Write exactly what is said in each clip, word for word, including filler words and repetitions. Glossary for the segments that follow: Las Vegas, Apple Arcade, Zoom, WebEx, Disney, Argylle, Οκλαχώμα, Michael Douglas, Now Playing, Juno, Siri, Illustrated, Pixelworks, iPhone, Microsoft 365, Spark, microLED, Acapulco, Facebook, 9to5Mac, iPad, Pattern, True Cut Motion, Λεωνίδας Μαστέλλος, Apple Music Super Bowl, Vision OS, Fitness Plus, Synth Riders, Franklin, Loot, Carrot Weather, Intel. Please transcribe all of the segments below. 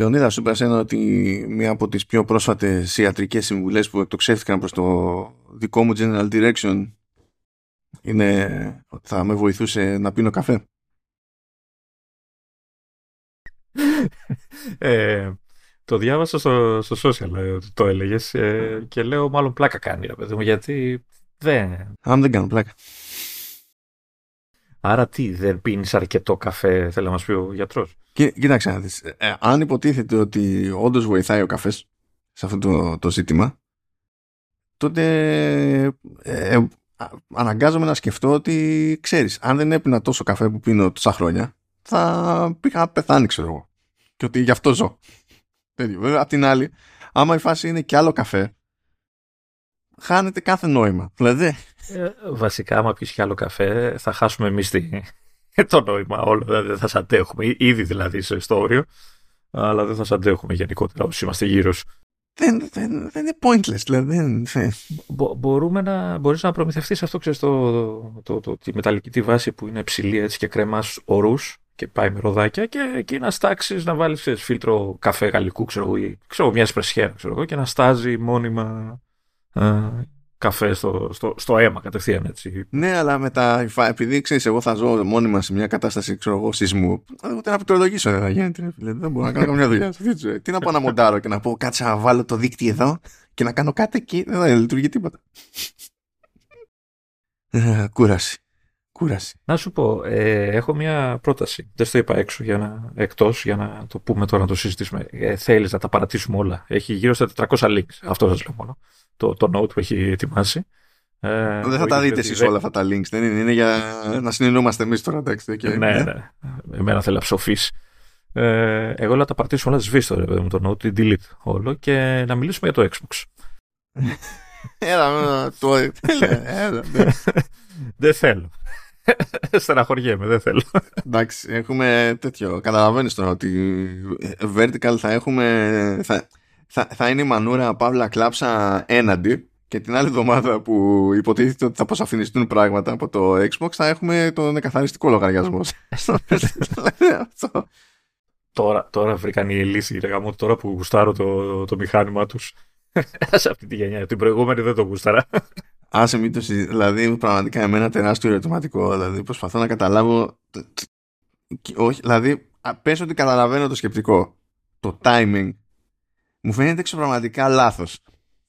Λεωνίδα, σου είπα ότι μία από τις πιο πρόσφατες ιατρικές συμβουλές που εκτοξεύτηκαν προς το δικό μου general direction είναι ότι θα με βοηθούσε να πίνω καφέ. ε, το διάβασα στο, στο social, το έλεγες, ε, και λέω μάλλον πλάκα κάνει, ρε παιδί μου, γιατί δεν... Αν δεν κάνω πλάκα. Άρα τι, δεν πίνεις αρκετό καφέ, θέλει να μας πει ο γιατρός. Και, κοίταξε να δεις, ε, αν υποτίθεται ότι όντως βοηθάει ο καφές σε αυτό το, το ζήτημα, τότε ε, ε, αναγκάζομαι να σκεφτώ ότι, ξέρεις, αν δεν έπινα τόσο καφέ που πίνω τόσα χρόνια, θα πήγα πεθάνει, ξέρω εγώ. Και ότι γι' αυτό ζω. Βέβαια, απ' την άλλη, άμα η φάση είναι και άλλο καφέ, χάνεται κάθε νόημα. Δηλαδή... Ε, βασικά, άμα πεις και άλλο καφέ, θα χάσουμε εμείς τη... το νόημα όλο. Δηλαδή, δεν θα σ' αντέχουμε. Ήδη δηλαδή στο όριο, αλλά δεν θα σ' αντέχουμε γενικότερα όσοι είμαστε γύρω σου. Δεν, δεν, δεν είναι pointless, δηλαδή. Δεν... Μπο, μπορούμε να, μπορείς να προμηθευτείς αυτό, ξέρεις, το, το, το, το, τη μεταλλική τη βάση που είναι ψηλή έτσι και κρέμας ορούς και πάει με ροδάκια, και εκεί να στάξεις, να βάλεις φίλτρο καφέ γαλλικού, ξέρω, ή ξέρω, μια σπρεσιέρα, ξέρω εγώ, και να στάζει μόνιμα α, καφέ στο, στο, στο αίμα κατευθείαν, έτσι. Ναι, αλλά με τα, επειδή ξέρεις, εγώ θα ζω μόνιμα σε μια κατάσταση, ξέρω εγώ, σεισμού, ούτε να πληκτρολογήσω δεν θα γίνεται, δεν μπορώ να κάνω καμιά δουλειά. Τι να πω, να μοντάρω και να πω κάτσα να βάλω το δίκτυ εδώ και να κάνω κάτι εκεί, δεν θα λειτουργεί τίποτα. Κούραση. Κούραση. Να σου πω, ε, έχω μια πρόταση. Δεν το είπα έξω, για να, εκτός, για να το πούμε τώρα, να το συζητήσουμε. Ε, θέλεις να τα παρατήσουμε όλα. Έχει γύρω στα τετρακόσια links. Αυτό σας λέω μόνο. Το, το note που έχει ετοιμάσει. Ε, δεν θα τα δείτε εσείς δε... όλα αυτά τα links. Δεν είναι, είναι για να συνεννούμαστε εμείς τώρα. Εντάξει, και... ναι, ναι. Εμένα θέλει να ψοφείς. Ε, εγώ να τα παρατήσω όλα, σβήστο ρε παιδί μου το note, delete όλο, και να μιλήσουμε για το Xbox. Έλα, το... Έλα, ναι. Δεν θέλω. Στεναχωριέμαι, δεν θέλω. Εντάξει, έχουμε τέτοιο. Καταλαβαίνεις τώρα ότι vertical θα έχουμε. Θα, θα, θα είναι η μανούρα παύλα κλάψα έναντι, και την άλλη εβδομάδα που υποτίθεται ότι θα αποσαφινιστούν πράγματα από το Xbox, θα έχουμε τον εκαθαριστικό λογαριασμό. Τώρα, τώρα βρήκαν η λύση, ρε γαμώ, τώρα που γουστάρω το, το μηχάνημα τους. Σε αυτή τη γενιά. Την προηγούμενη δεν το γούσταρα. Άσε μην το συζητήσω. Δηλαδή, πραγματικά εμένα τεράστιο ερωτηματικό. Δηλαδή, προσπαθώ να καταλάβω. Όχι, δηλαδή, πες ότι καταλαβαίνω το σκεπτικό. Το timing μου φαίνεται εξωπραγματικά λάθος.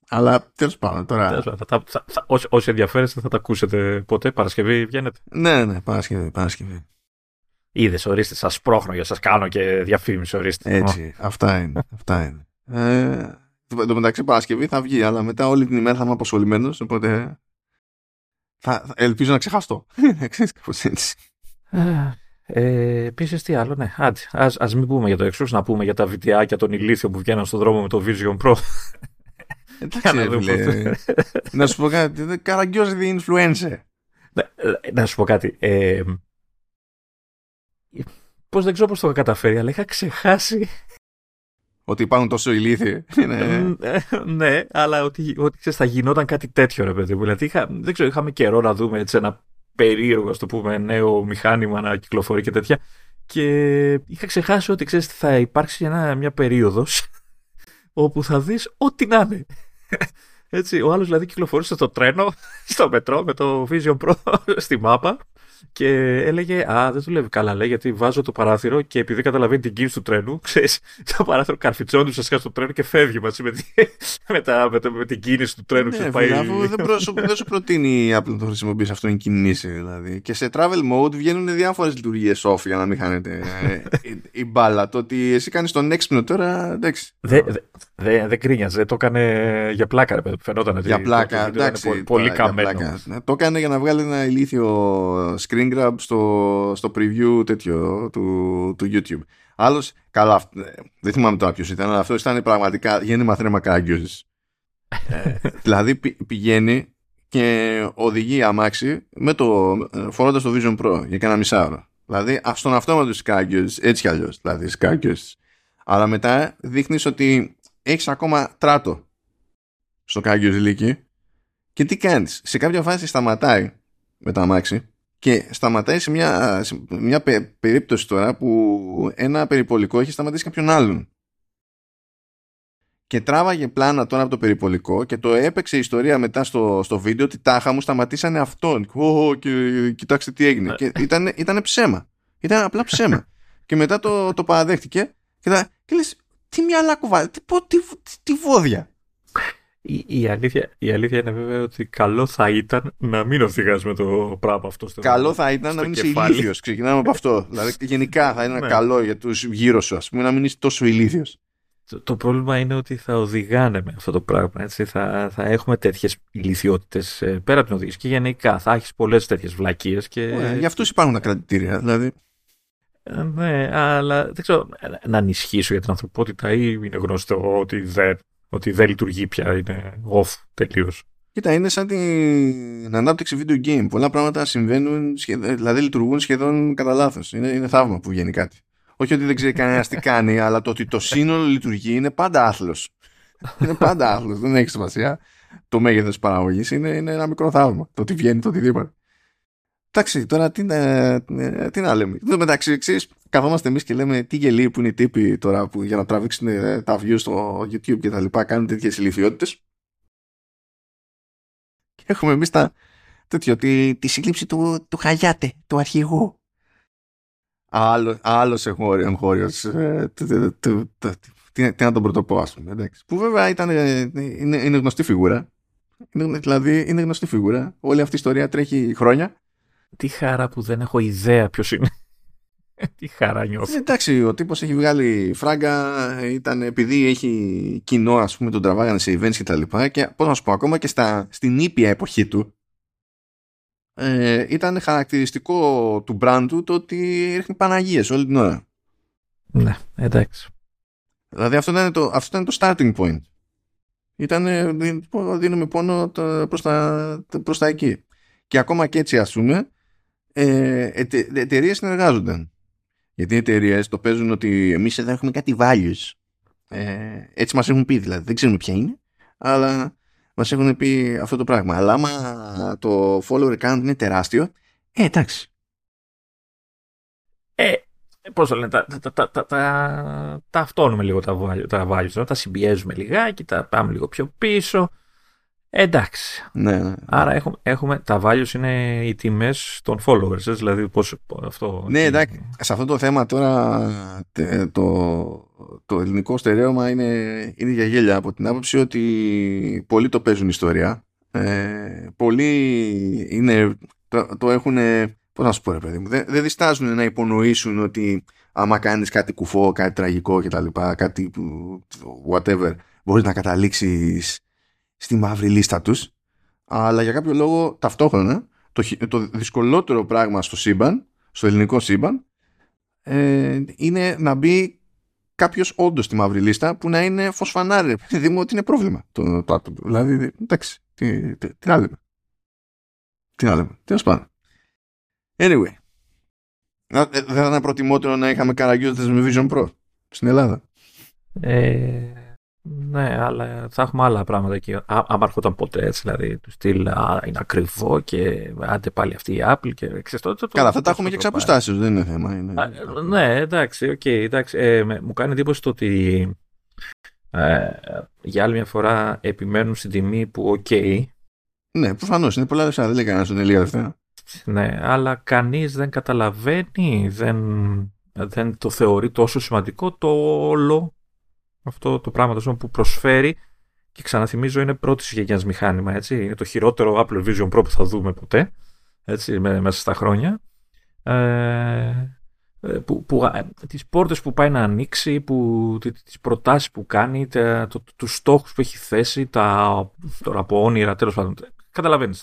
Αλλά τέλος πάντων τώρα. Όσοι ενδιαφέρεστε, θα τα ακούσετε ποτέ. Παρασκευή βγαίνετε. Ναι, ναι, Παρασκευή. Παρασκευή. Είδες, ορίστε, σας πρόχνω για σας κάνω και διαφήμιση, ορίστε. Έτσι. Αυτά είναι. Αυτά είναι. Ε... Εν τω μεταξύ, Παρασκευή θα βγει, αλλά μετά όλη την ημέρα θα είμαι αποσχολημένος, οπότε θα, θα ελπίζω να ξεχαστώ. Ξέρεις, κάπως έτσι. Ε, επίσης, τι άλλο, ναι. Άντε, ας, ας μην πούμε για το Xbox, να πούμε για τα βιντεάκια των ηλίθιων που βγαίνουν στον δρόμο με το Vision Pro. Εντάξει, να, δούμε να σου πω κάτι. Καραγκιόζει the influencer. Να, να σου πω κάτι. Ε, πώς, δεν ξέρω πώς το είχα καταφέρει, αλλά είχα ξεχάσει... Ότι υπάρχουν τόσο ηλίθιοι. Ναι. Ναι, αλλά ότι, ότι ξέρεις, θα γινόταν κάτι τέτοιο, ρε παιδί μου. Δηλαδή, είχα, δεν ξέρω, είχαμε καιρό να δούμε έτσι, ένα περίεργο, ας το πούμε, νέο μηχάνημα να κυκλοφορεί και τέτοια. Και είχα ξεχάσει ότι, ξέρεις, θα υπάρξει ένα, μια περίοδος όπου θα δεις ό,τι να είναι. Έτσι, ο άλλος δηλαδή κυκλοφορούσε στο τρένο, στο μετρό, με το Vision Pro στη μάπα. Και έλεγε, α, δεν δουλεύει καλά, λέει, γιατί βάζω το παράθυρο και επειδή καταλαβαίνει την κίνηση του τρένου, ξέρεις, το παράθυρο καρφιτσώνει ουσιαστικά στο τρένο και φεύγει μαζί με, τη, με, τα, με, το, με την κίνηση του τρένου. Ναι, πάει... δηλαδή, δεν, προ, δεν σου προτείνει η Apple να το χρησιμοποιήσει αυτό, είναι κινήσει δηλαδή. Και σε travel mode βγαίνουν διάφορες λειτουργίες off για να μην χάνεται η, η μπάλα. Το ότι εσύ κάνεις τον έξυπνο τώρα, εντάξει. Δεν δε, δε κρίνιαζε, το έκανε για πλάκα, ρε, φαινόταν. Για δηλαδή, πλάκα, το, εντάξει. Πολύ, πολύ καμένο. Το έκανε για να βγάλει ένα ηλίθιο screen grab στο, στο preview τέτοιο του, του YouTube. Άλλος, καλά, δεν θυμάμαι τώρα ποιος ήταν, αλλά αυτό ήταν πραγματικά γέννημα θρέμα καραγκιόζης. ε, δηλαδή πη, πηγαίνει και οδηγεί αμάξι με το, φορώντας το Vision Pro για κανένα μισά ώρα. Δηλαδή στον αυτόματο της καραγκιόζης, έτσι κι αλλιώς, δηλαδή της καραγκιόζης. Αλλά μετά δείχνεις ότι έχεις ακόμα τράτο στο καραγκιόζηλίκι, και τι κάνεις? Σε κάποια φάση σταματάει με το αμάξι και σταματάει σε μια, σε μια πε, περίπτωση τώρα που ένα περιπολικό έχει σταματήσει κάποιον άλλον. και τράβαγε πλάνα τώρα από το περιπολικό και το έπαιξε η ιστορία μετά στο, στο βίντεο ότι τάχα μου σταματήσανε αυτόν. Oh, και, κοιτάξτε τι έγινε. Και ήταν, ήταν ψέμα. Ήταν απλά ψέμα. Και μετά το, το παραδέχτηκε και, τα, και λες, τι μυαλά κουβάζει, τι, τι, τι, τι βόδια. Η, η, αλήθεια, η αλήθεια είναι βέβαια ότι καλό θα ήταν να μην οδηγάς με το πράγμα αυτό στο κεφάλι. Καλό θα ήταν να μην κεφάλι. Είσαι ηλίθιος. Ξεκινάμε από αυτό. Δηλαδή, γενικά θα είναι ναι. καλό για τους γύρω σου, ας πούμε, να μην είσαι τόσο ηλίθιος. Το, το πρόβλημα είναι ότι θα οδηγάνε με αυτό το πράγμα. Έτσι. Θα, θα έχουμε τέτοιες ηλιθιότητες πέρα από την οδήγηση και γενικά θα έχεις πολλές τέτοιες βλακίες. Και... Ε, για αυτούς υπάρχουν τα κρατητήρια, δηλαδή. Ναι, αλλά δεν ξέρω να ανισχύσω για την ανθρωπότητα ή είναι γνωστό ότι δεν. Ότι δεν λειτουργεί πια, είναι off τελείως. Κοίτα, είναι σαν την ανάπτυξη video game. Πολλά πράγματα συμβαίνουν, σχεδόν, δηλαδή λειτουργούν σχεδόν κατά λάθος. Είναι, είναι θαύμα που βγαίνει κάτι. Όχι ότι δεν ξέρει κανένας τι κάνει, αλλά το ότι το σύνολο λειτουργεί είναι πάντα άθλος. Είναι πάντα άθλος, δεν έχει σημασία. Το μέγεθος παραγωγής είναι, είναι ένα μικρό θαύμα. Το τι βγαίνει, το οτιδήποτε. Εντάξει, τώρα τι, ε, ε, τι να λέμε. Εδώ μεταξύ, ξέρεις, καθόμαστε εμείς και λέμε τι γελοί που είναι οι τύποι τώρα που για να τραβήξουν ε, τα views στο YouTube και τα λοιπά κάνουν τέτοιες ηλιθιότητες. Και έχουμε εμείς τα, τέτοιο, τη, τη σύλληψη του, του Χαγιάτε, του αρχηγού. Άλλο, άλλος εγχώριος. Ε, τι να τον πρωτοπώ, ας πούμε. Εντάξει. Που βέβαια ήταν, ε, είναι, είναι γνωστή φιγούρα. Είναι, δηλαδή, είναι γνωστή φιγούρα. Όλη αυτή η ιστορία τρέχει χρόνια. Τι χαρά που δεν έχω ιδέα ποιος είναι. Τι χαρά νιώθω. Εντάξει, ο τύπος έχει βγάλει φράγκα, ήταν επειδή έχει κοινό, ας πούμε, τον τραβάγανε σε events και τα λοιπά και πώς να σου πω, ακόμα και στα, στην ήπια εποχή του ε, ήταν χαρακτηριστικό του brand του το ότι ρίχνει Παναγίες όλη την ώρα. Ναι, εντάξει. Δηλαδή αυτό ήταν το, αυτό ήταν το starting point. Ήταν, δίνουμε πόνο προς τα, προς τα εκεί. Και ακόμα και έτσι, ας πούμε, ε, εται, εταιρείες συνεργάζονταν. Γιατί οι εταιρείες το παίζουν ότι εμείς εδώ έχουμε κάτι values. Ε, έτσι μας έχουν πει, δηλαδή. Δεν ξέρουμε ποια είναι, αλλά μας έχουν πει αυτό το πράγμα. Αλλά άμα το follower count είναι τεράστιο, ε, εντάξει. Ε, πώς το λένε, τα, τα, τα, τα, τα, τα αυτόνουμε λίγο τα values, τα, values, τα συμπιέζουμε λιγάκι, τα πάμε λίγο πιο πίσω. Εντάξει. Ναι, ναι. Άρα έχουμε, έχουμε, τα values είναι οι τιμές των followers, δηλαδή πώς αυτό... Ναι, εντάξει, σε αυτό το θέμα τώρα το, το ελληνικό στερέωμα είναι, είναι για γέλια από την άποψη ότι πολλοί το παίζουν ιστορία, ε, πολλοί είναι, το, το έχουν, πώς να σου πω ρε παιδί μου, δεν, δεν διστάζουν να υπονοήσουν ότι άμα κάνεις κάτι κουφό, κάτι τραγικό κτλ, κάτι whatever, μπορείς να καταλήξεις στη μαύρη λίστα τους, αλλά για κάποιο λόγο ταυτόχρονα το, το δυσκολότερο πράγμα στο σύμπαν, στο ελληνικό σύμπαν, ε, είναι να μπει κάποιος όντως στη μαύρη λίστα που να είναι φωσφανάρι, επειδή μου ότι είναι πρόβλημα το, το άτομο. Δηλαδή, εντάξει, τι, τι, τι να λέμε. Τι να λέμε, τέλος πάντων. Anyway, δεν θα ήταν προτιμότερο να είχαμε καραγκιόντες με Vision Pro στην Ελλάδα? Ε... Ναι, αλλά θα έχουμε άλλα πράγματα εκεί. Άμα έρχονταν ποτέ έτσι, δηλαδή του στυλ είναι ακριβό και άντε πάλι αυτή η Apple. Και... Καλά, το... αυτά τα έχουμε και εξ αποστάσεως, δεν είναι θέμα. Είναι... Α, ναι, εντάξει, οκ. Okay, εντάξει. Ε, με, μου κάνει εντύπωση το ότι ε, για άλλη μια φορά επιμένουν στην τιμή που οκ. Okay, ναι, προφανώς είναι πολλά λεφτά, δεν λέει κανένας ότι είναι λίγα λεφτά. Ναι, αλλά κανείς δεν καταλαβαίνει, δεν, δεν το θεωρεί τόσο σημαντικό το όλο. Αυτό το πράγμα το που προσφέρει και ξαναθυμίζω είναι πρώτη γενιάς μηχάνημα. Έτσι. Είναι το χειρότερο Apple Vision Pro που θα δούμε ποτέ έτσι, μέσα στα χρόνια. Ε, που, που, τις πόρτες που πάει να ανοίξει, που, τις προτάσεις που κάνει, τα, το, τους στόχους που έχει θέσει, τα τώρα από όνειρα, τέλος πάντων. Καταλαβαίνεις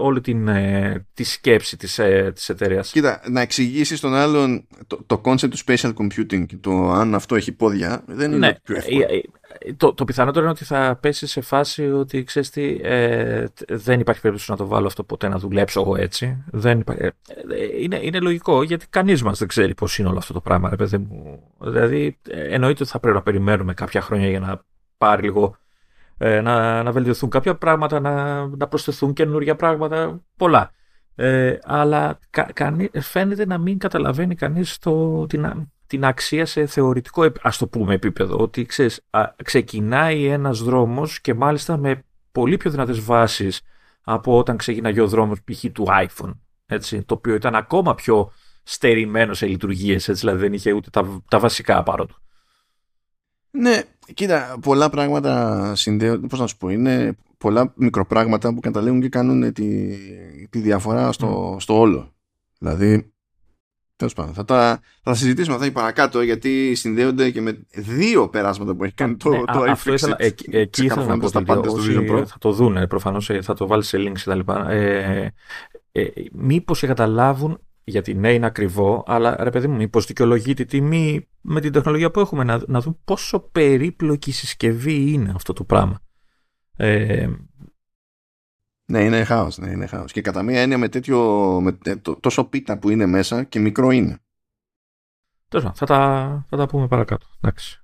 όλη την ε, τη σκέψη της, ε, της εταιρείας. Κοίτα, να εξηγήσεις τον άλλον το κόνσεπτ του spatial computing και το αν αυτό έχει πόδια, δεν είναι ναι. πιο εύκολο. Το, το πιθανότερο είναι ότι θα πέσει σε φάση ότι ξέρεις τι, ε, δεν υπάρχει περίπτωση να το βάλω αυτό ποτέ να δουλέψω εγώ έτσι. Δεν υπά... ε, είναι, είναι λογικό γιατί κανείς μας δεν ξέρει πώς είναι όλο αυτό το πράγμα. Ρε, παιδί μου. Δηλαδή εννοείται ότι θα πρέπει να περιμένουμε κάποια χρόνια για να πάρει λίγο. Να, να βελτιωθούν κάποια πράγματα, να, να προσθεθούν καινούργια πράγματα, πολλά. Ε, αλλά κα, κανεί, φαίνεται να μην καταλαβαίνει κανείς το, την, την αξία σε θεωρητικό, ας το πούμε, επίπεδο. Ότι ξέρεις, α, ξεκινάει ένας δρόμος και μάλιστα με πολύ πιο δυνατές βάσεις από όταν ξεκινάει ο δρόμος π.χ. του iPhone. Έτσι, το οποίο ήταν ακόμα πιο στερημένο σε λειτουργίες, έτσι, δηλαδή δεν είχε ούτε τα, τα βασικά πάνω του. Ναι, κοίτα, πολλά πράγματα συνδέονται, πώς να σου πω, είναι πολλά μικροπράγματα που καταλήγουν και κάνουν τη, τη διαφορά στο, mm. στο όλο. Δηλαδή, τέλος πάντων, θα τα θα συζητήσουμε αυτά παρακάτω, γιατί συνδέονται και με δύο περάσματα που έχει κάνει το, ναι, το α, iFixit. Ε, εκεί ήθελα να πω τα πάντα στο Vision Pro. Θα το δουν, προφανώς, θα το βάλει σε links και τα λοιπά. Ε, ε, μήπως καταλάβουν, γιατί ναι είναι ακριβό, αλλά ρε παιδί μου, μήπως δικαιολογεί τη τιμή με την τεχνολογία που έχουμε, να, να δουν πόσο περίπλοκη συσκευή είναι αυτό το πράγμα. Ε, ναι, είναι χάος, ναι, είναι χάος. Και κατά μία έννοια με τέτοιο, με το, τόσο πίτα που είναι μέσα και μικρό είναι. Τέλος, θα τα, θα τα πούμε παρακάτω. Εντάξει.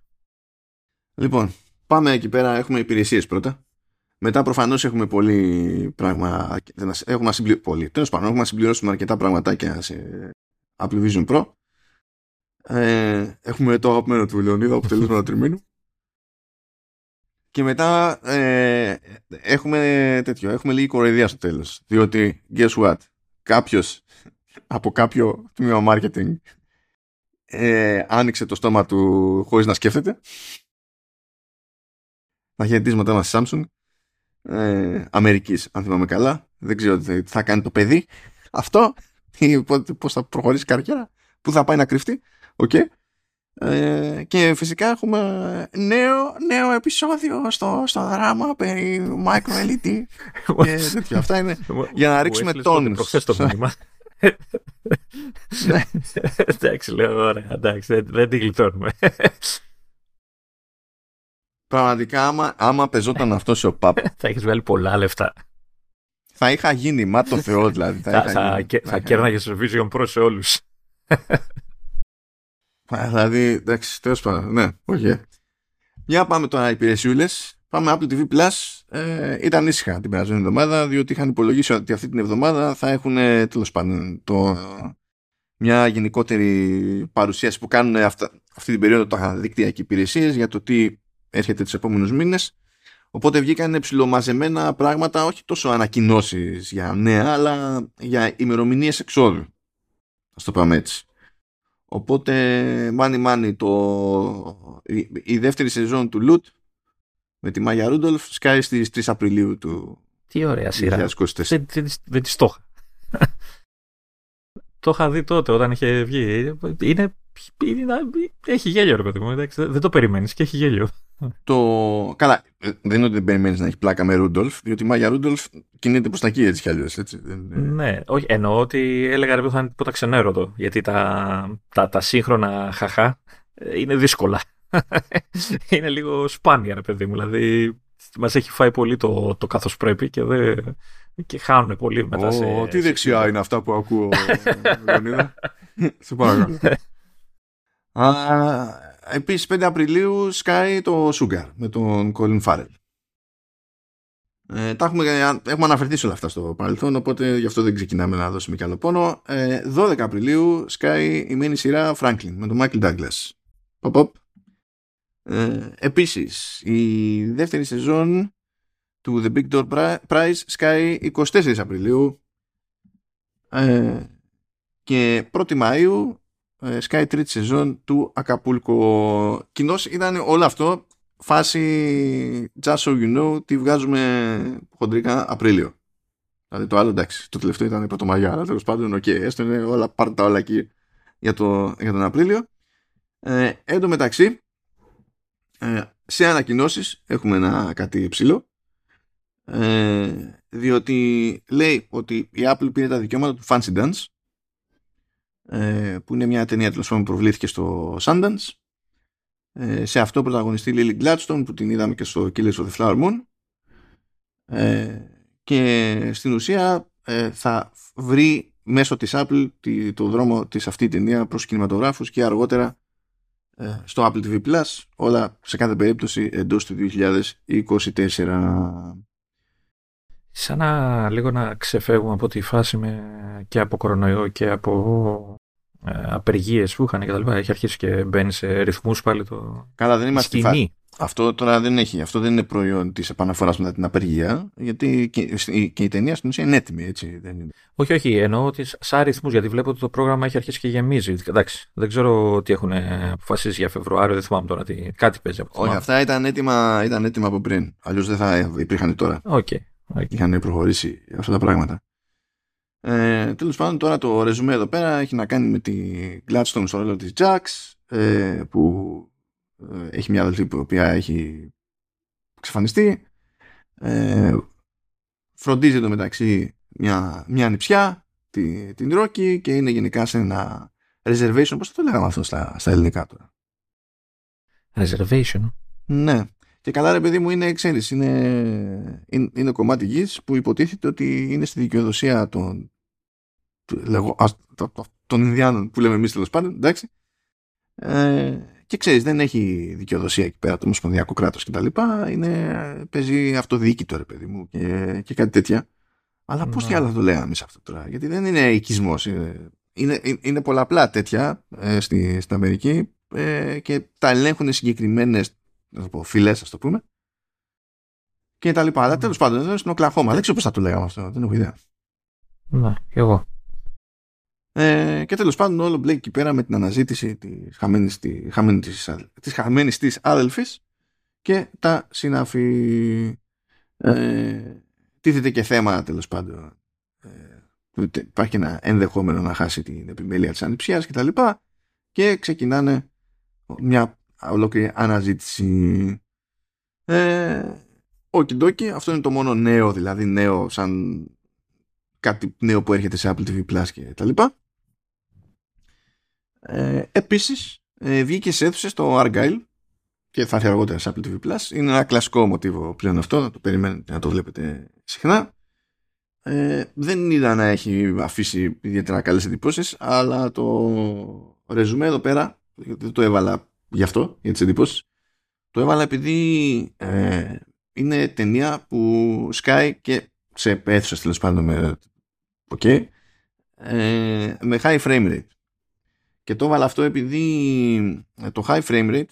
Λοιπόν, πάμε εκεί πέρα, έχουμε υπηρεσίες πρώτα. Μετά προφανώς έχουμε πολύ πράγμα, έχουμε συμπληρώσει πολύ. Τέλος πάντων, έχουμε συμπληρώσει αρκετά πραγματάκια σε Apple Vision Pro. Ε, έχουμε το αγαπημένο του Λεωνίδα, αποτελέσματα τριμήνου. Και μετά ε, έχουμε τέτοιο, έχουμε λίγη κοροϊδία στο τέλος. Διότι, guess what, κάποιος από κάποιο τμήμα marketing ε, άνοιξε το στόμα του χωρίς να σκέφτεται. Να χαιρετίσματα μας στη Samsung. Ε, Αμερικής, αν θυμάμαι καλά. Δεν ξέρω τι θα κάνει το παιδί αυτό, πώς θα προχωρήσει η καριέρα, πού θα πάει να κρυφτεί. Okay. Ε, και φυσικά έχουμε νέο, νέο επεισόδιο στο, στο δράμα περί micro ελ ι ντι. Και τέτοιο. Αυτά είναι για να ρίξουμε τόνους. Προχθές το μήνυμα. Εντάξει, λέω, ωραία, εντάξει, δεν την γλιτώνουμε. Πραγματικά, άμα, άμα πεζόταν αυτό σε ΟΠΑΠ. Θα έχεις βγάλει πολλά λεφτά. Θα είχα γίνει, μα το Θεό δηλαδή. Θα, θα, θα, θα, θα κέρναγες το Vision Pro σε όλους. Δηλαδή, εντάξει, τέλος πάντων. Ναι, όχι. Okay. Για πάμε τώρα υπηρεσιούλες. Πάμε Apple τι βι Plus. Ε, ήταν ήσυχα την περασμένη εβδομάδα, διότι είχαν υπολογίσει ότι αυτή την εβδομάδα θα έχουν τέλος πάντων το, μια γενικότερη παρουσίαση που κάνουν αυτά, αυτή την περίοδο τα δίκτυα και υπηρεσίες για το τι έρχεται τους επόμενους μήνες. Οπότε βγήκαν ψιλομαζεμένα πράγματα, όχι τόσο ανακοινώσεις για νέα, αλλά για ημερομηνίες εξόδου. Ας το πάμε έτσι. Οπότε, μάνι μάνι, το... η, η δεύτερη σεζόν του Loot με τη Μάγια Ρούντολφ σκάει στις τρεις Απριλίου του τι ωραία σειρά. Δεν, δεν, δεν τη το είχα. Το είχα δει τότε όταν είχε βγει. Είναι... Έχει γέλιο, ρε παιδί μου. Δεν το περιμένεις και έχει γέλιο. Το... Καλά, δεν είναι ότι δεν περιμένεις να έχει πλάκα με Ρούντολφ, διότι η Μάγια Ρούντολφ κινείται προς τα εκεί έτσι κι αλλιώς. Ναι, όχι, εννοώ ότι έλεγα ρε παιδί μου θα είναι τίποτα ξενέρωτο. Γιατί τα, τα, τα σύγχρονα χαχά είναι δύσκολα. Είναι λίγο σπάνια, ρε παιδί μου. Δηλαδή μας έχει φάει πολύ το, το καθώς πρέπει και, δε, και χάνουν πολύ μετά. Σε... Oh, τι δεξιά είναι αυτά που ακούω, Λεωνίδα. Σε παρακαλώ. Uh, επίσης πέντε Απριλίου σκάει το Sugar με τον Colin Farrell. ε, τα έχουμε, έχουμε αναφερθεί σε όλα αυτά στο παρελθόν, οπότε γι' αυτό δεν ξεκινάμε να δώσουμε κι άλλο πόνο. ε, δώδεκα Απριλίου σκάει η μήνυ σειρά Franklin με τον Michael Douglas. Pop, pop. Ε, επίσης η δεύτερη σεζόν του The Big Door Prize σκάει εικοστή τέταρτη Απριλίου ε, και πρώτη Μαΐου σκάει τρίτη σεζόν του Acapulco. Κοινώς ήταν όλο αυτό φάση just so you know, τη βγάζουμε χοντρικά Απρίλιο. Δηλαδή το άλλο εντάξει, το τελευταίο ήταν η Πρωτομαγιά, αλλά τέλος πάντων οκ, okay, έστω είναι όλα, πάρτε τα όλα εκεί για, το, για τον Απρίλιο. ε, Εν τω μεταξύ ε, σε ανακοινώσεις έχουμε ένα κάτι υψηλό, ε, διότι λέει ότι η Apple πήρε τα δικαιώματα του Fancy Dance, που είναι μια ταινία τέλος πάντων που προβλήθηκε στο Sundance. Ε, σε αυτό πρωταγωνιστεί Lily Gladstone, που την είδαμε και στο Killers of the Flower Moon. Ε, και στην ουσία ε, θα βρει μέσω της Apple τη, το δρόμο της αυτή ταινία προς κινηματογράφους και αργότερα ε, στο Apple τι βι Plus, όλα σε κάθε περίπτωση εντός του δύο χιλιάδες είκοσι τέσσερα. Σαν να λίγο να ξεφεύγουμε από τη φάση με, και από κορονοϊό και από απεργίες που είχαν και τα λοιπά. Έχει αρχίσει και μπαίνει σε ρυθμούς πάλι το. Καλά, δεν είμαστε φάση. Αυτό τώρα δεν έχει. Αυτό δεν είναι προϊόν της επαναφοράς μετά την απεργία, γιατί και, και η ταινία στην ουσία είναι έτοιμη, έτσι. Δεν είναι. Όχι, όχι. Εννοώ ότι σαν αριθμούς, γιατί βλέπω ότι το πρόγραμμα έχει αρχίσει και γεμίζει. Εντάξει, δεν ξέρω τι έχουν αποφασίσει για Φεβρουάριο, δεν θυμάμαι τώρα. Τι, κάτι παίζει από το. Όχι, αυτά ήταν έτοιμα, ήταν έτοιμα από πριν. Αλλιώς δεν θα υπήρχαν τώρα. Okay, okay. Είχαν προχωρήσει αυτά τα πράγματα. Ε, τέλος πάντων, τώρα το ρεζουμέ εδώ πέρα έχει να κάνει με την Gladstone στο ρόλο της Jax, ε, που έχει μια αδελφή που οποία έχει εξαφανιστεί, ε, φροντίζει το μεταξύ μια, μια νηψιά, τη, την Ρόκη, και είναι γενικά σε ένα reservation. Πώς το λέγαμε αυτό στα, στα ελληνικά τώρα? Reservation. Ναι. Και καλά, ρε παιδί μου, είναι, ξέρεις, είναι, είναι, είναι κομμάτι γης που υποτίθεται ότι είναι στη δικαιοδοσία των, των Ινδιάνων που λέμε εμείς, τέλος πάντων, εντάξει. Ε, και ξέρεις, δεν έχει δικαιοδοσία εκεί πέρα το ομοσπονδιακό κράτος κτλ. Είναι, παίζει αυτοδιοίκητο, ρε παιδί μου, και, και κάτι τέτοια. Αλλά no. Πώς τι άλλο θα το λέγαμε σε αυτό τώρα? Γιατί δεν είναι οικισμός. Είναι, είναι, είναι πολλαπλά τέτοια ε, στη, στην Αμερική, ε, και τα ελέγχουν συγκεκριμένες φυλές, ας το πούμε, και τα λοιπά. Mm. Αλλά τέλος πάντων, δεν είναι στην Οκλαχώμα. Δεν ξέρω πώς θα το λέγαμε αυτό. Δεν έχω ιδέα. Ναι, και εγώ. Ε, και τέλος πάντων, όλο μπλέκει εκεί πέρα με την αναζήτηση της χαμένης, της, χαμένης, της, χαμένης, της άδελφης και τα συναφή. Ε, τίθεται και θέμα, τέλος πάντων. Ε, υπάρχει ένα ενδεχόμενο να χάσει την επιμέλεια της ανιψιάς και τα λοιπά, και ξεκινάνε μια ολόκληρη αναζήτηση. Ε, Οκιντόκι, αυτό είναι το μόνο νέο, δηλαδή νέο σαν κάτι νέο που έρχεται σε Apple τι βι Plus και τα λοιπά. Ε, επίσης, ε, βγήκε σε αίθουσες το Argyle και θα έρθει αργότερα σε Apple τι βι Plus. Είναι ένα κλασικό μοτίβο πλέον αυτό, να το περιμένετε, να το βλέπετε συχνά. Ε, δεν είδα να έχει αφήσει ιδιαίτερα καλές εντυπώσεις, αλλά το ρεζουμέ εδώ πέρα, δεν το έβαλα γι' αυτό, για τις εντυπώσεις. Το έβαλα επειδή ε, είναι ταινία που σκάει και σε αίθουσες, τέλος πάντων, με, okay, ε, με high frame rate. Και το έβαλα αυτό επειδή το high frame rate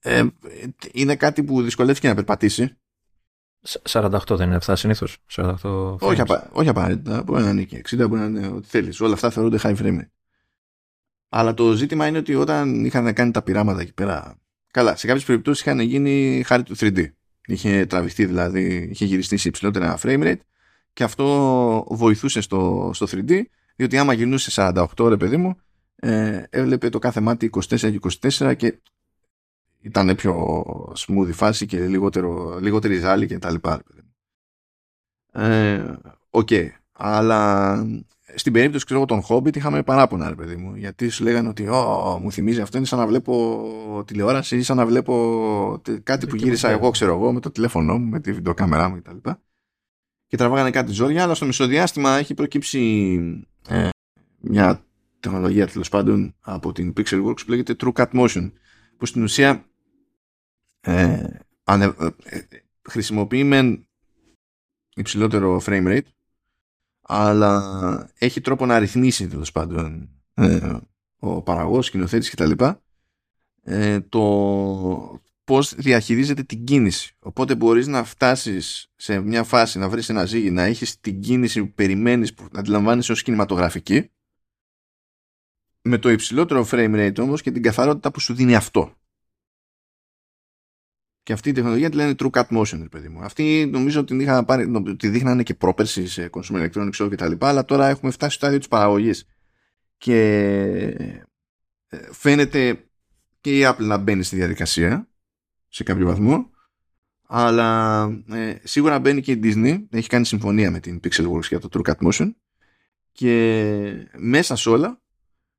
ε, είναι κάτι που δυσκολεύτηκε να περπατήσει. σαράντα οκτώ δεν είναι αυτά συνήθως? σαράντα οκτώ όχι, απα, όχι απαραίτητα. Μπορεί να είναι και εξήντα, μπορεί να είναι ό,τι θέλεις. Όλα αυτά θεωρούνται high frame rate. Αλλά το ζήτημα είναι ότι όταν είχαν κάνει τα πειράματα εκεί πέρα, καλά, σε κάποιες περιπτώσεις είχαν γίνει χάρη του θρι ντι. Είχε τραβηχτεί, δηλαδή, είχε γυριστεί σε υψηλότερα frame rate, και αυτό βοηθούσε στο, στο θρι ντι, διότι άμα γυρνούσε σαράντα οκτώ, ρε παιδί μου, ε, έβλεπε το κάθε μάτι είκοσι τέσσερα και είκοσι τέσσερα και ήταν πιο smooth η φάση και λιγότερο, λιγότερη ζάλη και τα λοιπά. Ε, Οκ, okay, αλλά... Στην περίπτωση, ξέρω, των Hobbit είχαμε παράπονα, ρε παιδί μου, γιατί σου λέγανε ότι «Ω, μου θυμίζει αυτό, είναι σαν να βλέπω τηλεόραση ή σαν να βλέπω κάτι που γύρισα εγώ, ξέρω εγώ, με το τηλέφωνό μου, με τη βιντεοκάμερά μου» κτλ. Και, και τραβάγανε κάτι ζόρια, αλλά στο μισοδιάστημα έχει προκύψει ε, μια τεχνολογία, τέλος πάντων, από την Pixelworks που λέγεται True Cut Motion, που στην ουσία ε, ανε, ε, ε, χρησιμοποιεί με υψηλότερο frame rate, αλλά έχει τρόπο να ρυθμίσει, τέλος πάντων, ε, ο παραγωγός, σκηνοθέτης κτλ. Ε, το πώς διαχειρίζεται την κίνηση. Οπότε μπορείς να φτάσεις σε μια φάση, να βρεις ένα ζύγι, να έχεις την κίνηση που περιμένεις, που αντιλαμβάνεσαι ως κινηματογραφική, με το υψηλότερο frame rate όμως και την καθαρότητα που σου δίνει αυτό. Και αυτή η τεχνολογία τη λένε True Cut Motion, ρε παιδί μου. Αυτή νομίζω ότι την είχα πάρει, τη δείχνανε και πρόπερση σε Consumer Electronics Show κτλ. Αλλά τώρα έχουμε φτάσει στο στάδιο της παραγωγής. Και φαίνεται και η Apple να μπαίνει στη διαδικασία σε κάποιο βαθμό. Αλλά ε, σίγουρα μπαίνει και η Disney. Έχει κάνει συμφωνία με την Pixelworks για το True Cut Motion. Και μέσα σε όλα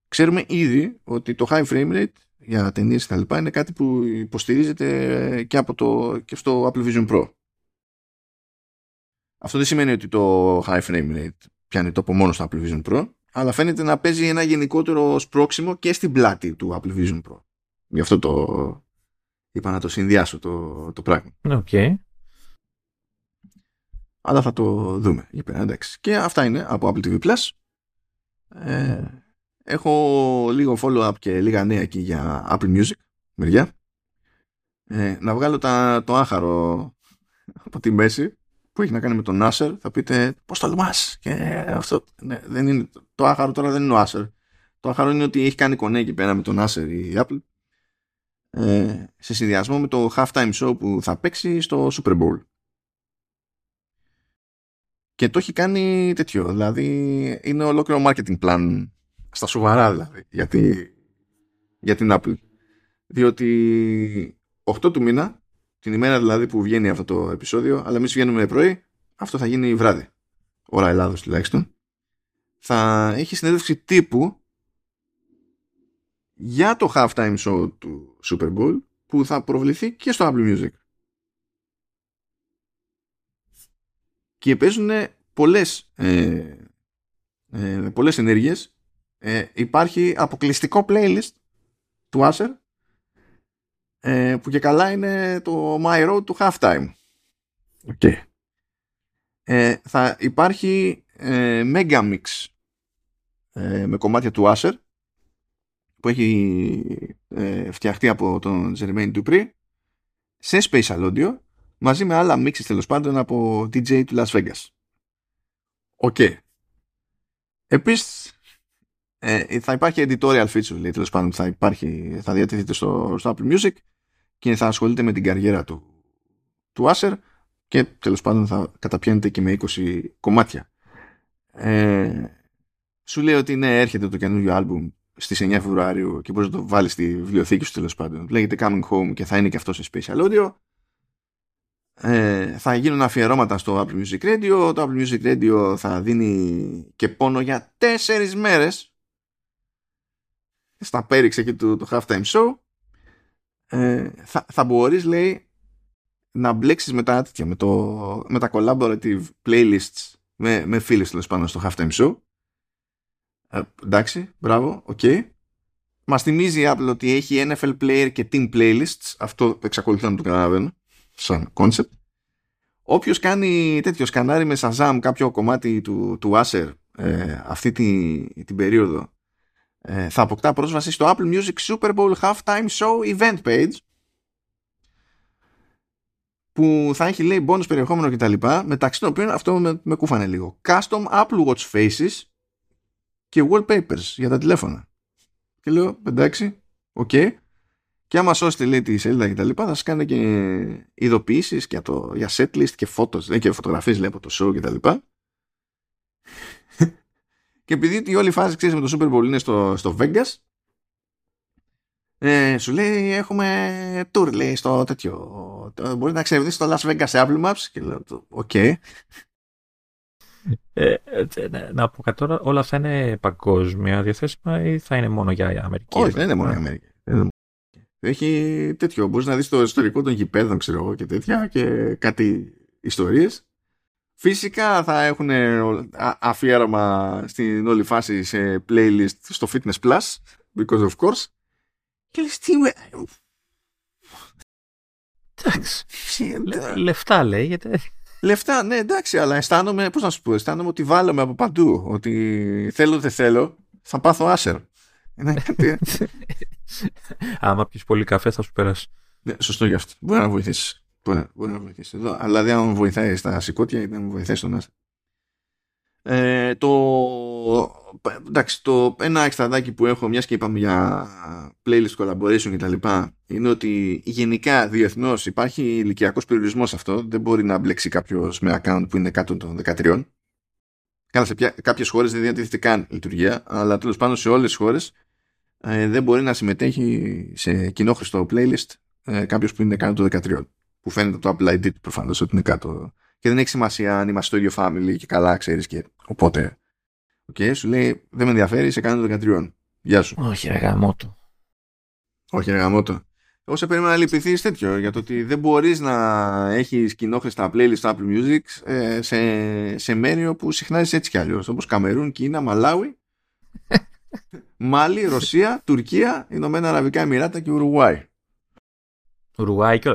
ξέρουμε ήδη ότι το high frame rate για ταινίες και τα λοιπά είναι κάτι που υποστηρίζεται και, από το, και στο Apple Vision Pro. Αυτό δεν σημαίνει ότι το high frame rate πιάνει τόπο μόνο στο Apple Vision Pro, αλλά φαίνεται να παίζει ένα γενικότερο σπρόξιμο και στην πλάτη του Apple Vision Pro. Γι' αυτό το είπα να το συνδυάσω το, το πράγμα. Okay. Αλλά θα το δούμε. Και αυτά είναι από Apple τι βι Plus. Ε, έχω λίγο follow-up και λίγα νέα εκεί για Apple Music μεριά. Ε, να βγάλω τα, το άχαρο από τη μέση που έχει να κάνει με τον Usher. Θα πείτε πώς τολμάς και αυτό. Ναι, δεν είναι, το άχαρο τώρα δεν είναι ο Usher. Το άχαρο είναι ότι έχει κάνει κονέ εκεί πέρα με τον Usher η Apple, ε, σε συνδυασμό με το halftime show που θα παίξει στο Super Bowl. Και το έχει κάνει τέτοιο, δηλαδή είναι ολόκληρο marketing plan στα σοβαρά, δηλαδή, για, τη, για την Apple. Διότι οκτώ του μήνα, την ημέρα δηλαδή που βγαίνει αυτό το επεισόδιο, αλλά εμείς βγαίνουμε πρωί, αυτό θα γίνει βράδυ, ώρα Ελλάδος τουλάχιστον, θα έχει συνέντευξη τύπου για το halftime show του Super Bowl που θα προβληθεί και στο Apple Music. Και παίζουν πολλές, ε, ε, πολλές ενέργειες. Ε, υπάρχει αποκλειστικό playlist του Usher, ε, που και καλά είναι το My Road του Halftime. Okay. Ε, θα υπάρχει ε, Megamix ε, με κομμάτια του Usher που έχει ε, φτιαχτεί από τον Jermaine Dupri σε Spatial Audio, μαζί με άλλα μίξεις τέλος πάντων από ντι τζέι του Las Vegas. Οκ. Okay. Επίσης ε, θα υπάρχει editorial feature, λέει, τέλος πάντων, θα, υπάρχει, θα διατίθεται στο, στο Apple Music και θα ασχολείται με την καριέρα του, του Usher και τέλος πάντων θα καταπιάνεται και με είκοσι κομμάτια. Ε, σου λέει ότι ναι, έρχεται το καινούριο άλμπουμ στις εννιά Φεβρουαρίου και μπορείς να το βάλεις στη βιβλιοθήκη σου τέλος πάντων. Λέγεται Coming Home και θα είναι και αυτό σε Special Audio. Ε, θα γίνουν αφιερώματα στο Apple Music Radio. Το Apple Music Radio θα δίνει και πόνο για τέσσερις μέρες στα πέριξε εκεί του, του halftime show. ε, θα, θα μπορείς, λέει, να μπλέξεις με τα, με το, με τα collaborative playlists με, με φίλες τέλος πάνω στο halftime show. ε, εντάξει, μπράβο, οκ. Okay. Μας θυμίζει η Apple ότι έχει εν εφ ελ player και team playlists. Αυτό εξακολουθώ να το καταλαβαίνω σαν concept. Όποιος κάνει τέτοιο σκανάρι με Shazam κάποιο κομμάτι του, του Usher ε, αυτή τη, την περίοδο, ε, θα αποκτά πρόσβαση στο Apple Music Super Bowl Halftime Show Event Page που θα έχει, λέει, bonus περιεχόμενο κτλ, μεταξύ των οποίων αυτό με, με κούφανε λίγο. Custom Apple Watch faces και wallpapers για τα τηλέφωνα. Και λέω εντάξει, οκ. Okay. Και άμα σώσετε, λέει, τη σελίδα και τα λοιπά, θα σας κάνετε και ειδοποιήσεις και το, για setlist και, photos, και φωτογραφίες, λέει, από το show και τα λοιπά. Και επειδή η όλη φάση, ξέρεις, με το Super Bowl είναι στο, στο Vegas, ε, σου λέει έχουμε tour, λέει, στο τέτοιο. Μπορείτε να ξεβδίσει στο Las Vegas σε Apple Maps. Και λέω οκ. Okay. Ε, να πω κατ' τώρα, όλα αυτά είναι παγκόσμια διαθέσιμα ή θα είναι μόνο για Αμερική? Όχι, δεν είναι μόνο για Αμερική. Έχει τέτοιο, μπορείς να δεις το ιστορικό των γηπέδων, ξέρω εγώ, και τέτοια και κάτι ιστορίες. Φυσικά θα έχουν αφιέρωμα στην όλη φάση σε playlist στο Fitness Plus, because of course. Και λες τι... Εντάξει, λεφτά λέγεται. Λεφτά, ναι, εντάξει, αλλά αισθάνομαι, πώς να σου πω, αισθάνομαι ότι βάλαμε από παντού, ότι θέλω δεν θέλω, θα πάθω Usher. Άμα πεις πολύ καφέ θα σου περάσει. Ναι, σωστό γι' αυτό. Μπορεί να βοηθήσει. Μπορεί να βοηθήσει εδώ. Αλλά δεν μου βοηθάει στα σηκώτια ή δεν μου βοηθάει στον Άστα. Ε, το... Εντάξει, το ένα εξτραδάκι που έχω, μιας και είπαμε για playlist collaboration κτλ, είναι ότι γενικά διεθνώς υπάρχει ηλικιακός περιορισμός σε αυτό. Δεν μπορεί να μπλέξει κάποιος με account που είναι κάτω των δεκατριών. Καλά, σε ποια... κάποιες χώρες δεν διατίθεται καν λειτουργία, αλλά τέλος πάντων σε όλες τις χώρες Ε, δεν μπορεί να συμμετέχει σε κοινόχρηστο playlist ε, κάποιος που είναι κάτω των δεκατριών, που φαίνεται το Apple άι ντι του προφανώς ότι είναι κάτω, και δεν έχει σημασία αν είμαστε στο ίδιο family και καλά, ξέρεις, και οπότε okay, σου λέει δεν με ενδιαφέρει, είσαι κάτω των δεκατριών, γεια σου. Όχι ρε γαμώτο. Όχι ρε γαμώτο. Εγώ σε περίμενα να λυπηθείς τέτοιο για το ότι δεν μπορείς να έχεις κοινόχρηστα playlist στο Apple Music ε, σε, σε μέρη όπου συχνά είσαι έτσι κι αλλιώς, όπως Καμερούν, Κίνα, Μαλάουι, Μάλι, Ρωσία, Τουρκία, Ηνωμένα Αραβικά Εμιράτα και Ουρουάι. Ουρουάι και...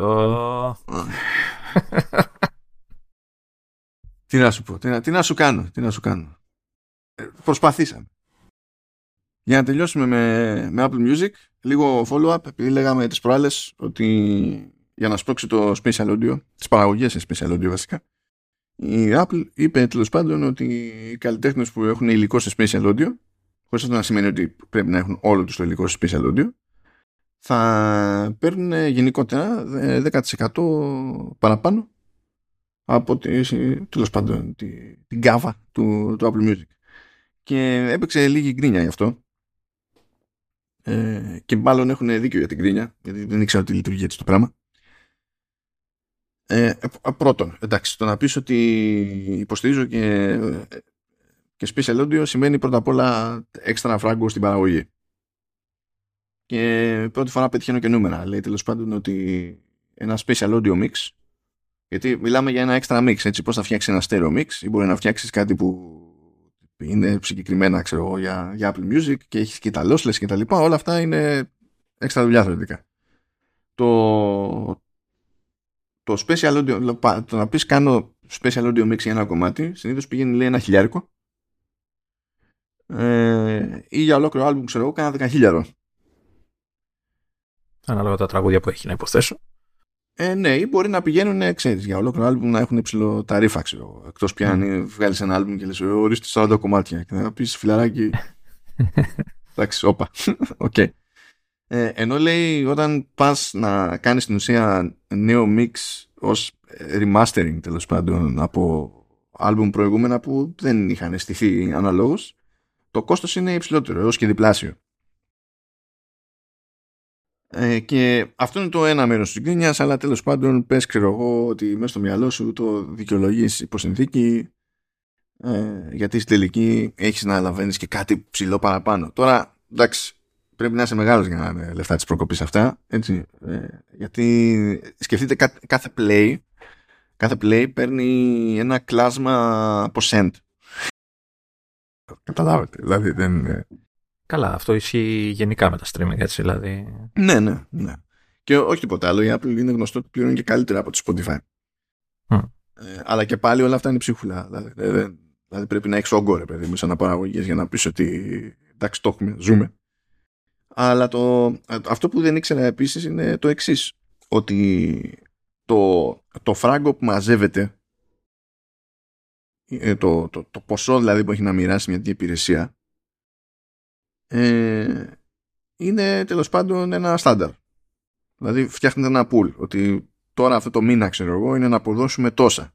Τι να σου πω, τι να, τι να σου κάνω, τι να σου κάνω. Ε, προσπαθήσαμε. Για να τελειώσουμε με, με Apple Music, λίγο follow-up, επειδή λέγαμε τις προάλλες ότι για να σπρώξει το Spatial Audio, τις παραγωγές σε Spatial Audio βασικά, η Apple είπε τέλος πάντων ότι οι καλλιτέχνες που έχουν υλικό σε Spatial Audio, χωρίς αυτό να σημαίνει ότι πρέπει να έχουν όλο τους το υλικό σε Spatial Audio, θα παίρνουν γενικότερα δέκα τοις εκατό παραπάνω από τις, τέλος πάντων, την κάβα του, του Apple Music. Και έπαιξε λίγη γκρίνια γι' αυτό. Ε, και μάλλον έχουν δίκιο για την γκρίνια, γιατί δεν ήξερα ότι λειτουργεί έτσι το πράγμα. Ε, πρώτον, εντάξει, το να πεις ότι υποστηρίζω και, και Spatial Audio σημαίνει πρώτα απ' όλα έξτρα φράγκο στην παραγωγή. Και πρώτη φορά πετυχαίνω και νούμερα. Λέει τέλος πάντων ότι ένα Spatial Audio Mix, γιατί μιλάμε για ένα έξτρα mix, έτσι, πώς θα φτιάξει ένα stereo mix, ή μπορεί να φτιάξει κάτι που είναι συγκεκριμένα, ξέρω εγώ, για, για Apple Music και έχεις και τα lossless και τα λοιπά. Όλα αυτά είναι έξτρα δουλειά θεωρητικά. Το, το special audio, το να πεις κάνω special audio mix για ένα κομμάτι, συνήθως πηγαίνει, λέει, ένα χιλιάρικο. Ε, ή για ολόκληρο album, ξέρω εγώ, κάνα δεκαχίλιαρο. Ανάλογα τα τραγούδια που έχει, να υποθέσω. Ε, ναι, ή μπορεί να πηγαίνουν, ξέρεις, για ολόκληρο άλμπουμ να έχουν υψηλό τα ρήφα, ξέρω. Εκτός πια αν βγάλεις ένα άλμπουμ και λες, ορίστε σαράντα κομμάτια. Και να πεις, φιλαράκι. Εντάξει, όπα. Οκ. Okay. Ε, ενώ λέει, όταν πας να κάνεις στην ουσία νέο mix ως remastering, τέλος πάντων, από άλμπουμ προηγούμενα που δεν είχαν στηθεί αναλόγως, το κόστος είναι υψηλότερο, έως και διπλάσιο. Και αυτό είναι το ένα μέρος της γκρίνιας, αλλά τέλος πάντων πες, ξέρω εγώ, ότι μέσα στο μυαλό σου το δικαιολογείς υποσυνθήκη, ε, γιατί στην τελική έχεις να λαμβάνεις και κάτι ψηλό παραπάνω. Τώρα, εντάξει, πρέπει να είσαι μεγάλος για να είναι λεφτά της προκοπής αυτά, έτσι, ε, γιατί σκεφτείτε κα, κάθε play, κάθε play παίρνει ένα κλάσμα percent. Καταλάβετε, δηλαδή δεν... Καλά, αυτό ισχύει γενικά με τα streaming, έτσι, δηλαδή. Ναι, ναι, ναι. Και όχι τίποτα άλλο. Η Apple είναι γνωστό ότι πληρώνει και καλύτερα από το Spotify. Mm. Ε, αλλά και πάλι όλα αυτά είναι ψίχουλα. Δηλαδή, δηλαδή, δηλαδή πρέπει να έχεις όγκο, ρε παιδί μου, σαν αναπαραγωγές για να πεις ότι εντάξει, το έχουμε, ζούμε. Mm. Αλλά το, αυτό που δεν ήξερα επίσης είναι το εξής. Ότι το, το φράγκο που μαζεύεται, το, το, το ποσό δηλαδή που έχει να μοιράσει μια τέτοια υπηρεσία, Ε, είναι τέλος πάντων ένα στάνταρ. Δηλαδή φτιάχνετε ένα pool, ότι τώρα αυτό το μήνα, ξέρω εγώ, είναι να αποδώσουμε τόσα.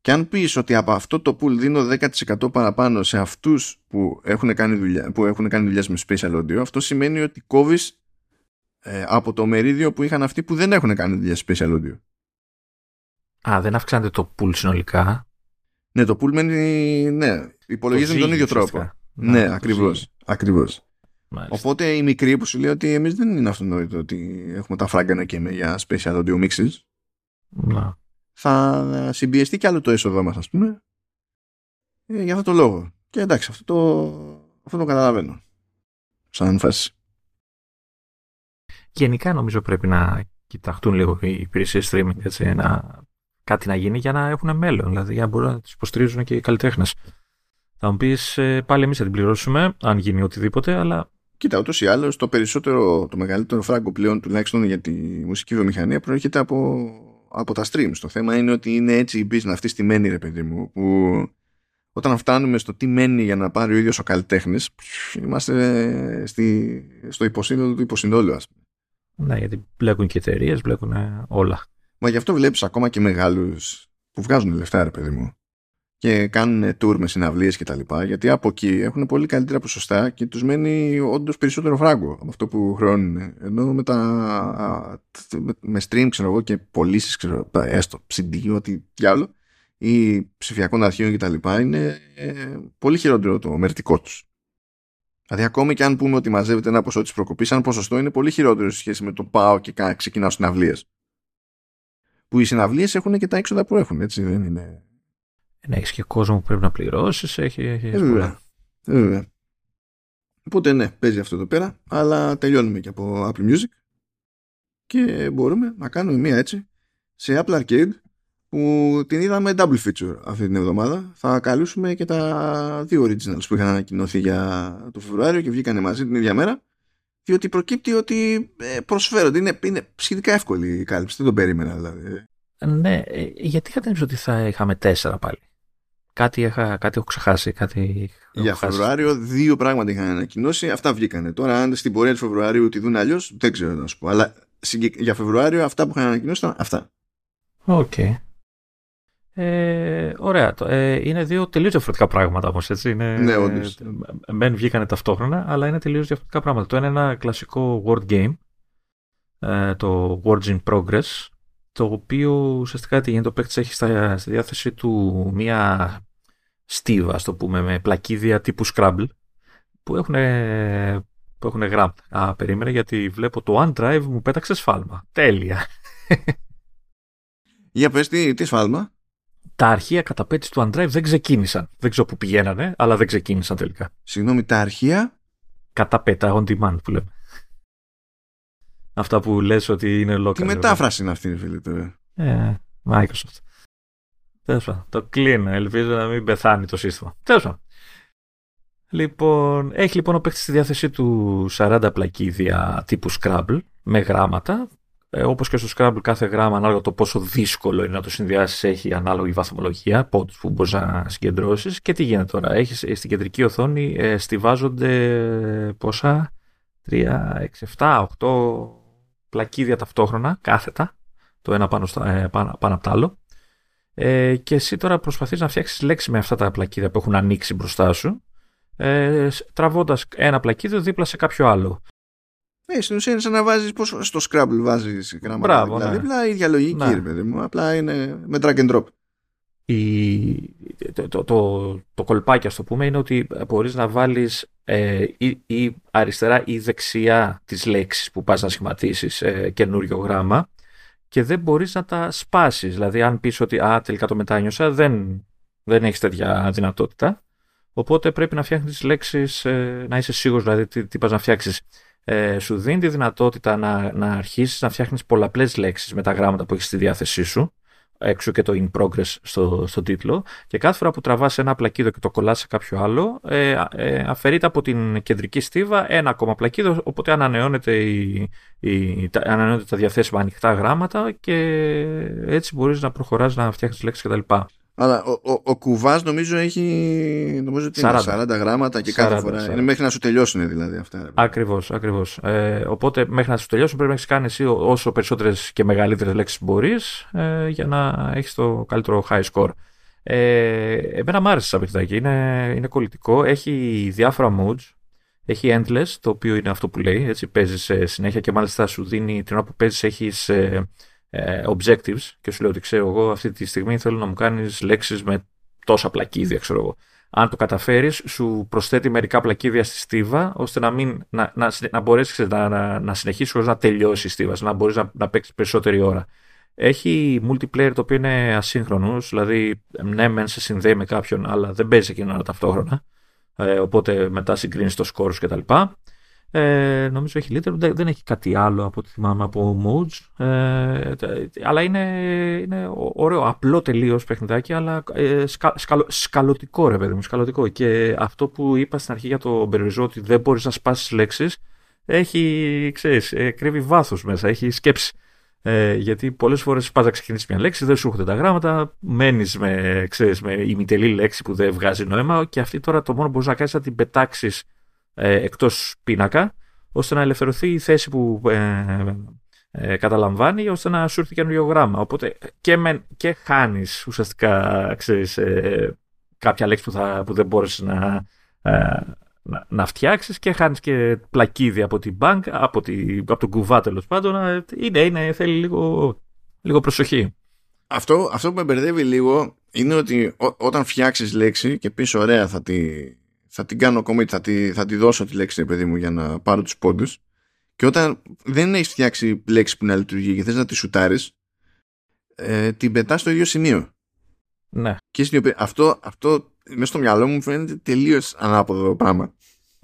Και αν πεις ότι από αυτό το pool δίνω δέκα τοις εκατό παραπάνω σε αυτούς που έχουν κάνει δουλειά, που έχουν κάνει δουλειές με Spatial Audio, αυτό σημαίνει ότι κόβεις ε, από το μερίδιο που είχαν αυτοί που δεν έχουν κάνει δουλειές Spatial Audio. Α, δεν αυξάνεται το pool συνολικά. Ναι, το pool μένει, ναι, υπολογίζεται τον ίδιο τρόπο. Φυσικά. Να, ναι, ακριβώς, ακριβώς. Οπότε η μικρή που σου λέει ότι εμείς δεν είναι αυτονόητο ότι έχουμε τα φράγκανα και με για special audio mixes, να, θα συμπιεστεί κι άλλο το έσοδο μας, ας πούμε, ε, για αυτό το λόγο. Και εντάξει, αυτό το, αυτό το καταλαβαίνω σαν φάση. Γενικά νομίζω πρέπει να κοιταχτούν λίγο οι υπηρεσίες streaming, έτσι, να, κάτι να γίνει για να έχουν μέλλον, δηλαδή για να μπορούν να τις υποστηρίζουν και οι καλλιτέχνες. Θα μου πεις, πάλι εμείς θα την πληρώσουμε, αν γίνει οτιδήποτε, αλλά... Κοίτα, ούτως ή άλλως, το περισσότερο, το μεγαλύτερο φράγκο πλέον, τουλάχιστον για τη μουσική βιομηχανία, προέρχεται από, από τα streams. Το θέμα είναι ότι είναι έτσι η business αυτή στη μένη, ρε παιδί μου, που όταν φτάνουμε στο τι μένει για να πάρει ο ίδιος ο καλλιτέχνης, είμαστε στη, στο υποσύνολο του υποσυνόλου, ας πούμε. Ναι, γιατί μπλέκουν και εταιρείες, μπλέκουν όλα. Μα γι' αυτό βλέπεις ακόμα και μεγάλους που βγάζουν λεφτά, ρε παιδί μου, και κάνουν tour με συναυλίες και τα λοιπά, γιατί από εκεί έχουν πολύ καλύτερα ποσοστά και τους μένει όντως περισσότερο φράγκο από αυτό που χρεώνουν. Ενώ με, τα, με stream, ξέρω εγώ, και πωλήσεις, ξέρω, έστω σι ντι, ό,τι διάλο, ή ψηφιακών αρχείων και τα λοιπά, είναι ε, πολύ χειρότερο το μερτικό τους. Δηλαδή ακόμη και αν πούμε ότι μαζεύεται ένα ποσό της προκοπής, σαν ποσοστό είναι πολύ χειρότερο σε σχέση με το πάω και ξεκινάω συναυλίες. Που οι συναυλίες έχουν και τα έξοδα που έχουν, έτσι δεν είναι... Να έχεις και κόσμο που πρέπει να πληρώσεις, έχει, έχει ε, βέβαια, ε, βέβαια. Οπότε ναι, παίζει αυτό εδώ πέρα, αλλά τελειώνουμε και από Apple Music και μπορούμε να κάνουμε μία έτσι σε Apple Arcade που την είδαμε double feature αυτή την εβδομάδα. Θα καλούσουμε και τα δύο originals που είχαν ανακοινωθεί για το Φεβρουάριο και βγήκανε μαζί την ίδια μέρα, διότι προκύπτει ότι προσφέρονται, είναι, είναι σχετικά εύκολη η κάλυψη, δεν τον περίμενα δηλαδή. Ναι, γιατί είχα την ότι θα είχαμε τέσσερα πάλι. Κάτι, είχα, κάτι έχω ξεχάσει. Κάτι έχω για χάσει. Φεβρουάριο δύο πράγματα είχαν ανακοινώσει. Αυτά βγήκανε. Τώρα, αν στην πορεία του Φεβρουαρίου τη δουν αλλιώς, δεν ξέρω να σου πω. Αλλά για Φεβρουάριο αυτά που είχαν ανακοινώσει ήταν αυτά. Οκ. Okay. Ε, ωραία. Ε, είναι δύο τελείως διαφορετικά πράγματα όμως. Ναι, όντως. Ε, μεν βγήκανε ταυτόχρονα, αλλά είναι τελείως διαφορετικά πράγματα. Το ένα είναι ένα κλασικό word game. Ε, το Words in Progress. Το οποίο ουσιαστικά τι γίνεται, ο παίκτης έχει στα, στη διάθεσή του μία στίβα, ας το πούμε, με πλακίδια τύπου Scrabble που έχουν, που έχουν γράμματα. Α, περίμενε, γιατί βλέπω το OneDrive μου πέταξε σφάλμα. Τέλεια. Για πες τι, τι σφάλμα. Τα αρχεία κατά πέτηση του OneDrive δεν ξεκίνησαν. Δεν ξέρω που πηγαίνανε, αλλά δεν ξεκίνησαν τελικά. Συγγνώμη, τα αρχεία. Κατά πέτα, on demand που λέμε. Αυτά που λες ότι είναι local. Τι μετάφραση είναι αυτή, φίλε, τώρα. Ε, Microsoft. Τέλος πάντων. Το κλείνω. Ελπίζω να μην πεθάνει το σύστημα. Τέλος πάντων. Λοιπόν, έχει λοιπόν ο παίκτης στη διάθεσή του σαράντα πλακίδια τύπου Scrabble με γράμματα. Ε, όπως και στο Scrabble, κάθε γράμμα, ανάλογα το πόσο δύσκολο είναι να το συνδυάσεις, έχει ανάλογη βαθμολογία, πόντους που μπορείς να συγκεντρώσεις. Και τι γίνεται τώρα. Έχεις, στην κεντρική οθόνη ε, στιβάζονται πόσα. τρία, έξι, επτά, οκτώ πλακίδια ταυτόχρονα, κάθετα, το ένα πάνω, στα, πάνω, πάνω από το άλλο. Ε, και εσύ τώρα προσπαθείς να φτιάξεις λέξη με αυτά τα πλακίδια που έχουν ανοίξει μπροστά σου, ε, τραβώντας ένα πλακίδιο δίπλα σε κάποιο άλλο. Ε, στην ουσία είναι σαν να βάζεις, πώς, στο Scrabble βάζεις γράμματα δίπλα, ναι. Δίπλα, η ίδια λογική, ναι. Ρε παιδί μου, απλά είναι με drag and drop. Η, το, το, το, το κολπάκι, ας το πούμε, είναι ότι μπορείς να βάλεις ε, ή, ή αριστερά ή δεξιά τις λέξεις που πας να σχηματίσεις ε, καινούριο γράμμα και δεν μπορείς να τα σπάσεις. Δηλαδή αν πεις ότι α, τελικά το μετάνιωσα, δεν, δεν έχεις τέτοια δυνατότητα. Οπότε πρέπει να φτιάχνεις λέξεις, ε, να είσαι σίγουρος δηλαδή τι, τι πας να φτιάξεις. Ε, σου δίνει τη δυνατότητα να, να αρχίσεις να φτιάχνεις πολλαπλές λέξεις με τα γράμματα που έχεις στη διάθεσή σου. Έξω και το in progress στο, στο τίτλο, και κάθε φορά που τραβάς ένα πλακίδο και το κολλάς σε κάποιο άλλο, ε, ε, αφαιρείται από την κεντρική στίβα ένα ακόμα πλακίδο, οπότε ανανεώνεται, η, η, τα, ανανεώνεται τα διαθέσιμα ανοιχτά γράμματα και έτσι μπορείς να προχωράς, να φτιάχνεις λέξεις κτλ. Αλλά ο, ο, ο κουβάς νομίζω έχει νομίζω ότι είναι σαράντα γράμματα και κάθε φορά. Είναι μέχρι να σου τελειώσουν δηλαδή αυτά. Ακριβώς, ακριβώς. Ε, οπότε μέχρι να σου τελειώσουν πρέπει να έχεις κάνει εσύ όσο περισσότερες και μεγαλύτερες λέξεις μπορείς ε, για να έχεις το καλύτερο high score. Ε, εμένα μ' άρεσε σαν παιχνιδάκι. Είναι, είναι κολλητικό. Έχει διάφορα moods. Έχει endless, το οποίο είναι αυτό που λέει. Έτσι παίζεις ε, συνέχεια και μάλιστα σου δίνει την ώρα που παίζεις έχεις... Ε, objectives και σου λέω ότι ξέρω εγώ αυτή τη στιγμή θέλω να μου κάνεις λέξεις με τόσα πλακίδια, ξέρω εγώ. Αν το καταφέρεις σου προσθέτει μερικά πλακίδια στη στίβα ώστε να, μην, να, να, να μπορέσεις να, να, να συνεχίσεις χωρίς να τελειώσει η στίβα, να μπορείς να, να παίξεις περισσότερη ώρα. Έχει multiplayer το οποίο είναι ασύγχρονος, δηλαδή ναι μεν σε συνδέει με κάποιον αλλά δεν παίζει εκείνο ταυτόχρονα, ε, οπότε μετά συγκρίνεις το σκόρ σου κτλ. Ε, νομίζω έχει λίτερ, δεν έχει κάτι άλλο από ό,τι θυμάμαι από moods, ε, αλλά είναι, είναι ωραίο, απλό τελείως παιχνιδάκι, αλλά ε, σκα, σκαλω, σκαλωτικό ρε παιδί μου, σκαλωτικό. Και αυτό που είπα στην αρχή για το περιορισμό ότι δεν μπορείς να σπάσεις λέξεις, έχει, ξέρεις, ε, κρύβει βάθος μέσα, έχει σκέψη. Ε, γιατί πολλές φορές πας να ξεκινήσεις μια λέξη, δεν σου έρχονται τα γράμματα, μένεις με, ξέρεις, με ημιτελή λέξη που δεν βγάζει νόημα και αυτή τώρα το μόνο που μπορείς να κάνεις να την πετάξεις εκτός πίνακα, ώστε να ελευθερωθεί η θέση που ε, ε, καταλαμβάνει, ώστε να σου έρθει καινούργιο γράμμα. Οπότε και, με, και χάνεις ουσιαστικά, ξέρεις, ε, κάποια λέξη που, θα, που δεν μπορείς να, ε, να, να φτιάξεις και χάνεις και πλακίδι από την bank, από, τη, από τον κουβά τέλος πάντων. Είναι, είναι, θέλει λίγο, λίγο προσοχή. Αυτό, αυτό που με μπερδεύει λίγο είναι ότι ό, όταν φτιάξεις λέξη και πεις ωραία θα τη... Θα την κάνω commit, θα τη, θα τη δώσω τη λέξη, παιδί μου, για να πάρω τους πόντους. Και όταν δεν έχεις φτιάξει λέξη που να λειτουργεί και θες να τη σουτάρεις, ε, την πετάς στο ίδιο σημείο. Ναι. Και στην οποία, αυτό, αυτό μέσα στο μυαλό μου φαίνεται τελείως ανάποδο πράγμα.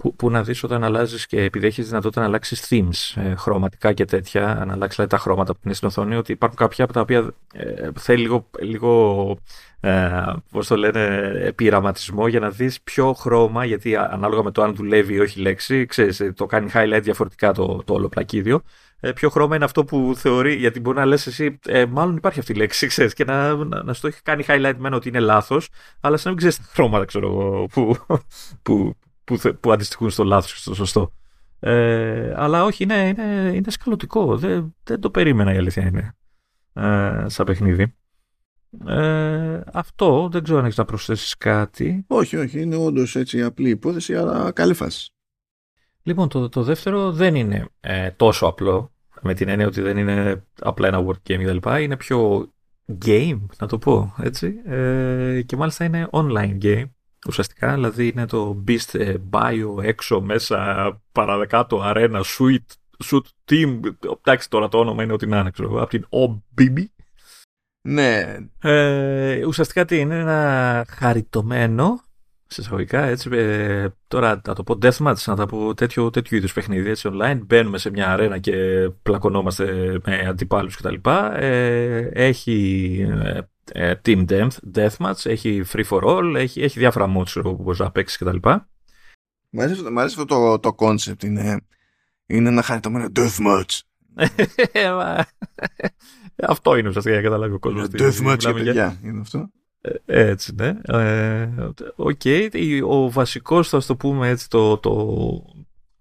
Που, που να δεις όταν αλλάζεις, και επειδή έχεις δυνατότητα να αλλάξεις themes, ε, χρωματικά και τέτοια, να αλλάξεις τα χρώματα που είναι στην οθόνη, ότι υπάρχουν κάποια από τα οποία ε, θέλει λίγο, λίγο ε, πώς το λένε, πειραματισμό για να δεις ποιο χρώμα, γιατί ανάλογα με το αν δουλεύει ή όχι λέξη, ξέρεις, το κάνει highlight διαφορετικά το, το όλο πλακίδιο. Ε, ποιο χρώμα είναι αυτό που θεωρεί, γιατί μπορεί να λες εσύ, ε, μάλλον υπάρχει αυτή η λέξη, ξέρεις, και να, να, να στο έχει κάνει highlight μένο ότι είναι λάθος, αλλά σαν να μην ξέρεις τα χρώματα, ξέρω εγώ, που. που Που, που αντιστοιχούν στο λάθος και στο σωστό. Ε, αλλά όχι, ναι, είναι, είναι σκαλωτικό. Δεν, δεν το περίμενα, η αλήθεια είναι. Ε, σαν παιχνίδι. Ε, αυτό, δεν ξέρω αν έχεις να προσθέσεις κάτι. Όχι, όχι. Είναι όντως έτσι απλή υπόθεση, αλλά καλή φάση. Λοιπόν, το, το δεύτερο δεν είναι ε, τόσο απλό. Με την έννοια ότι δεν είναι απλά ένα word game κτλ. Είναι πιο game, να το πω έτσι. Ε, και μάλιστα είναι online game. Ουσιαστικά, δηλαδή είναι το Beast Bio έξω μέσα παραδεκάτο Arena Shoot Team. Εντάξει, τώρα το όνομα είναι ό,τι να είναι, ξέρω, από την ο μπι μπι. Ναι. Ε, ουσιαστικά τι είναι, ένα χαριτωμένο, σε εισαγωγικά, έτσι, ε, τώρα να το πω deathmatch, να τα πω τέτοιο, τέτοιο είδους παιχνίδι, έτσι, online. Μπαίνουμε σε μια αρένα και πλακωνόμαστε με αντιπάλους κτλ. Ε, έχει... Ε, Team Deathmatch, έχει free for all, έχει, έχει διάφορα modes που μπορεί να παίξει κτλ. Μ' αρέσει αυτό το, το concept. Είναι, είναι ένα χαριτωμένο Deathmatch. Αυτό είναι ουσιαστικά για να καταλάβει ο κόσμος. Deathmatch για παιδιά. Είναι αυτό. Έτσι, ναι. Οκ. Okay. Ο βασικός, θα το πούμε έτσι, το, το,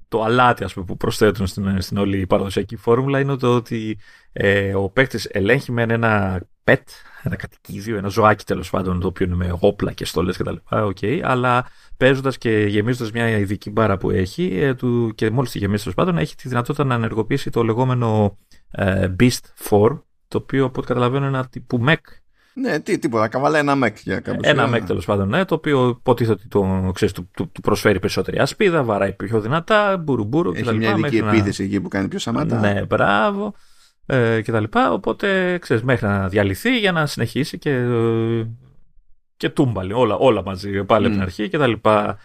το αλάτι, ας πούμε, που προσθέτουν στην, στην όλη παραδοσιακή φόρμουλα είναι το ότι ε, ο παίκτης ελέγχει με ένα pet, ένα κατοικίδιο, ένα ζωάκι τέλος πάντων, το οποίο είναι με όπλα και στολές κτλ. Okay. Αλλά παίζοντας και γεμίζοντας μια ειδική μπάρα που έχει, ε, του, και μόλις τη γεμίσει τέλος πάντων, έχει τη δυνατότητα να ενεργοποιήσει το λεγόμενο ε, Beast φορ, το οποίο από ό,τι καταλαβαίνω είναι ένα τύπου mech. Ναι, τι, τίποτα, καβαλάει ένα mech για κάποιο. Ένα mech τέλος πάντων, ναι, το οποίο υποτίθεται ότι το, ξέρεις, του, του, του προσφέρει περισσότερη ασπίδα, βαράει πιο δυνατά, μπουρουμπουρου κτλ. Έχει μια ειδική επίθεση να... εκεί που κάνει πιο σαμάτα. Ναι, μπράβο. Και τα λοιπά, οπότε ξέρεις, μέχρι να διαλυθεί για να συνεχίσει και, και τούμπαλι όλα, όλα μαζί πάλι mm. από την αρχή και τα λοιπά.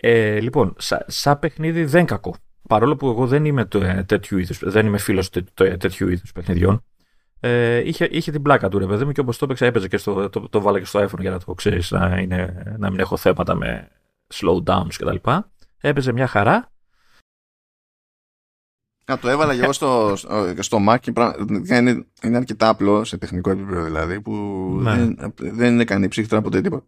Ε, λοιπόν, σαν σα παιχνίδι δεν κακό, παρόλο που εγώ δεν είμαι, το, τέτοιου είδους, δεν είμαι φίλος το, το, τέτοιου είδους παιχνιδιών. Ε, είχε, είχε την πλάκα του, ρε παιδί μου, και όπως το έπαιξα, έπαιζε και στο, το, το βάλα και στο iPhone για να το ξέρεις, να, είναι, να μην έχω θέματα με slowdowns και τα λοιπά. Έπαιζε μια χαρά. Να το έβαλα και εγώ στο, στο Mac, και είναι, είναι αρκετά απλό σε τεχνικό επίπεδο, δηλαδή, που ναι. δεν, δεν είναι κανένα ψύχτρα από τίποτα.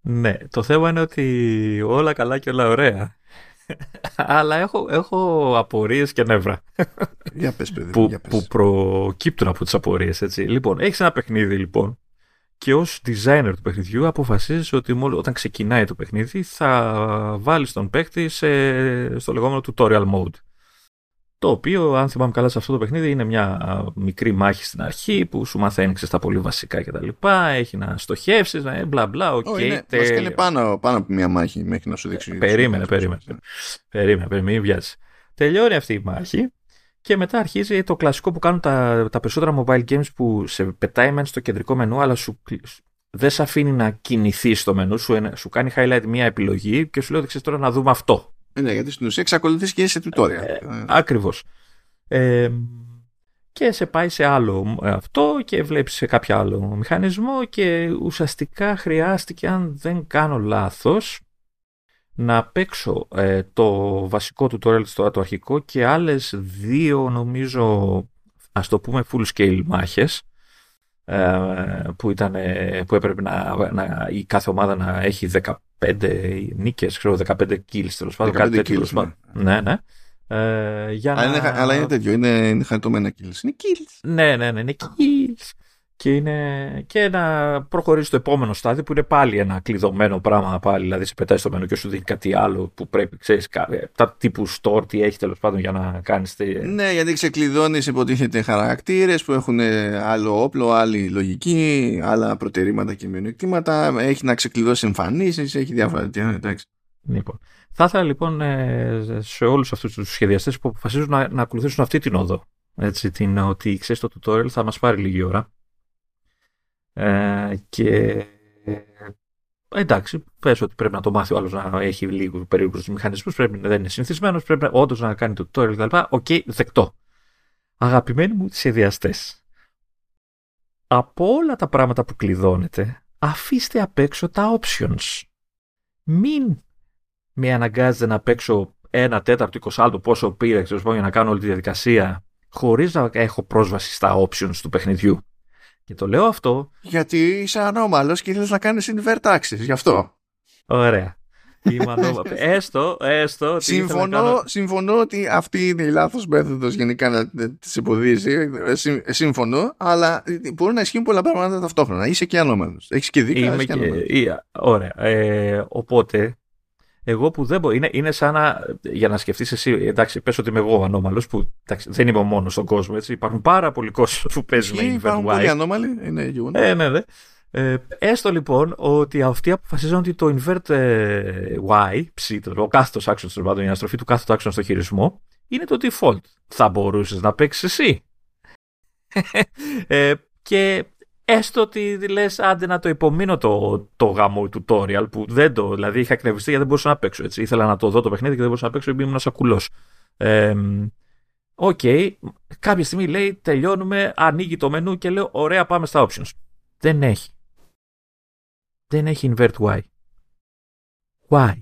Ναι, το θέμα είναι ότι όλα καλά και όλα ωραία. Αλλά έχω, έχω απορίες και νεύρα. Για πες, παιδί, που, για πες. Που προκύπτουν από τις απορίες, έτσι. Λοιπόν, έχεις ένα παιχνίδι, λοιπόν, και ως designer του παιχνιδιού αποφασίζεις ότι μόλις όταν ξεκινάει το παιχνίδι θα βάλεις τον παίκτη σε, στο λεγόμενο tutorial mode, το οποίο, αν θυμάμαι καλά, σε αυτό το παιχνίδι είναι μια μικρή μάχη στην αρχή που σου μαθαίνει τα πολύ βασικά και τα λοιπά, έχει να στοχεύσεις, να μπλα μπλα, οκ, okay, είναι, τέλειο. Πάνω, πάνω από μια μάχη μέχρι να σου δείξει. Περίμενε, περίμενε, περίμενε, περίμενε, βιάζεις. Τελειώνει αυτή η μάχη. Και μετά αρχίζει το κλασικό που κάνουν τα, τα περισσότερα mobile games, που σε πετάει μεν στο κεντρικό μενού, αλλά σου, δεν σε αφήνει να κινηθείς στο μενού, σου, σου κάνει highlight μια επιλογή και σου λέει ότι ξέρεις τώρα να δούμε αυτό. Ναι, γιατί στην ουσία εξακολουθείς και είσαι tutorial. Ε, ε, ακριβώς. Ε, και σε πάει σε άλλο αυτό και βλέπεις σε κάποιο άλλο μηχανισμό και ουσιαστικά χρειάστηκε, αν δεν κάνω λάθος, να παίξω ε, το βασικό tutorial, το, το αρχικό, και άλλες δύο, νομίζω, ας το πούμε full scale μάχες ε, που, ήταν, ε, που έπρεπε να, να, η κάθε ομάδα να έχει δεκαπέντε νίκες, ξέρω, δεκαπέντε kills τέλος πάντων, κάτι τέτοιο. Ναι, ναι. ναι. Ε, για αλλά, να... είναι, αλλά είναι τέτοιο, είναι, είναι χαριτωμένα kills. Είναι kills. Ναι, ναι, ναι, είναι kills. Και, είναι... και να προχωρήσει στο επόμενο στάδιο που είναι πάλι ένα κλειδωμένο πράγμα πάλι, δηλαδή σε πετάει στο μενού και σου δίνει κάτι άλλο που πρέπει, ξέρεις, τα τύπου store, τι έχει τέλος πάντων για να κάνεις. Ναι, γιατί ξεκλειδώνεις, υποτίθεται, χαρακτήρες που έχουν άλλο όπλο, άλλη λογική, άλλα προτερήματα και μειονεκτήματα, έχει να ξεκλειδώσει εμφανίσεις, έχει διάφορα. Εντάξει. Λοιπόν. Θα ήθελα λοιπόν σε όλους αυτούς τους σχεδιαστές που αποφασίζουν να, να ακολουθήσουν αυτή την όδο, έτσι, την, ότι ξέρεις, το tutorial θα μας πάρει λίγη ώρα. Ε, και εντάξει, πες ότι πρέπει να το μάθει ο άλλος να έχει λίγο περίπου μηχανισμούς, πρέπει να δεν είναι συνηθισμένος, πρέπει όντως να κάνει το tutorial κτλ. Οκ, okay, δεκτό. Αγαπημένοι μου σχεδιαστές, από όλα τα πράγματα που κλειδώνετε, αφήστε απ' έξω τα options. Μην με αναγκάζετε να παίξω ένα τέταρτο, εικοσάλτο, πόσο πήρα, ξέρω πω, για να κάνω όλη τη διαδικασία, χωρίς να έχω πρόσβαση στα options του παιχνιδιού. Και το λέω αυτό. Γιατί είσαι ανώμαλος και θέλεις να κάνεις invert axis, γι' αυτό. Ωραία. Είμαι ανώμαλος. έστω, έστω. Συμφωνώ, κάνω... συμφωνώ ότι αυτή είναι η λάθος μέθοδος γενικά να τις εμποδίζει. Συμφωνώ, αλλά μπορούν να ισχύουν πολλά πράγματα ταυτόχρονα. Είσαι και ανώμαλος. Έχεις και δίκιο. Είμαι και, και ωραία. Ε, οπότε, εγώ που δεν μπορώ. Είναι, είναι σαν να. Για να σκεφτείς εσύ, εντάξει, πες ότι είμαι εγώ ανώμαλος, που εντάξει, δεν είμαι ο μόνος στον κόσμο. Έτσι. Υπάρχουν πάρα πολλοί κόσμοι που παίζουν invert. Υπάρχουν πολλοί ανώμαλοι. Είναι γεγονός. Ε, ναι, ναι. Ε, έστω λοιπόν ότι αυτοί αποφασίζουν ότι το invert ε, Y, ψ, το, ο κάθετος άξονας του πάντων, η αναστροφή του κάθετου άξονα στο χειρισμό, είναι το default. Θα μπορούσες να παίξεις εσύ. ε, και έστω ότι λες, άντε να το υπομείνω το, το γαμό tutorial που δεν το. Δηλαδή είχα εκνευριστεί γιατί δεν μπορούσα να παίξω. Έτσι. Ήθελα να το δω το παιχνίδι και δεν μπορούσα να παίξω, ήμουν σαν κουλός. Ε, Οκ, okay. Κάποια στιγμή λέει τελειώνουμε, ανοίγει το μενού και λέω ωραία, πάμε στα options. Δεν έχει. Δεν έχει invert Y. Why?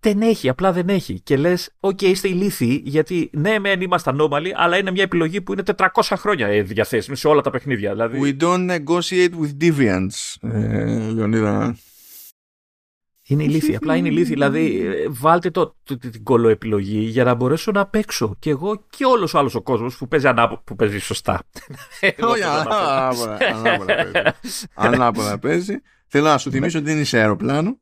δεν έχει, απλά δεν έχει. Και λες, OK, είστε ηλίθιοι, γιατί ναι, μεν είμαστε ανώμαλοι, αλλά είναι μια επιλογή που είναι τετρακόσια χρόνια διαθέσιμη σε όλα τα παιχνίδια. Δηλαδή... We don't negotiate with deviants, ε, Λεωνίδα. Είναι ηλίθιοι, απλά είναι ηλίθιοι. Δηλαδή, βάλτε το, το, την κολοεπιλογή για να μπορέσω να παίξω. Και εγώ και όλος ο άλλος ο κόσμος που παίζει, ανάπο, που παίζει σωστά. Όχι, ανάποδα παίζει. Θέλω να σου θυμίσω ότι δεν είσαι αεροπλάνο.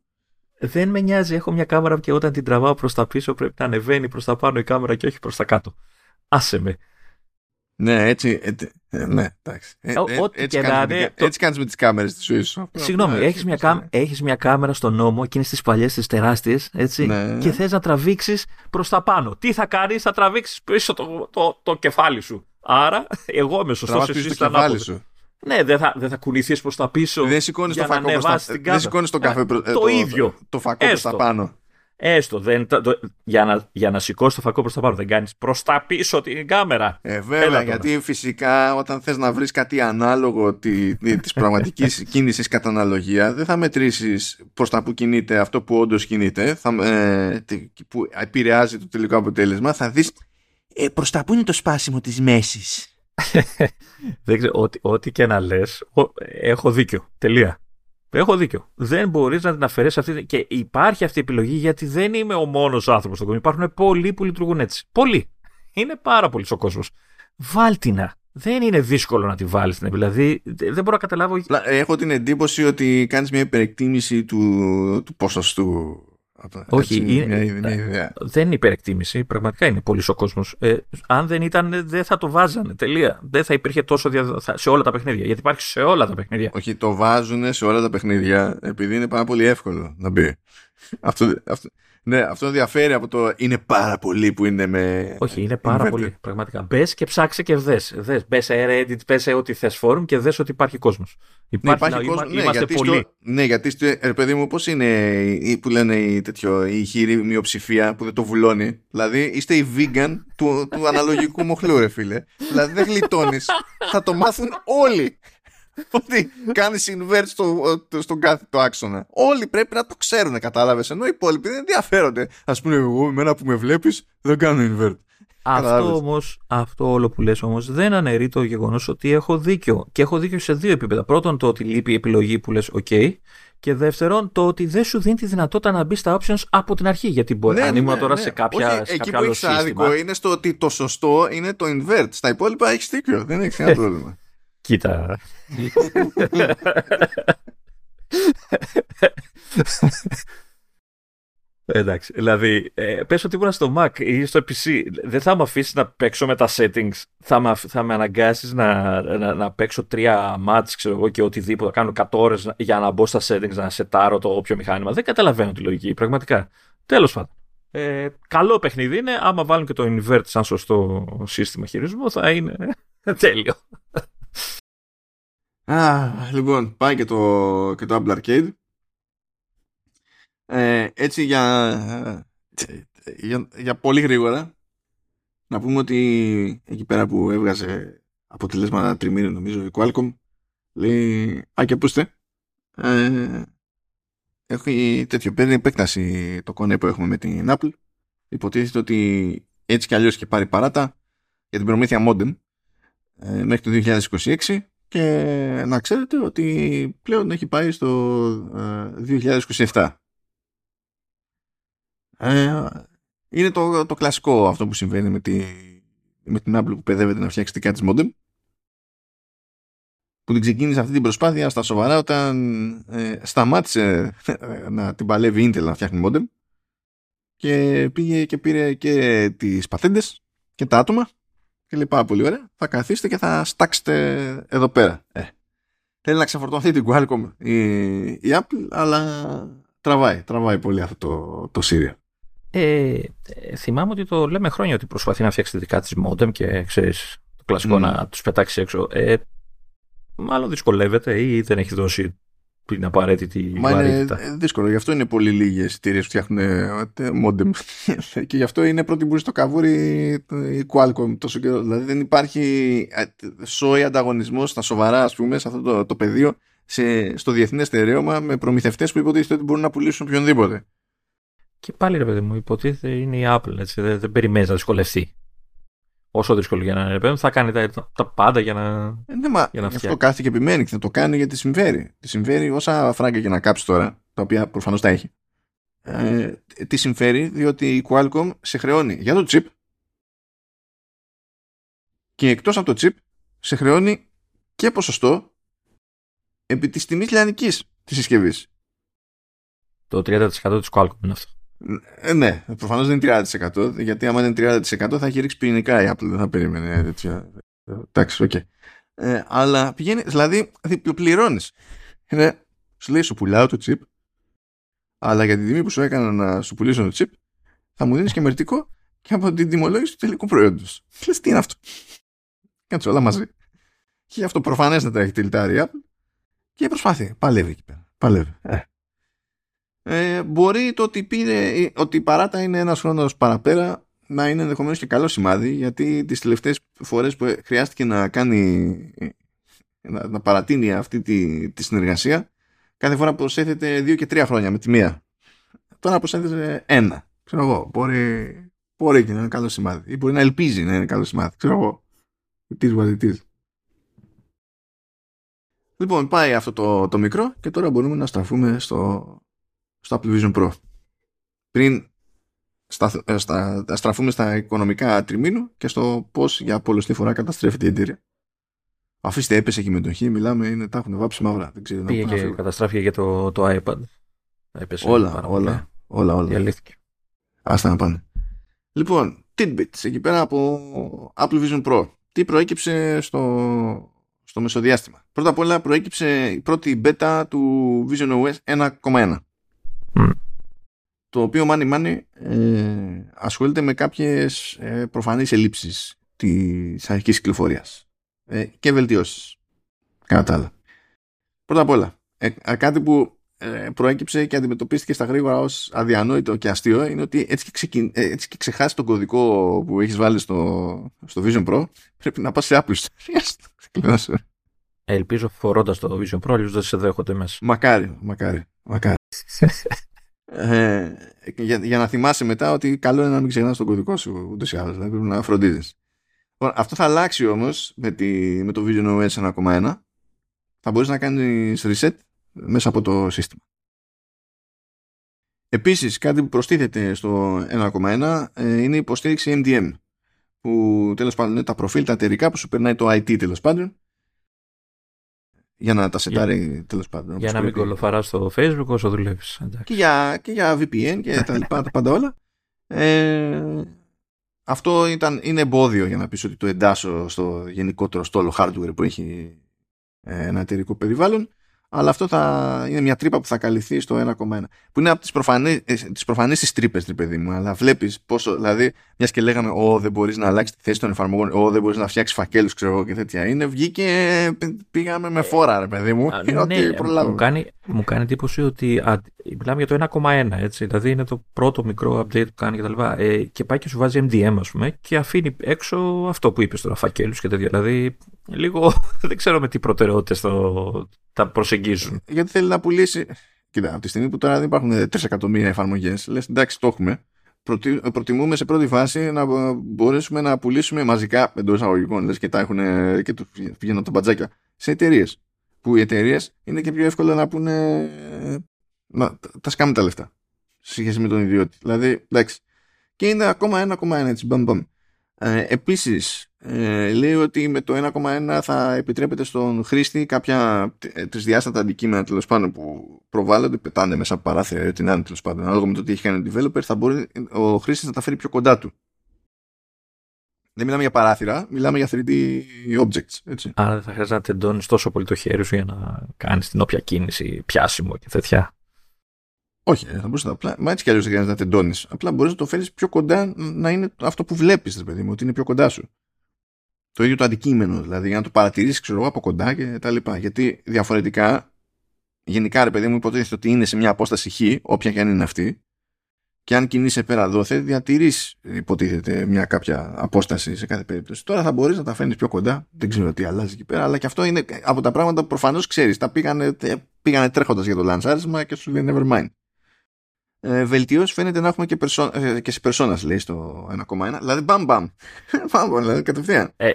Δεν με νοιάζει, έχω μια κάμερα και όταν την τραβάω προς τα πίσω πρέπει να ανεβαίνει προς τα πάνω η κάμερα και όχι προς τα κάτω. Άσε με. Ναι, έτσι. Ναι, εντάξει. Έτσι κάνεις με τις κάμερες της Σουήσης. Συγγνώμη, έχεις μια κάμερα στον νόμο, εκείνες τις παλιές, τις τεράστιες, έτσι, και θες να τραβήξεις προς τα πάνω. Τι θα κάνεις, θα τραβήξεις πίσω το κεφάλι σου. Άρα, εγώ είμαι σωστός, εσύ είσαι ανάποδος. Ναι, δεν θα, δε θα κουνηθείς προς τα πίσω. Δεν σηκώνεις το φακό προς τα πάνω. Δεν σηκώνεις το καφέ προς τα πάνω. Το ίδιο. Το φακό προς τα πάνω. Έστω, δεν, το, για να, για να σηκώσει το φακό προς τα πάνω, δεν κάνεις προς τα πίσω την κάμερα. Ε, βέβαια, γιατί φυσικά όταν θες να βρεις κάτι ανάλογο τη, της πραγματικής κίνησης κατά αναλογία, δεν θα μετρήσεις προς τα που κινείται αυτό που όντως κινείται, θα, ε, που επηρεάζει το τελικό αποτέλεσμα, θα δεις ε, προς τα που είναι το σπάσιμο της μέσης. δεν ξέρω, ό,τι, ό,τι και να λες, έχω δίκιο, τελεία. Έχω δίκιο. Δεν μπορείς να την αφαιρέσεις αυτή. Και υπάρχει αυτή η επιλογή γιατί δεν είμαι ο μόνος άνθρωπος στον κόσμο. Υπάρχουν πολλοί που λειτουργούν έτσι. Πολλοί. Είναι πάρα πολλοί ο κόσμος. Βάλτινα. Δεν είναι δύσκολο να τη βάλεις. Δηλαδή δεν μπορώ να καταλάβω. Έχω την εντύπωση ότι κάνεις μια υπερεκτίμηση του, του ποσοστού. Όχι. Έτσι, είναι, μια, μια ιδέα. Δεν είναι υπερεκτίμηση. Πραγματικά είναι πολλοί ο κόσμος. Ε, αν δεν ήταν, δεν θα το βάζανε. Τελεία. Δεν θα υπήρχε τόσο δια... σε όλα τα παιχνίδια. Γιατί υπάρχει σε όλα τα παιχνίδια. Όχι, το βάζουν σε όλα τα παιχνίδια επειδή είναι πάρα πολύ εύκολο να μπει. αυτό, αυτό, ναι, αυτό διαφέρει από το είναι πάρα πολύ που είναι με. Όχι, είναι πάρα πολύ. Πραγματικά. Μπες και ψάξε και δες. Μπες σε Reddit, μπες σε ό,τι θες φόρουμ και δες ότι υπάρχει κόσμος. Υπάρχει, ναι, υπάρχει να, κόσμο. Ναι, γιατί πολλοί. Στο, ναι, γιατί στο, ε, παιδί μου, πώς είναι η, που λένε η, τέτοιο, η χείρη μειοψηφία που δεν το βουλώνει. Δηλαδή είστε η vegan του, του αναλογικού μοχλού, ρε φίλε. Δηλαδή δεν γλιτώνεις. Θα το μάθουν όλοι. Ότι κάνεις invert στο, στον κάθετο άξονα. Όλοι πρέπει να το ξέρουν, κατάλαβες. Ενώ οι υπόλοιποι δεν ενδιαφέρονται. Ας πούμε, εγώ, εμένα που με βλέπεις, δεν κάνω invert. Αυτό, όμως, αυτό όλο που λες όμως δεν αναιρεί το γεγονός ότι έχω δίκιο. Και έχω δίκιο σε δύο επίπεδα. Πρώτον, το ότι λείπει η επιλογή που λες OK. Και δεύτερον, το ότι δεν σου δίνει τη δυνατότητα να μπει στα options από την αρχή. Γιατί μπορεί να ήμουν τώρα ναι. σε κάποια. Όχι, σε εκεί κάποιο που έχεις άδικο είναι στο ότι το σωστό είναι το invert. Στα υπόλοιπα έχεις δίκιο. Δεν έχεις κανένα πρόβλημα. Κοίτα. Εντάξει, δηλαδή ε, πες ότι ήμουν στο Mac ή στο πι σι, δεν θα με αφήσεις να παίξω με τα settings, θα με, θα με αναγκάσεις να, να, να παίξω τρία match, ξέρω εγώ, και οτιδήποτε, κάνω εκατό ώρες για να μπω στα settings, να σετάρω το όποιο μηχάνημα. Δεν καταλαβαίνω τη λογική, πραγματικά. Τέλος πάντων. Ε, καλό παιχνίδι είναι, άμα βάλουν και το invert σαν σωστό σύστημα χειρισμού θα είναι τέλειο. Α, λοιπόν, πάει και το, και το Apple Arcade. Ε, έτσι για, για, για πολύ γρήγορα να πούμε ότι εκεί πέρα που έβγαζε αποτελέσματα τριμήνου, νομίζω η Qualcomm λέει, α, και πούστε, ε, έχει τέτοιο, παίρνει επέκταση το κονέ που έχουμε με την Apple. Υποτίθεται ότι έτσι κι αλλιώς είχε πάρει παράτα για την προμήθεια modem ε, μέχρι το δύο χιλιάδες είκοσι έξι, και να ξέρετε ότι πλέον έχει πάει στο ε, δύο χιλιάδες είκοσι επτά. Ε, είναι το, το κλασικό αυτό που συμβαίνει με, τη, με την Apple που παιδεύεται να φτιάξει δικά της modem, που την ξεκίνησε αυτή την προσπάθεια στα σοβαρά όταν ε, σταμάτησε ε, να την παλεύει η Intel να φτιάχνει modem, και πήγε και πήρε και τις πατέντες και τα άτομα και λέει, πάρα πολύ ωραία, θα καθίσετε και θα στάξετε εδώ πέρα. Ε, θέλει να ξεφορτωθεί την Qualcomm η, η Apple, αλλά τραβάει, τραβάει πολύ αυτό το, το Siri. Ε, θυμάμαι ότι το λέμε χρόνια ότι προσπαθεί να φτιάξει δικά της modem και ξέρεις, το κλασικό mm. να τους πετάξει έξω. Ε, μάλλον δυσκολεύεται ή δεν έχει δώσει την απαραίτητη Μα βαρύτητα. Είναι δύσκολο, γι' αυτό είναι πολύ λίγες εταιρείες που φτιάχνουν modem και γι' αυτό είναι πρώτη μπουρή στο καβούρι η Qualcomm τόσο καιρό. Δηλαδή δεν υπάρχει σόι ανταγωνισμός στα σοβαρά, ας πούμε, σε αυτό το, το πεδίο, σε, στο διεθνές στερέωμα, με προμηθευτές που υποτίθεται ότι μπορούν να πουλήσουν οποιονδήποτε. Και πάλι, ρε παιδί μου, υποτίθεται είναι η Apple, έτσι, δεν, δεν περιμένεις να δυσκολευτεί. Όσο δύσκολο για να είναι, θα κάνει τα, τα πάντα για να, ε, ναι, μα, για να φτιάξει. Αυτό κάθεται και επιμένει και θα το κάνει γιατί συμφέρει. Τη συμφέρει όσα φράγκα και να κάψει τώρα, τα οποία προφανώς τα έχει. Ε, τη συμφέρει διότι η Qualcomm σε χρεώνει για το chip και εκτός από το chip σε χρεώνει και ποσοστό επί της τιμής λιανικής της συσκευής. Το τριάντα τοις εκατό της Qualcomm είναι αυτό. Ε, ναι, προφανώς δεν είναι τριάντα τοις εκατό, γιατί άμα είναι τριάντα τοις εκατό θα έχει ρίξει πυρηνικά η Apple, δεν θα περίμενε τέτοια. Εντάξει, οκ. Okay. Ε, αλλά πηγαίνει, δηλαδή διπλοπληρώνεις. Ε, σου λέει, σου πουλάω το chip, αλλά για την τιμή που σου έκανα να σου πουλήσω το chip, θα μου δίνεις και μερτικό και από την τιμολόγηση του τελικού προϊόντος. Λες, τι είναι αυτό? Κάτσε όλα μαζί. Και αυτό προφανές να τα έχει τυλτάρει η Apple. Και προσπαθεί, παλεύει εκεί πέρα. Παλεύει. Ε. Ε, μπορεί το ότι, πήρε, ότι η παράτα είναι ένας χρόνος παραπέρα να είναι ενδεχομένως και καλό σημάδι, γιατί τις τελευταίες φορές που χρειάστηκε να κάνει να, να παρατείνει αυτή τη, τη συνεργασία, κάθε φορά προσέθεται δύο και τρία χρόνια με τη μία. Τώρα προσέθεται ένα. Ξέρω εγώ, μπορεί, μπορεί και να είναι καλό σημάδι, ή μπορεί να ελπίζει να είναι καλό σημάδι. Ξέρω εγώ, it is what it is. Λοιπόν, πάει αυτό το, το μικρό και τώρα μπορούμε να στραφούμε στο στο Apple Vision Pro. Πριν στα, στα, στραφούμε στα οικονομικά τριμήνου και στο πώς για πολλωστή φορά καταστρέφεται η εταιρεία. Αφήστε, έπεσε εκεί με τον Χ, μιλάμε, είναι, τα έχουν βάψει μαύρα. Δεν ξέρω, πήγε να και καταστράφηκε για το, το iPad. Έπεσε όλα, όλα, όλα, όλα. Διαλύθηκε. Άστα να πάνε. Λοιπόν, tidbits εκεί πέρα από Apple Vision Pro. Τι προέκυψε στο, στο μεσοδιάστημα? Πρώτα απ' όλα προέκυψε η πρώτη beta του Vision ο ες ένα κόμμα ένα. Mm. Το οποίο μάνι μάνι ε, ασχολείται με κάποιες ε, προφανείς ελλείψεις της αρχικής κυκλοφορίας ε, και βελτιώσεις κατά τα άλλα. Πρώτα απ' όλα ε, κάτι που ε, προέκυψε και αντιμετωπίστηκε στα γρήγορα ως αδιανόητο και αστείο είναι ότι έτσι και, ξεκι... έτσι και ξεχάσει τον κωδικό που έχεις βάλει στο, στο Vision Pro, πρέπει να πας σε Apple Store. Ελπίζω φορώντας το Vision Pro αλλιώς δεν σε δέχονται μέσα. Μακάρι, μακάρι, μακάρι. ε, για, για να θυμάσαι μετά ότι καλό είναι να μην ξεχνάς τον κωδικό σου ούτως ή άλλως, δηλαδή πρέπει να φροντίζεις. Αυτό θα αλλάξει όμως με, τη, με το Vision ο ες ένα κόμμα ένα. Θα μπορείς να κάνεις reset μέσα από το σύστημα. Επίσης κάτι που προστίθεται στο ένα κόμμα ένα ε, είναι η υποστήριξη εμ ντι εμ, που τέλος πάντων είναι τα προφίλ τα εταιρικά που σου περνάει το άι τι τέλος πάντων, για να τα σετάρει για, τέλος πάντων. Για να μην κολοφαράς στο Facebook όσο δουλεύεις. Και για, και για βι πι εν και τα λοιπά, τα πάντα όλα. Ε, αυτό ήταν, είναι εμπόδιο για να πεις ότι το εντάσσω στο γενικότερο στόλο hardware που έχει ένα εταιρικό περιβάλλον. αλλά αυτό θα είναι μια τρύπα που θα καλυφθεί στο ένα κόμμα ένα. Που είναι από τις προφανείς, τις προφανείς τις τρύπες, τρύπε παιδί μου, αλλά βλέπεις πόσο, δηλαδή, μιας και λέγαμε, «Ω, δεν μπορείς να αλλάξεις τη θέση των εφαρμογών, «Ω, δεν μπορείς να φτιάξεις φακέλους», ξέρω εγώ και τέτοια. Είναι, βγήκε, πήγαμε με φόρα, ρε παιδί μου. Α, ότι ναι, μου, κάνει, μου κάνει εντύπωση ότι α, μιλάμε για το ένα κόμμα ένα, έτσι, δηλαδή είναι το πρώτο μικρό update που κάνει και τα λοιπά, ε, και πάει και σου βάζει εμ ντι εμ, ας πούμε, και αφήνει έξω αυτό που είπες τώρα, φακέλους και τέτοια, δηλαδή... Λίγο δεν ξέρω με τι προτεραιότητες τα προσεγγίζουν. Γιατί θέλει να πουλήσει. Κοίτα, από τη στιγμή που τώρα δεν υπάρχουν τρία εκατομμύρια εφαρμογές, λες εντάξει, το έχουμε. Προτι... Προτιμούμε σε πρώτη φάση να μπορέσουμε να πουλήσουμε μαζικά εντός αγωγικών, λες και τα έχουν και του πηγαίνουν τα μπατζάκια σε εταιρείες. Που οι εταιρείες είναι και πιο εύκολο να πούνε. Να... τα σκάμε τα λεφτά. Σχέση με τον ιδιώτη. Δηλαδή εντάξει. Και είναι ακόμα ένα κόμμα ένα έτσι. Μπαμ, μπαμ. Ε, επίσης, ε, λέει ότι με το ένα κόμμα ένα θα επιτρέπεται στον χρήστη κάποια τρισδιάστατα αντικείμενα, τέλος πάντων, που προβάλλονται, πετάνε μέσα από παράθυρα, την άνε, τέλος πάντων, ανάλογα με το τι έχει κάνει ο developer, θα μπορεί ο χρήστης να τα φέρει πιο κοντά του. Δεν μιλάμε για παράθυρα, μιλάμε για θρι ντι objects, έτσι. Άρα δεν θα χρειάζεται να τεντώνεις τόσο πολύ το χέρι σου για να κάνεις την όποια κίνηση, πιάσιμο και τέτοια. Όχι, θα μπορούσε απλά. Μα έτσι κι αλλιώς δεν χρειάζεται να τεντώνεις. Απλά μπορείς να το φέρεις πιο κοντά, να είναι αυτό που βλέπεις, ρε παιδί μου, ότι είναι πιο κοντά σου. Το ίδιο το αντικείμενο, δηλαδή, για να το παρατηρήσεις, ξέρω εγώ, από κοντά και τα λοιπά. Γιατί διαφορετικά, γενικά, ρε παιδί μου, υποτίθεται ότι είναι σε μια απόσταση χ, όποια και αν είναι αυτή, και αν κινείσαι πέρα εδώ, θα διατηρείς, υποτίθεται, μια κάποια απόσταση σε κάθε περίπτωση. Τώρα θα μπορείς να τα φέρνεις πιο κοντά. Δεν ξέρω τι αλλάζει εκεί πέρα, αλλά και αυτό είναι από τα πράγματα που προφανώς ξέρεις. Τα πήγανε, πήγανε τρέχοντας για το λανσάρισμα και σου λέει never mind. Ε, βελτιώσεις φαίνεται να έχουμε και, περσο... ε, και σε περσόνας, λέει, στο ένα κόμμα ένα. Δηλαδή, μπαμ, μπαμ. Μπαμ, δηλαδή, κατευθείαν. Ε,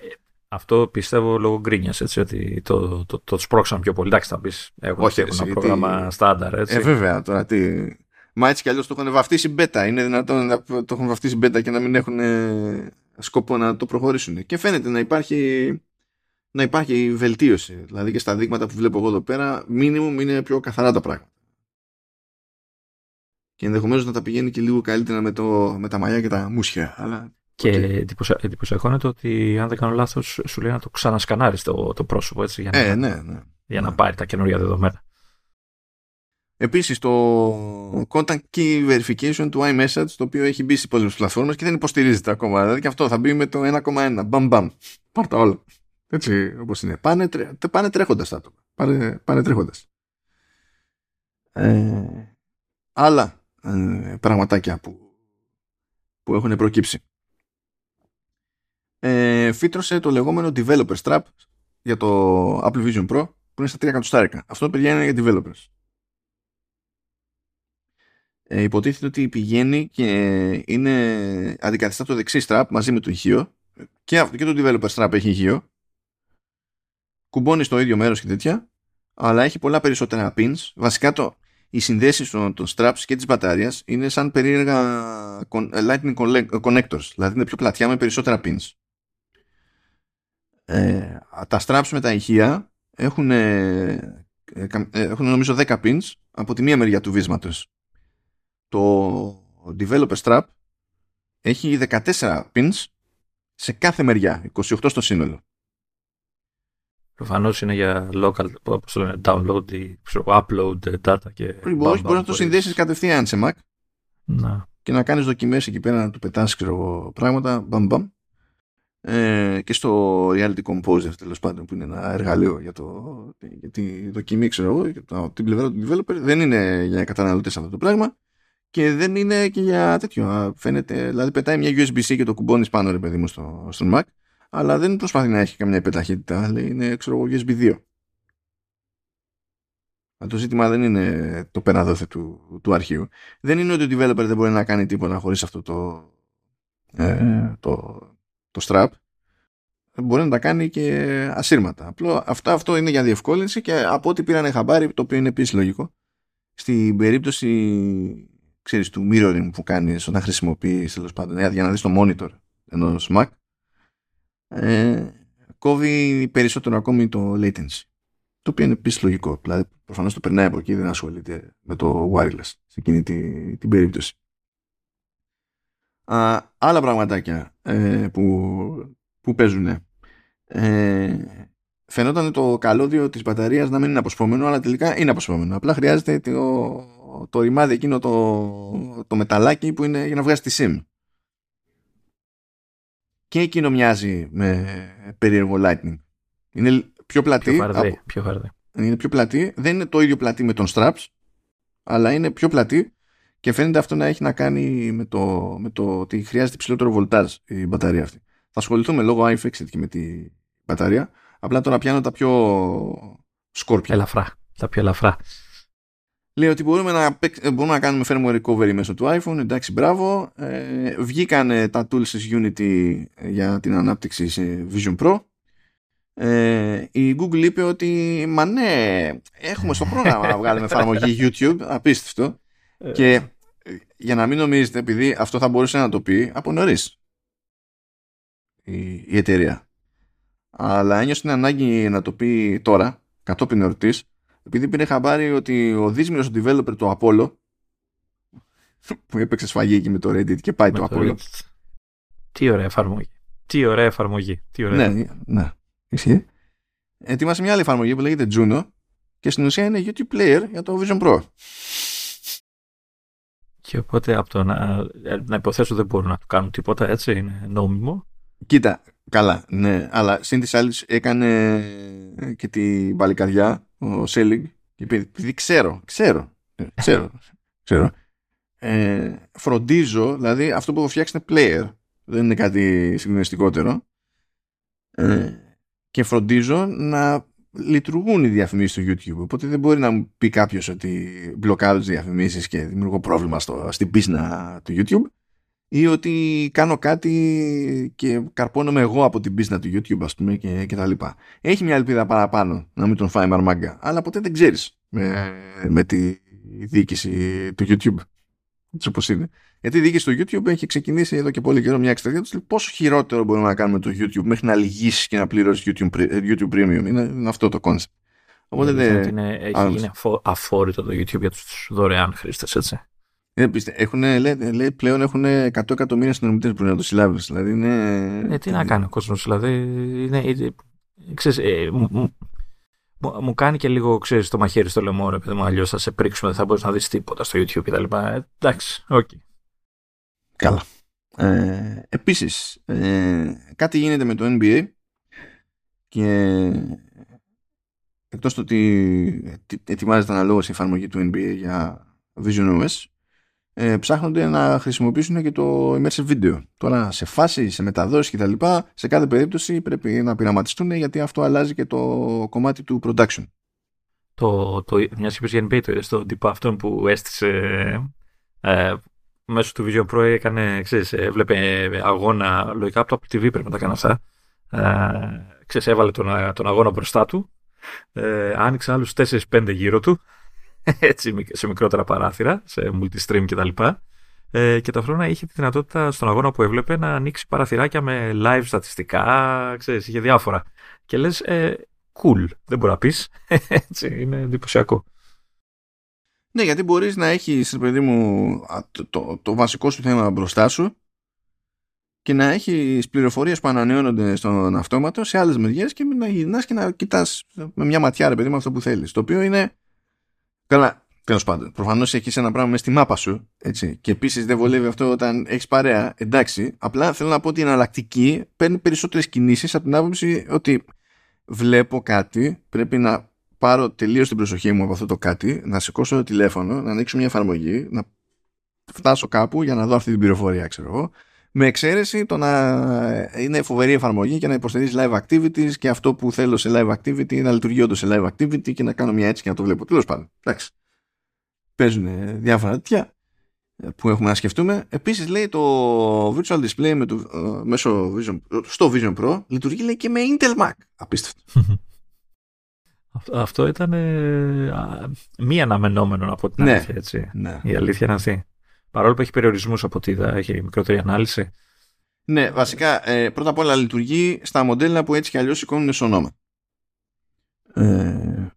αυτό πιστεύω λόγω γκρίνιας, έτσι, ότι το, το, το, το σπρώξαν πιο πολύ. Εντάξει, θα πεις, εγώ όχι, έτσι, ένα πρόγραμμα τι... στάνταρ, έτσι. Ε, βέβαια, τώρα τι... Μα έτσι κι αλλιώς το έχουν βαφτίσει μπέτα. Είναι δυνατόν να το έχουν βαφτίσει μπέτα και να μην έχουν ε, σκοπό να το προχωρήσουν. Και φαίνεται να υπάρχει... να υπάρχει βελτίωση. Δηλαδή, και στα δείγματα που βλέπω εγώ εδώ πέρα, minimum είναι πιο καθαρά τα πράγματα. Και ενδεχομένως να τα πηγαίνει και λίγο καλύτερα με, το, με τα μαλλιά και τα μουσια. Αλλά... Και okay. εντυπωσιακώνεται ότι, αν δεν κάνω λάθος, σου λέει να το ξανασκανάρεις το, το πρόσωπο, έτσι, για να, ε, ναι, ναι, για ναι. να πάρει τα καινούργια δεδομένα. Επίσης, το Contact Key Verification του iMessage, το οποίο έχει μπει σε πολλές πλατφόρμες και δεν υποστηρίζεται ακόμα. Δηλαδή και αυτό θα μπει με το ένα κόμμα ένα. Μπαμ, μπαμ. Πάρ' τα όλα. Έτσι, όπως είναι. Πάνε, τρέ, πάνε τρέχοντας τα άτομα. Πάνε, πάνε τρέχοντας. Ε, αλλά... πραγματάκια που, που έχουν προκύψει. Ε, φύτρωσε το λεγόμενο developer strap για το Apple Vision Pro που είναι στα τρία εκατοστάρικα. Αυτό, παιδιά, είναι για developers. Ε, υποτίθεται ότι πηγαίνει και είναι αντικαθιστά το δεξί strap μαζί με το ηχείο και, και το developer strap έχει ηχείο. Κουμπώνει στο ίδιο μέρος και τέτοια, αλλά έχει πολλά περισσότερα pins. Βασικά το οι συνδέσεις των, των straps και της μπαταρίας είναι σαν περίεργα lightning connectors, δηλαδή είναι πιο πλατιά με περισσότερα pins. Ε, τα straps με τα ηχεία έχουν, ε, έχουν νομίζω δέκα pins από τη μία μεριά του βίσματος. Το developer strap έχει δεκατέσσερα pins σε κάθε μεριά, είκοσι οκτώ στο σύνολο. Προφανώς είναι για local, όπως το λένε, download ή upload data και... Μπορεί, μπορείς να το συνδέσεις κατευθείαν σε Mac να. Και να κάνεις δοκιμές εκεί πέρα, να του πετάσεις, ξέρω, πράγματα, μπαμ, μπαμ. Ε, και στο Reality Composer, τέλος πάντων, που είναι ένα εργαλείο για, το, για τη δοκιμή, ξέρω εγώ, από την πλευρά του developer, δεν είναι για καταναλωτές αυτό το πράγμα και δεν είναι και για τέτοιο, φαίνεται, δηλαδή πετάει μια γιου ες μπι-C και το κουμπώνεις πάνω, ρε παιδί μου, στο, στον Mac. Αλλά δεν προσπαθεί να έχει καμιά υπερταχύτητα. Λέει, είναι, ξέρω, γιου ες μπι δύο. Αλλά το ζήτημα δεν είναι το πέραδόθε του, του αρχείου. Δεν είναι ότι ο developer δεν μπορεί να κάνει τίποτα χωρίς αυτό το, ε, το, το strap. Μπορεί να τα κάνει και ασύρματα. Απλό, αυτό, αυτό είναι για διευκόλυνση και από ό,τι πήρανε χαμπάρι, το οποίο είναι επίσης λογικό. Στην περίπτωση, ξέρεις, του mirroring που κάνεις όταν χρησιμοποιείς, τέλος πάντων, για να δεις το monitor ενός Mac, Ε, κόβει περισσότερο ακόμη το latency, το οποίο είναι επίσης λογικό, δηλαδή προφανώς το περνάει από εκεί, δεν ασχολείται με το wireless σε εκείνη την, την περίπτωση. Α, άλλα πραγματάκια ε, που, που παίζουν, ε, φαινόταν το καλώδιο της μπαταρίας να μην είναι αποσπόμενο, αλλά τελικά είναι αποσπόμενο. Απλά χρειάζεται το, το ρημάδι εκείνο το, το μεταλλάκι που είναι για να βγάζει τη SIM. Και εκείνο μοιάζει με περίεργο lightning. Είναι πιο πλατή. Πιο φαρδί, από... πιο φαρδί. Είναι πιο πλατή. Δεν είναι το ίδιο πλατή με τον straps, αλλά είναι πιο πλατή και φαίνεται αυτό να έχει να κάνει με το, με το ότι χρειάζεται υψηλότερο βολτάζ η μπαταρία αυτή. Θα ασχοληθούμε λόγω iFixit και με τη μπαταρία. Απλά τώρα πιάνω τα πιο σκόρπια. Ελαφρά. Τα πιο ελαφρά. Λέει ότι μπορούμε να, μπορούμε να κάνουμε firmware recovery μέσω του iPhone. Εντάξει, μπράβο. Ε, βγήκαν τα tools της Unity για την ανάπτυξη σε Vision Pro. Ε, η Google είπε ότι μα ναι, έχουμε στο πρόγραμμα να βγάλουμε εφαρμογή YouTube. Απίστευτο. Και για να μην νομίζετε, επειδή αυτό θα μπορούσε να το πει από νωρίς η, η εταιρεία. Αλλά ένιωσε την ανάγκη να το πει τώρα, κατόπιν εορτής, επειδή πήρε χαμπάρι ότι ο δύσμυρος developer του Apollo, που έπαιξε σφαγή εκεί με το Reddit και πάει με το, το Apollo. Τι ωραία εφαρμογή. Τι ωραία εφαρμογή. Τι ωραία. Ναι, ναι. Ισχύει. Ετοιμάσε μια άλλη εφαρμογή που λέγεται Juno και στην ουσία είναι YouTube Player για το Vision Pro. Και οπότε από το να, να υποθέσω δεν μπορούν να του κάνουν τίποτα, έτσι, είναι νόμιμο. Κοίτα, καλά, ναι, αλλά σύν της άλλης έκανε και την παλικαριά ο Σέλιγκ, επειδή ξέρω, ξέρω, ξέρω, ξέρω. Ε, φροντίζω, δηλαδή αυτό που έχω φτιάξει είναι player, δεν είναι κάτι συγκλονιστικότερο, ε, και φροντίζω να λειτουργούν οι διαφημίσεις στο YouTube, οπότε δεν μπορεί να μου πει κάποιος ότι μπλοκάρω τις διαφημίσεις και δημιουργώ πρόβλημα στο, στην πίσνα του YouTube, ή ότι κάνω κάτι και καρπώνομαι εγώ από την πίσνα του YouTube, ας πούμε, και, και τα λοιπά. Έχει μια ελπίδα παραπάνω να μην τον φάει μαρμάγκα, αλλά ποτέ δεν ξέρεις με, με τη διοίκηση του YouTube, έτσι όπως είναι. Γιατί η διοίκηση του YouTube έχει ξεκινήσει εδώ και πολύ καιρό μια εξτρατεία του. Πόσο χειρότερο μπορούμε να κάνουμε το YouTube μέχρι να λυγίσει και να πληρώσει YouTube, YouTube Premium. Είναι, είναι αυτό το concept. Οπότε δεν. Είναι, έχει γίνει αφόρητο το YouTube για τους δωρεάν χρήστες, έτσι. Έχουν, λέει, λέει, πλέον έχουν εκατό εκατομμύρια συνδρομητές που να το συλλάβεις. Δηλαδή είναι... ε, τι να κάνει ο κόσμος, δηλαδή. Είναι, είναι, ξέρεις, ε, μου, μου, μου, μου κάνει και λίγο, ξέρεις, το μαχαίρι στο λαιμό, επειδή μου αλλιώς θα σε πρίξουμε, δεν θα μπορείς να δεις τίποτα στο YouTube κτλ. Ε, εντάξει, οκ. Okay. Καλά. Ε, επίσης, ε, κάτι γίνεται με το N B A και εκτός το ότι ετοιμάζεται αναλόγως η εφαρμογή του N B A για Vision ο ες, Ε, ψάχνονται να χρησιμοποιήσουν και το immersive video. Τώρα σε φάση, σε μεταδόσεις κτλ. Σε κάθε περίπτωση πρέπει να πειραματιστούν, γιατί αυτό αλλάζει και το κομμάτι του production. Το, το, μια σκέψη για εν μπι έι, το είδες τον τύπο αυτόν που έστησε ε, μέσω του Vision Pro, έκανε, ξέρεις, έβλεπε αγώνα, λογικά από το Apple τι βι πρέπει να τα κάνει αυτά. Ε, ξέρεις, έβαλε τον, τον αγώνα μπροστά του, ε, άνοιξε άλλους τέσσερα πέντε γύρω του, έτσι, σε μικρότερα παράθυρα, σε multi-stream κτλ. Ε, και ταυτόχρονα είχε τη δυνατότητα στον αγώνα που έβλεπε να ανοίξει παραθυράκια με live στατιστικά, ξέρεις, είχε διάφορα. Και λες, ε, cool, δεν μπορεί να πεις. Έτσι, είναι εντυπωσιακό. Ναι, γιατί μπορείς να έχεις, παιδί μου, το, το, το βασικό σου θέμα μπροστά σου και να έχεις πληροφορίες που ανανεώνονται στον αυτόματο σε άλλες μεριές και να γυρνάς και να κοιτάς με μια ματιά, ρε παιδί μου, αυτό που θέλεις. Το οποίο είναι. Καλά, τέλος πάντων. Προφανώς έχεις ένα πράγμα μέσα στη μάπα σου. Έτσι. Και επίσης δεν βολεύει αυτό όταν έχεις παρέα. Εντάξει. Απλά θέλω να πω ότι η εναλλακτική παίρνει περισσότερες κινήσεις από την άποψη ότι βλέπω κάτι. Πρέπει να πάρω τελείως την προσοχή μου από αυτό το κάτι, να σηκώσω το τηλέφωνο, να ανοίξω μια εφαρμογή, να φτάσω κάπου για να δω αυτή την πληροφορία, ξέρω εγώ. Με εξαίρεση το να είναι φοβερή εφαρμογή και να υποστηρίζει live activities και αυτό που θέλω σε live activity να λειτουργεί όντως σε live activity και να κάνω μια έτσι και να το βλέπω. Τέλος πάντων. Εντάξει. Παίζουν διάφορα τέτοια που έχουμε να σκεφτούμε. Επίσης λέει το virtual display με το, μέσω Vision, στο Vision Pro λειτουργεί, λέει, και με Intel Mac. Απίστευτο. Αυτό ήταν ε, μη αναμενόμενο από την, ναι, αλήθεια, έτσι. Ναι. Η αλήθεια είναι αυτή. Παρόλο που έχει περιορισμούς από ό,τι είδα, έχει μικρότερη ανάλυση. Ναι, βασικά πρώτα απ' όλα λειτουργεί στα μοντέλα που έτσι κι αλλιώς σηκώνουν σε ονόμα. Ε,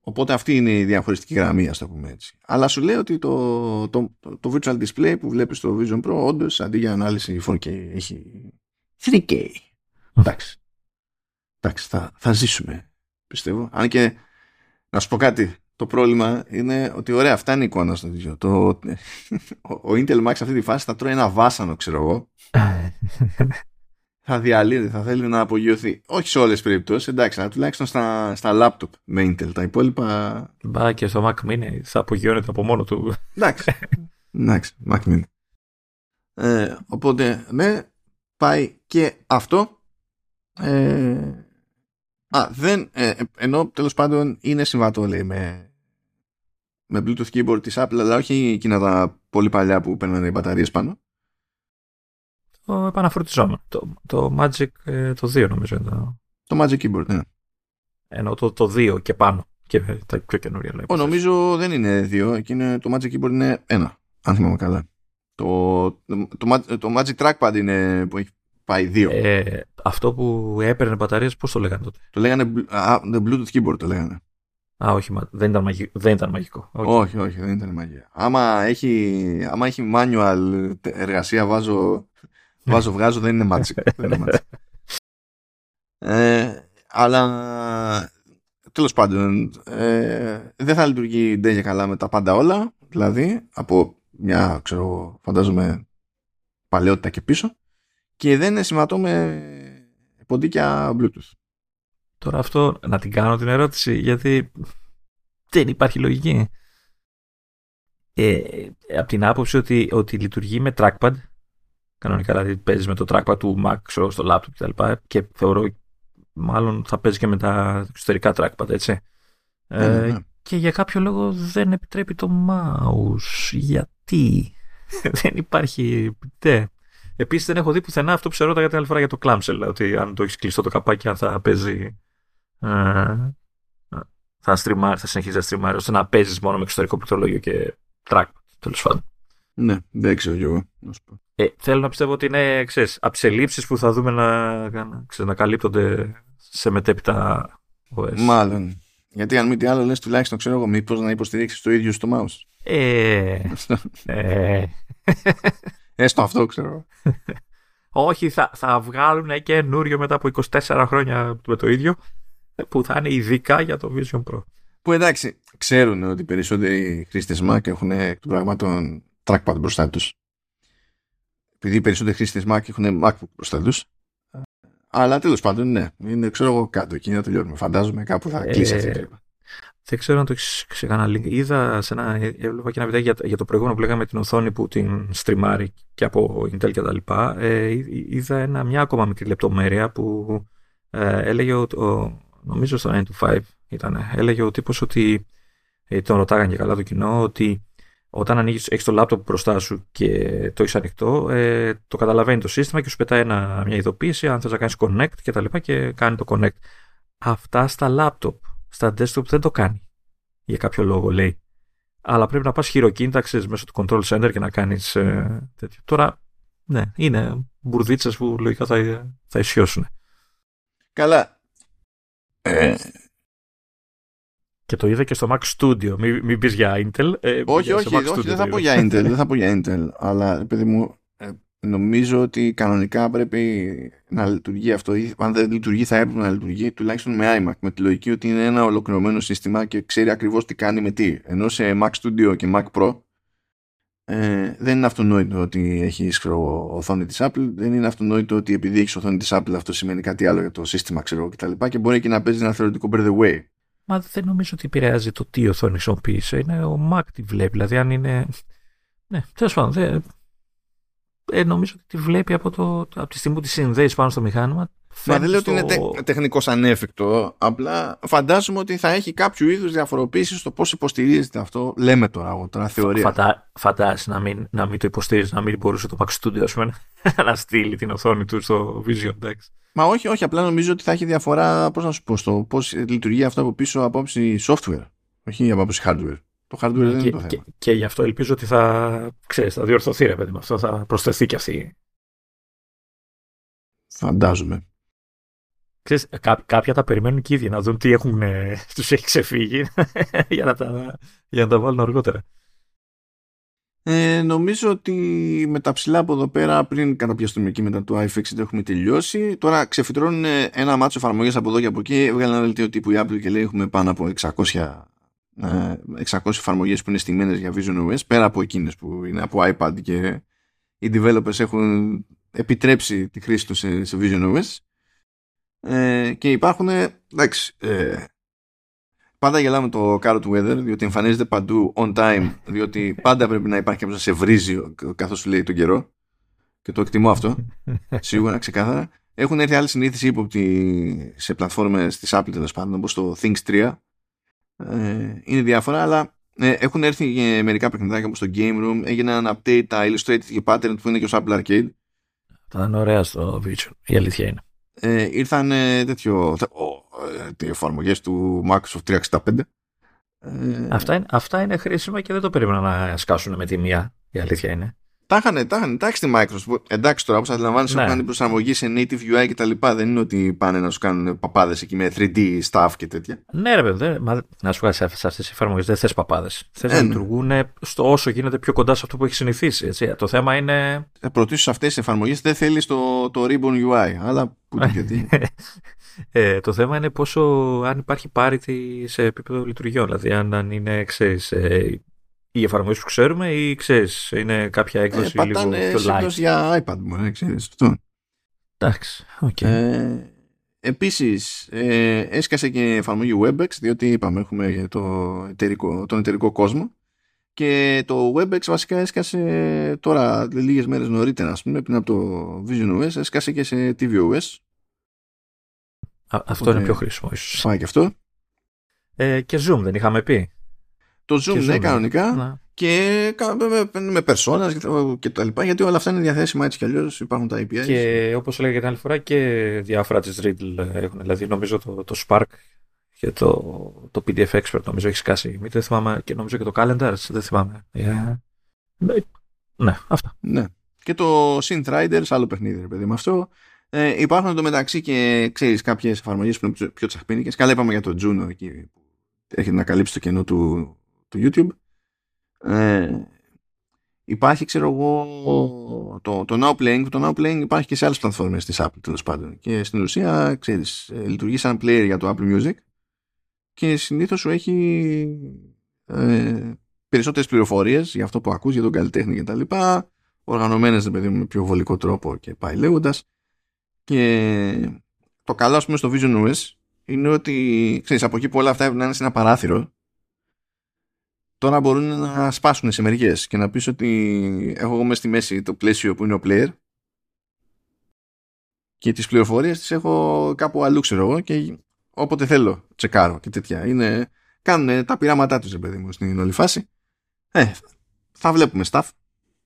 οπότε αυτή είναι η διαχωριστική γραμμή, ας το πούμε έτσι. Αλλά σου λέω ότι το, το, το, το virtual display που βλέπεις στο Vision Pro, όντως αντί για ανάλυση φορ κέι έχει θρι κέι. Εντάξει. εντάξει, θα, θα ζήσουμε, πιστεύω. Αν και να σου πω κάτι, το πρόβλημα είναι ότι ωραία, αυτά είναι η εικόνα στο βίντεο. Το, ο, ο Intel Max αυτή τη φάση θα τρώει ένα βάσανο, ξέρω εγώ. Θα διαλύεται, θα θέλει να απογειωθεί. Όχι σε όλες τις περιπτώσεις, εντάξει, αλλά τουλάχιστον στα, στα laptop με Intel. Τα υπόλοιπα. Μπα και στο Mac Mini, θα απογειώνεται από μόνο του. Εντάξει. Εντάξει, Mac Mini. Ε, οπότε, ναι, πάει και αυτό. Ε, α, δεν, ε, ενώ τέλος πάντων είναι συμβατό, λέει, με, με Bluetooth keyboard της Apple, αλλά όχι εκείνα τα πολύ παλιά που παίρνουν οι μπαταρίες πάνω. Το επαναφορτιζόμενο. Το, το Magic το δύο νομίζω είναι το... το Magic Keyboard, ναι. Ενώ το, το δύο και πάνω και τα πιο καινούρια. Λέει, νομίζω δεν είναι δύο. Εκείνο, το Magic Keyboard είναι ένα, αν θυμάμαι καλά. Το, το, το, το Magic Trackpad είναι που έχει πάει δύο. Ε, αυτό που έπαιρνε μπαταρίες, πώς το λέγανε τότε? Το λέγανε α, Bluetooth Keyboard το λέγανε. Α, όχι, δεν ήταν, μαγι... δεν ήταν μαγικό. Okay. Όχι, όχι, δεν ήταν μαγικό. Άμα έχει, άμα έχει manual εργασία, βάζω... Βάζω, βγάζω, δεν είναι μάτσι. Δεν είναι μάτσι. Ε, αλλά τέλος πάντων, ε, δεν θα λειτουργεί ντε για καλά με τα πάντα όλα. Δηλαδή, από μια, ξέρω, φαντάζομαι παλαιότητα και πίσω. Και δεν είναι συμβατό με ποντίκια Bluetooth. Τώρα αυτό να την κάνω την ερώτηση, γιατί δεν υπάρχει λογική. Ε, από την άποψη ότι, ότι λειτουργεί με trackpad. Κανονικά, δηλαδή παίζεις με το trackpad του Mac στο laptop κτλ. Και, και θεωρώ μάλλον θα παίζει και με τα εξωτερικά trackpad, έτσι. Ναι, ναι. Ε, και για κάποιο λόγο δεν επιτρέπει το mouse. Γιατί? Δεν υπάρχει. Ναι. Επίσης δεν έχω δει πουθενά αυτό που σε ρώταγα για την άλλη φορά για το clamshell. Ότι αν το έχεις κλειστό το καπάκι, αν θα παίζει. Ε, θα, στριμάρει, θα συνεχίζει να στριμάρει, ώστε να παίζεις μόνο με εξωτερικό πληκτρολόγιο και trackpad, τέλος πάντων. Ναι, δεν ξέρω κι εγώ. Ε, θέλω να πιστεύω ότι είναι, ξέρεις, από τις ελλείψεις που θα δούμε να, ξέρεις, να καλύπτονται σε μετέπειτα ο ες. Μάλλον. Γιατί αν μη τι άλλο λες, τουλάχιστον ξέρω εγώ, μήπως να υποστηρίξεις το ίδιο στο mouse. Ε, ε. Έστω αυτό, ξέρω. Όχι, θα, θα βγάλουν καινούριο μετά από είκοσι τέσσερα χρόνια με το ίδιο, που θα είναι ειδικά για το Vision Pro. Που εντάξει, ξέρουν ότι περισσότεροι χρήστες Mac έχουν εκ των πραγμάτων trackpad μπροστά τους. Επειδή οι περισσότεροι χρήστες Mac έχουν MacBook μπροστά τους. Αλλά τέλος πάντων, ναι. Είναι, ξέρω εγώ, κάτω εκεί να τελειώνουμε. Φαντάζομαι κάπου θα κλείσει ε, αυτή η τρύπα. Δεν ξέρω αν το έχεις ξαναλίνει. Είδα σε ένα. Έβλεπα και ένα βιντεάκι για, για το προηγούμενο που λέγαμε την οθόνη που την στριμάρει και από Intel κτλ. Ε, είδα ένα, μια ακόμα μικρή λεπτομέρεια που ε, έλεγε ότι. Ο, νομίζω στο nine to five ήταν. Έλεγε ο τύπος ότι. Ε, τον ρωτάγανε και καλά το κοινό ότι. Όταν ανοίγεις, έχεις το laptop μπροστά σου και το έχεις ανοιχτό, ε, το καταλαβαίνει το σύστημα και σου πετάει ένα, μια ειδοποίηση αν θες να κάνεις connect και τα λοιπά και κάνει το connect. Αυτά στα laptop, στα desktop δεν το κάνει. Για κάποιο λόγο λέει. Αλλά πρέπει να πας χειροκύνταξες μέσω του control center και να κάνεις ε, τέτοιο. Τώρα, ναι, είναι μπουρδίτσες που λογικά θα, θα ισιώσουν. Καλά. Ε... Και το είδα και στο Mac Studio. Μην μη πεις για Intel. Ε, όχι, για όχι, όχι δεν θα πω για Intel. δεν θα πω για Intel. Αλλά παιδί μου, ε, νομίζω ότι κανονικά πρέπει να λειτουργεί αυτό. Ή, αν δεν λειτουργεί, θα έπρεπε να λειτουργεί τουλάχιστον με iMac. Με τη λογική ότι είναι ένα ολοκληρωμένο σύστημα και ξέρει ακριβώς τι κάνει με τι. Ενώ σε Mac Studio και Mac Pro ε, δεν είναι αυτονόητο ότι έχει οθόνη της Apple. Δεν είναι αυτονόητο ότι επειδή έχει οθόνη της Apple αυτό σημαίνει κάτι άλλο για το σύστημα, ξέρω κτλ. Και, και μπορεί και να παίζει ένα θεωρητικό by the way. Μα δεν νομίζω ότι επηρεάζει το τι οθόνη χρησιμοποιείς. Είναι ο Mac τη βλέπει. Δηλαδή, αν είναι. Ναι, τέλος πάντων. Δε... Ε, νομίζω ότι τη βλέπει από, το... από τη στιγμή που τη συνδέεις πάνω στο μηχάνημα. Μα δεν λέω στο... ότι είναι τε... τεχνικώς ανέφικτο. Απλά φαντάζομαι ότι θα έχει κάποιο είδους διαφοροποίηση στο πώς υποστηρίζεται αυτό. Λέμε τώρα εγώ, τώρα θεωρία. Φαντα... Φαντάζει να μην, να μην το υποστηρίζει, να μην μπορούσε το Mac Studio ας πούμε, να στείλει την οθόνη του στο Vision Dex. Μα όχι, όχι, απλά νομίζω ότι θα έχει διαφορά, πώς να σου πω, στο πώς λειτουργεί αυτό από πίσω από άποψη software, όχι από άποψη hardware. Το hardware δεν είναι το θέμα. Και, και γι' αυτό ελπίζω ότι θα, ξέρεις, θα διορθωθεί, ρε παιδί μου, αυτό θα προσθεθεί κι αυτή. Φαντάζομαι. Ξέρεις, κά, κάποια τα περιμένουν και ίδια, να δουν τι έχουν, τους έχει ξεφύγει για, να τα, για να τα βάλουν αργότερα. Ε, νομίζω ότι με τα ψηλά από εδώ πέρα, πριν καταπιαστούμε εκεί μετά το iFixit, έχουμε τελειώσει. Τώρα ξεφυτρώνουν ένα μάτσο εφαρμογές από εδώ και από εκεί. Έβγαλε ένα δελτίο τύπου η Apple και λέει έχουμε πάνω από εξακόσιες εφαρμογές που είναι στημένες για Vision ο ες, πέρα από εκείνες που είναι από iPad και οι developers έχουν επιτρέψει τη χρήση του σε, σε Vision ο ες. Ε, και υπάρχουν, εντάξει, ε, πάντα γελάμε το carrot weather, διότι εμφανίζεται παντού on time, διότι πάντα πρέπει να υπάρχει κάποιος να σε βρίζει καθώς σου λέει τον καιρό. Και το εκτιμώ αυτό, σίγουρα, ξεκάθαρα. Έχουν έρθει άλλη συνήθιση ύποπτη σε πλατφόρμες της Apple, τέλος πάντων, όπως το Things τρία. Ε, είναι διάφορα, αλλά ε, έχουν έρθει ε, μερικά παιχνιδάκια όπως το Game Room. Έγινε ένα update, τα Illustrated και Pattern που είναι και ως Apple Arcade. Ήταν ωραία στο Vision, η αλήθεια είναι. Ε, ήρθαν ε, τέτοιο ε, εφαρμογές του Microsoft τριακόσια εξήντα πέντε. Ε, αυτά, είναι, αυτά είναι χρήσιμα και δεν το περίμενα να σκάσουν με τη μία, η αλήθεια είναι. Τα είχαν, τα είχαν εντάξει τη Microsoft. Εντάξει τώρα, όπως αντιλαμβάνεσαι, ναι, έχουν κάνει προσαρμογή σε native γιου άι κτλ. Δεν είναι ότι πάνε να σου κάνουν παπάδες εκεί με θρι ντι stuff και τέτοια. Ναι, ρε παιδί, να σου κάνει σε αυτές τις εφαρμογές δεν θες παπάδες. Θες ε, να λειτουργούν στο όσο γίνεται πιο κοντά σε αυτό που έχει συνηθίσει. Έτσι. Το θέμα είναι. Ε, πρωτίστως αυτές τις εφαρμογές δεν θέλεις το, το ribbon γιου άι. Αλλά που το γιατί. Ε, το θέμα είναι πόσο, αν υπάρχει parity σε επίπεδο λειτουργιών. Δηλαδή, αν, αν είναι, ξέρεις, ε, οι εφαρμογές που ξέρουμε ή ξέρεις, είναι κάποια έκδοση ε, λίγο πιο light. Πατάνε για iPad μου, ξέρεις αυτό. Εντάξει, οκ. Okay. Ε, επίσης, ε, έσκασε και εφαρμογή WebEx, διότι είπαμε έχουμε το εταιρικό, τον εταιρικό κόσμο, και το WebEx βασικά έσκασε τώρα λίγες μέρες νωρίτερα, ας πούμε, πριν από το Vision ο ες, έσκασε και σε τι βι ο ες. Α, αυτό οπότε, είναι πιο χρήσιμο ίσως. Πάει και αυτό. Ε, και Zoom δεν είχαμε πει. Το Zoom, ναι, zoom, κανονικά, ναι. Και με, με personas και τα λοιπά, γιατί όλα αυτά είναι διαθέσιμα έτσι κι αλλιώς, υπάρχουν τα έι πι άις. Και όπως λέγαμε και την άλλη φορά, και διάφορα της Riddle έχουν. Δηλαδή, νομίζω το, το Spark και το, το πι ντι εφ Expert νομίζω έχει σκάσει. Μην δεν θυμάμαι, και νομίζω και το Calendars, δεν θυμάμαι. Yeah. Ναι, ναι, αυτά. Ναι. Και το Synth Riders, άλλο παιχνίδι, ρε παιδί με αυτό. Ε, υπάρχουν εντωμεταξύ και ξέρεις κάποιες εφαρμογές που είναι πιο τσαχπίνικες. Καλά, είπαμε για το Juno εκεί που έρχεται να καλύψει το κενό του. Το YouTube. Ε, υπάρχει, ξέρω εγώ, το, το Now Playing. Το Now Playing υπάρχει και σε άλλες πλατφόρμες της Apple, τέλος πάντων. Και στην ουσία, ξέρεις, λειτουργεί σαν player για το Apple Music και συνήθως σου έχει ε, περισσότερες πληροφορίες για αυτό που ακούς, για τον καλλιτέχνη και τα λοιπά. Οργανωμένες, παιδί μου, με πιο βολικό τρόπο και πάει λέγοντας. Και το καλό, ας πούμε, στο Vision ο ες είναι ότι, ξέρεις, από εκεί που όλα αυτά έπρεπε να είναι σε ένα παράθυρο, τώρα μπορούν να σπάσουν σε μεριές και να πεις ότι έχω εγώ μέσα στη μέση το πλαίσιο που είναι ο player και τις πληροφορίες τις έχω κάπου αλλού, ξέρω εγώ, και όποτε θέλω τσεκάρω και τέτοια. Είναι, κάνουν τα πειράματά τους, παιδί μου, στην όλη φάση. Ε, θα βλέπουμε stuff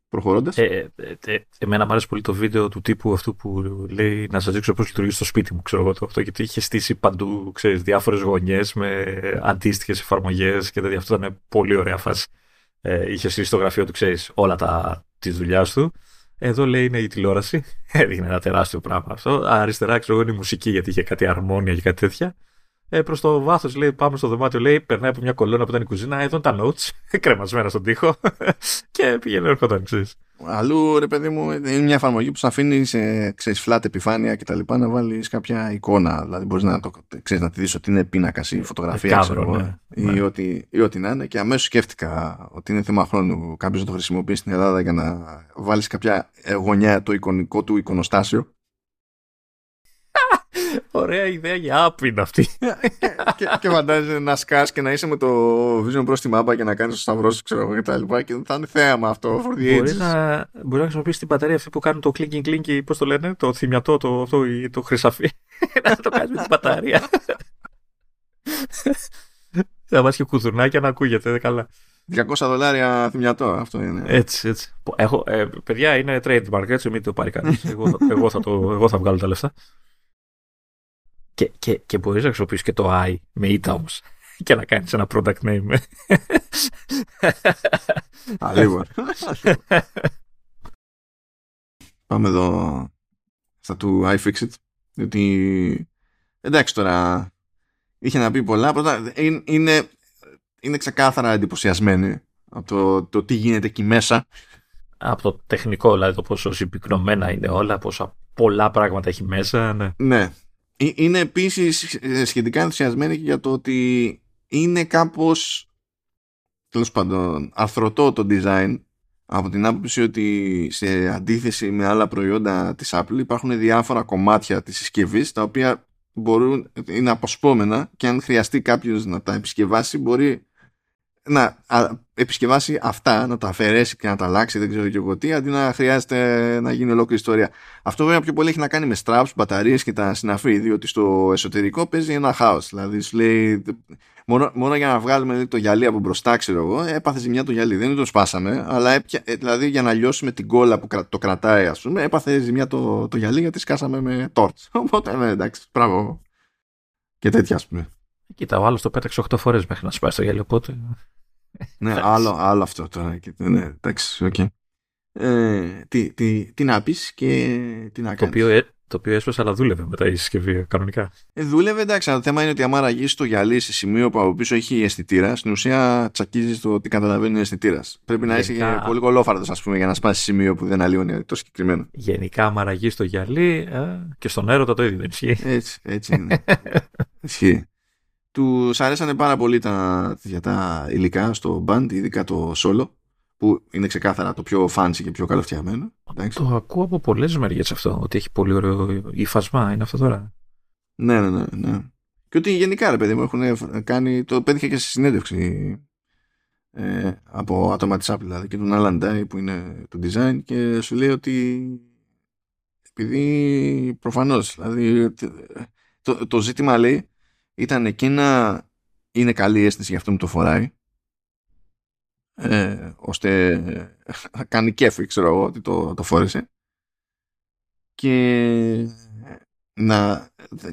προχωρώντας. Ε, ε, ε, εμένα μου άρεσε πολύ το βίντεο του τύπου αυτού που λέει να σας δείξω πώς λειτουργεί στο σπίτι μου, ξέρω εγώ το αυτό, γιατί είχε στήσει παντού, ξέρεις, διάφορες γωνιές με αντίστοιχες εφαρμογές και τέτοια. Αυτό ήταν πολύ ωραία φάση. Ε, είχε στήσει στο γραφείο του, ξέρεις, όλα τα της δουλειάς του. Εδώ λέει είναι η τηλεόραση. Έδειχνε ένα τεράστιο πράγμα αυτό. Αριστερά, ξέρω εγώ, είναι η μουσική, γιατί είχε κάτι αρμόνια και κάτι τέτοια. Ε, προς το βάθος, λέει, πάμε στο δωμάτιο, λέει, περνάει από μια κολόνα που ήταν η κουζίνα, εδώ τα notes, κρεμασμένα στον τοίχο και πήγαινε έρχονταν, ξέρεις. Αλλού, ρε παιδί μου, είναι μια εφαρμογή που σου αφήνει σε, ξέρεις, flat επιφάνεια και τα λοιπά, να βάλεις κάποια εικόνα, δηλαδή μπορείς να, το, ξέρεις, να τη δεις ότι είναι πίνακας ή φωτογραφία, ε, ξέρω, κάβρο, ναι, ή, ναι. Ότι, ή ό,τι να είναι, και αμέσως σκέφτηκα ότι είναι θέμα χρόνου κάποιος να το χρησιμοποιήσει στην Ελλάδα για να βάλεις κάποια γωνιά το εικονικό του εικονοστάσιο. Ωραία ιδέα για app είναι αυτή. Και, και φαντάζεσαι να σκάς και να είσαι με το Vision Pro στη μάπα και να κάνεις το σταυρό σου, ξέρω εγώ, και τα λοιπά. Και θα είναι θέαμα αυτό. Μπορεί να, να χρησιμοποιήσεις την μπαταρία αυτή που κάνουν το clinking clinking, πώς το λένε, το θυμιατό, το, το, το χρυσαφί. Να το κάνεις με την μπαταρία. Θα βάζει και κουδουνάκια να ακούγεται, δεν καλά. διακόσια δολάρια θυμιατό, αυτό είναι. Έτσι, έτσι. Έχω, ε, παιδιά, είναι trademark, έτσι, μην το πάρει κανείς. εγώ, εγώ, θα το, εγώ θα βγάλω τα λεφτά. Και, και, και μπορείς να χρησιμοποιήσεις και το i με ήττα όμως και να κάνεις ένα product name. Αλίγο. Πάμε εδώ στα του iFixit, διότι εντάξει τώρα είχε να πει πολλά. Πρώτα, είναι, είναι ξεκάθαρα εντυπωσιασμένοι από το, το τι γίνεται εκεί μέσα. Από το τεχνικό, δηλαδή το πόσο συμπυκνωμένα είναι όλα, πόσα πολλά πράγματα έχει μέσα. Ναι. ναι. Είναι επίσης σχετικά ενθουσιασμένη και για το ότι είναι κάπως, τέλος πάντων, αρθρωτό το design, από την άποψη ότι σε αντίθεση με άλλα προϊόντα της Apple υπάρχουν διάφορα κομμάτια της συσκευής τα οποία μπορούν, είναι αποσπόμενα και αν χρειαστεί κάποιος να τα επισκευάσει μπορεί να επισκευάσει αυτά, να τα αφαιρέσει και να τα αλλάξει, δεν ξέρω και εγώ τι, αντί να χρειάζεται να γίνει ολόκληρη ιστορία. Αυτό βέβαια πιο πολύ έχει να κάνει με straps, μπαταρίες και τα συναφή, διότι στο εσωτερικό παίζει ένα χάος. Δηλαδή σου λέει, μόνο, μόνο για να βγάλουμε το γυαλί από μπροστά, ξέρω εγώ, έπαθε ζημιά το γυαλί. Δεν το σπάσαμε, αλλά έπια, δηλαδή για να λιώσουμε την κόλλα που το κρατάει, ας πούμε, έπαθε ζημιά το, το γυαλί γιατί σκάσαμε με τόρτς. Οπότε ναι, εντάξει, μπράβο. Και τέτοια, ας πούμε. Κοίτα, ο άλλος το πέταξε οκτώ φορές μέχρι να σπάσει το γυαλί, οπότε. Ναι, άλλο, άλλο αυτό τώρα. Ναι, εντάξει, οκ. Okay. Ε, τι, τι, τι να πεις και τι να κάνεις. Το οποίο, το οποίο έσπασε, αλλά δούλευε μετά η συσκευή κανονικά. Ε, δούλευε, εντάξει. Το θέμα είναι ότι άμα ραγείς το γυαλί σε σημείο που από πίσω έχει αισθητήρα, στην ουσία τσακίζεις το τι καταλαβαίνει ο αισθητήρας. Πρέπει να γενικά... είσαι πολύ κολόφαρδος, ας πούμε, για να σπάσεις σημείο που δεν αλλοιώνει το συγκεκριμένο. Γενικά, άμα ραγείς το γυαλί ε, και στον έρωτα το ίδιο δεν ισχύει. Έτσι, έτσι είναι. Ισχύει. Τους αρέσανε πάρα πολύ τα, για τα υλικά στο band, ειδικά το solo, που είναι ξεκάθαρα το πιο fancy και πιο καλοφτιαγμένο. Το ακούω από πολλές μεριές αυτό, ότι έχει πολύ ωραίο υφασμά, είναι αυτό τώρα. Ναι, ναι, ναι, ναι. Και ότι γενικά, ρε παιδί μου, έχουν κάνει, το πέτυχε και σε συνέντευξη ε, από άτομα της Apple, δηλαδή, και τον Alan Dye, που είναι το design, και σου λέει ότι επειδή προφανώς, δηλαδή, το, το ζήτημα, λέει, ήταν εκεί να είναι καλή αίσθηση για αυτό που το φοράει, ε, ώστε να κάνει κέφι, ξέρω εγώ, ότι το, το φόρεσε, και να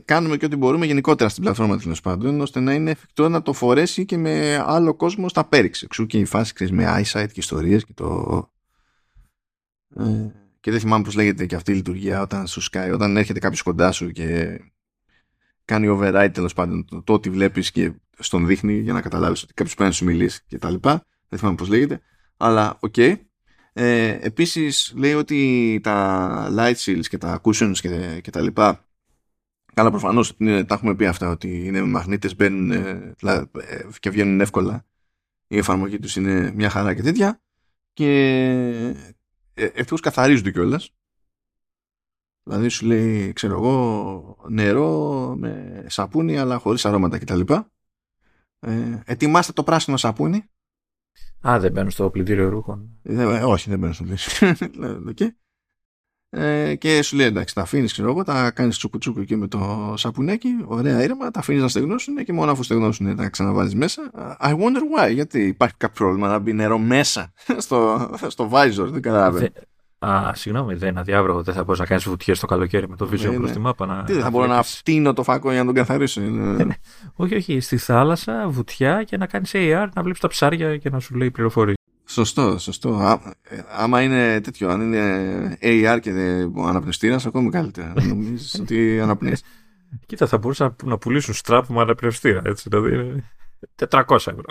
κάνουμε και ό,τι μπορούμε γενικότερα στην πλατφόρμα, τέλος πάντων, ώστε να είναι εφικτό να το φορέσει και με άλλο κόσμο στα πέριξε. Εξού και η φάση, ξέρεις, με eyesight και ιστορίες και το... Ε, και δεν θυμάμαι πώς λέγεται και αυτή η λειτουργία όταν σου σκάει, όταν έρχεται κάποιος κοντά σου και... κάνει override, τέλος πάντων, το, το ότι βλέπεις και στον δείχνει για να καταλάβεις ότι κάποιος πρέπει να σου μιλήσει και τα λοιπά. Δεν θυμάμαι πώς λέγεται, αλλά οκ. Okay. Ε, επίσης λέει ότι τα light shields και τα cushions και, και τα λοιπά, καλά, προφανώς είναι, τα έχουμε πει αυτά, ότι είναι μαγνήτες, μπαίνουν ε, και βγαίνουν εύκολα, η εφαρμογή τους είναι μια χαρά και τέτοια, και ε, ευτυχώς καθαρίζονται κιόλας. Δηλαδή σου λέει, ξέρω εγώ, νερό με σαπούνι αλλά χωρίς αρώματα κτλ. Ε, ετοιμάστε το πράσινο σαπούνι. Α, δεν μπαίνουν στο πλυντήριο ρούχων. Ε, όχι, δεν μπαίνουν στο πλυντήριο. Okay. ε, και σου λέει, εντάξει, τα αφήνεις, ξέρω εγώ, τα κάνεις τσουκουτσούκου εκεί με το σαπουνάκι, ωραία ήρεμα, τα αφήνεις να στεγνώσουν και μόνο αφού στεγνώσουν τα ξαναβάζεις μέσα. I wonder why, γιατί υπάρχει κάποιο πρόβλημα να μπει νερό μέσα στο, στο visor, δεν καταλαβαίνω. Α, συγγνώμη, δεν είναι αδιάβροχο. Δεν θα μπορούσα να κάνεις βουτιές το καλοκαίρι με το Vision Pro στη μάπα. Να... Τι, δεν θα μπορώ να φτύνω το φάκο για να τον καθαρίσω. Είναι... όχι, όχι. Στη θάλασσα, βουτιά, και να κάνεις έι αρ, να βλέπεις τα ψάρια και να σου λέει πληροφορίες. Σωστό, σωστό. Α, άμα είναι τέτοιο, αν είναι έι αρ και αναπνευστήρας, ακόμη καλύτερα. Νομίζεις ότι αναπνέεις. Κοίτα, θα μπορούσα να πουλήσουν στραπ με αναπνευστήρα. Έτσι, δηλαδή, τετρακόσια ευρώ.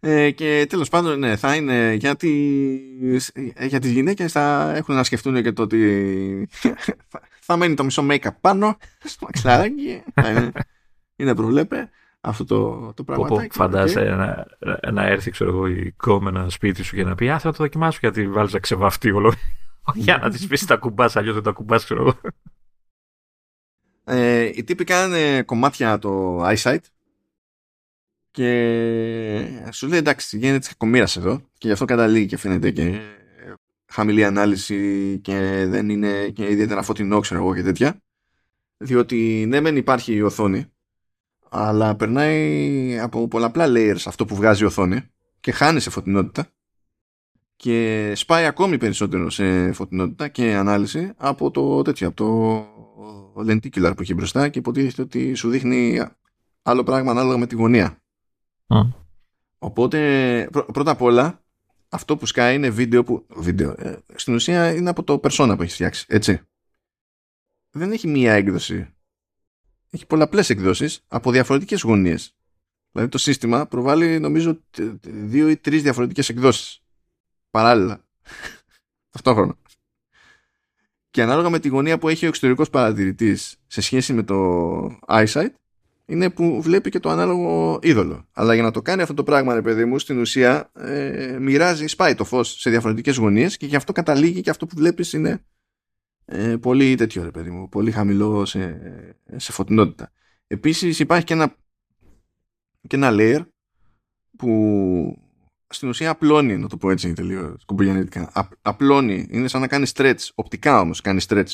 Ε, και τέλος πάντων, ναι, θα είναι για τις, για τις γυναίκες, θα έχουν να σκεφτούν και το ότι θα, θα μένει το μισό make-up πάνω στο μαξιλαράκι. είναι, είναι προβλέπε αυτό το, το πραγματάκι. Φαντάζεσαι να, να έρθει, ξέρω εγώ, η κόμενα σπίτι σου και να πει, α, θα το δοκιμάσω, γιατί βάλεις να ξεβαφτεί όλο για να της πεις τα κουμπάς, αλλιώς δεν τα κουμπάς, ξέρω εγώ. Ε, οι τύποι κάνανε κομμάτια το eyesight. Και σου λέει, εντάξει, γίνεται κακομοίρας εδώ, και γι' αυτό καταλήγει και φαίνεται και χαμηλή ανάλυση και δεν είναι και ιδιαίτερα φωτεινό, ξέρω εγώ, και τέτοια. Διότι ναι, μεν υπάρχει η οθόνη, αλλά περνάει από πολλαπλά layers αυτό που βγάζει η οθόνη και χάνει σε φωτεινότητα και σπάει ακόμη περισσότερο σε φωτεινότητα και ανάλυση από το τέτοιο, από το lenticular που έχει μπροστά, και υποτίθεται ότι σου δείχνει άλλο πράγμα ανάλογα με τη γωνία. Mm. Οπότε πρω, πρώτα απ' όλα αυτό που σκάει είναι βίντεο που βίντεο, ε, στην ουσία είναι από το persona που έχει φτιάξει, έτσι. Δεν έχει μία έκδοση, έχει πολλαπλές εκδόσεις από διαφορετικές γωνίες. Δηλαδή το σύστημα προβάλλει νομίζω δύο ή τρεις διαφορετικές εκδόσεις παράλληλα ταυτόχρονα. Και ανάλογα με τη γωνία που έχει ο εξωτερικός παρατηρητής σε σχέση με το eyesight είναι που βλέπει και το ανάλογο είδωλο. Αλλά για να το κάνει αυτό το πράγμα, ρε παιδί μου, στην ουσία ε, μοιράζει, σπάει το φως σε διαφορετικές γωνίες και γι' αυτό καταλήγει και αυτό που βλέπεις είναι ε, πολύ τέτοιο, ρε παιδί μου, πολύ χαμηλό σε, σε φωτεινότητα. Επίσης υπάρχει και ένα, και ένα layer που στην ουσία απλώνει, να το πω έτσι τελείως κουμπογιανίτικα, απ, απλώνει, είναι σαν να κάνει stretch, οπτικά όμως κάνει stretch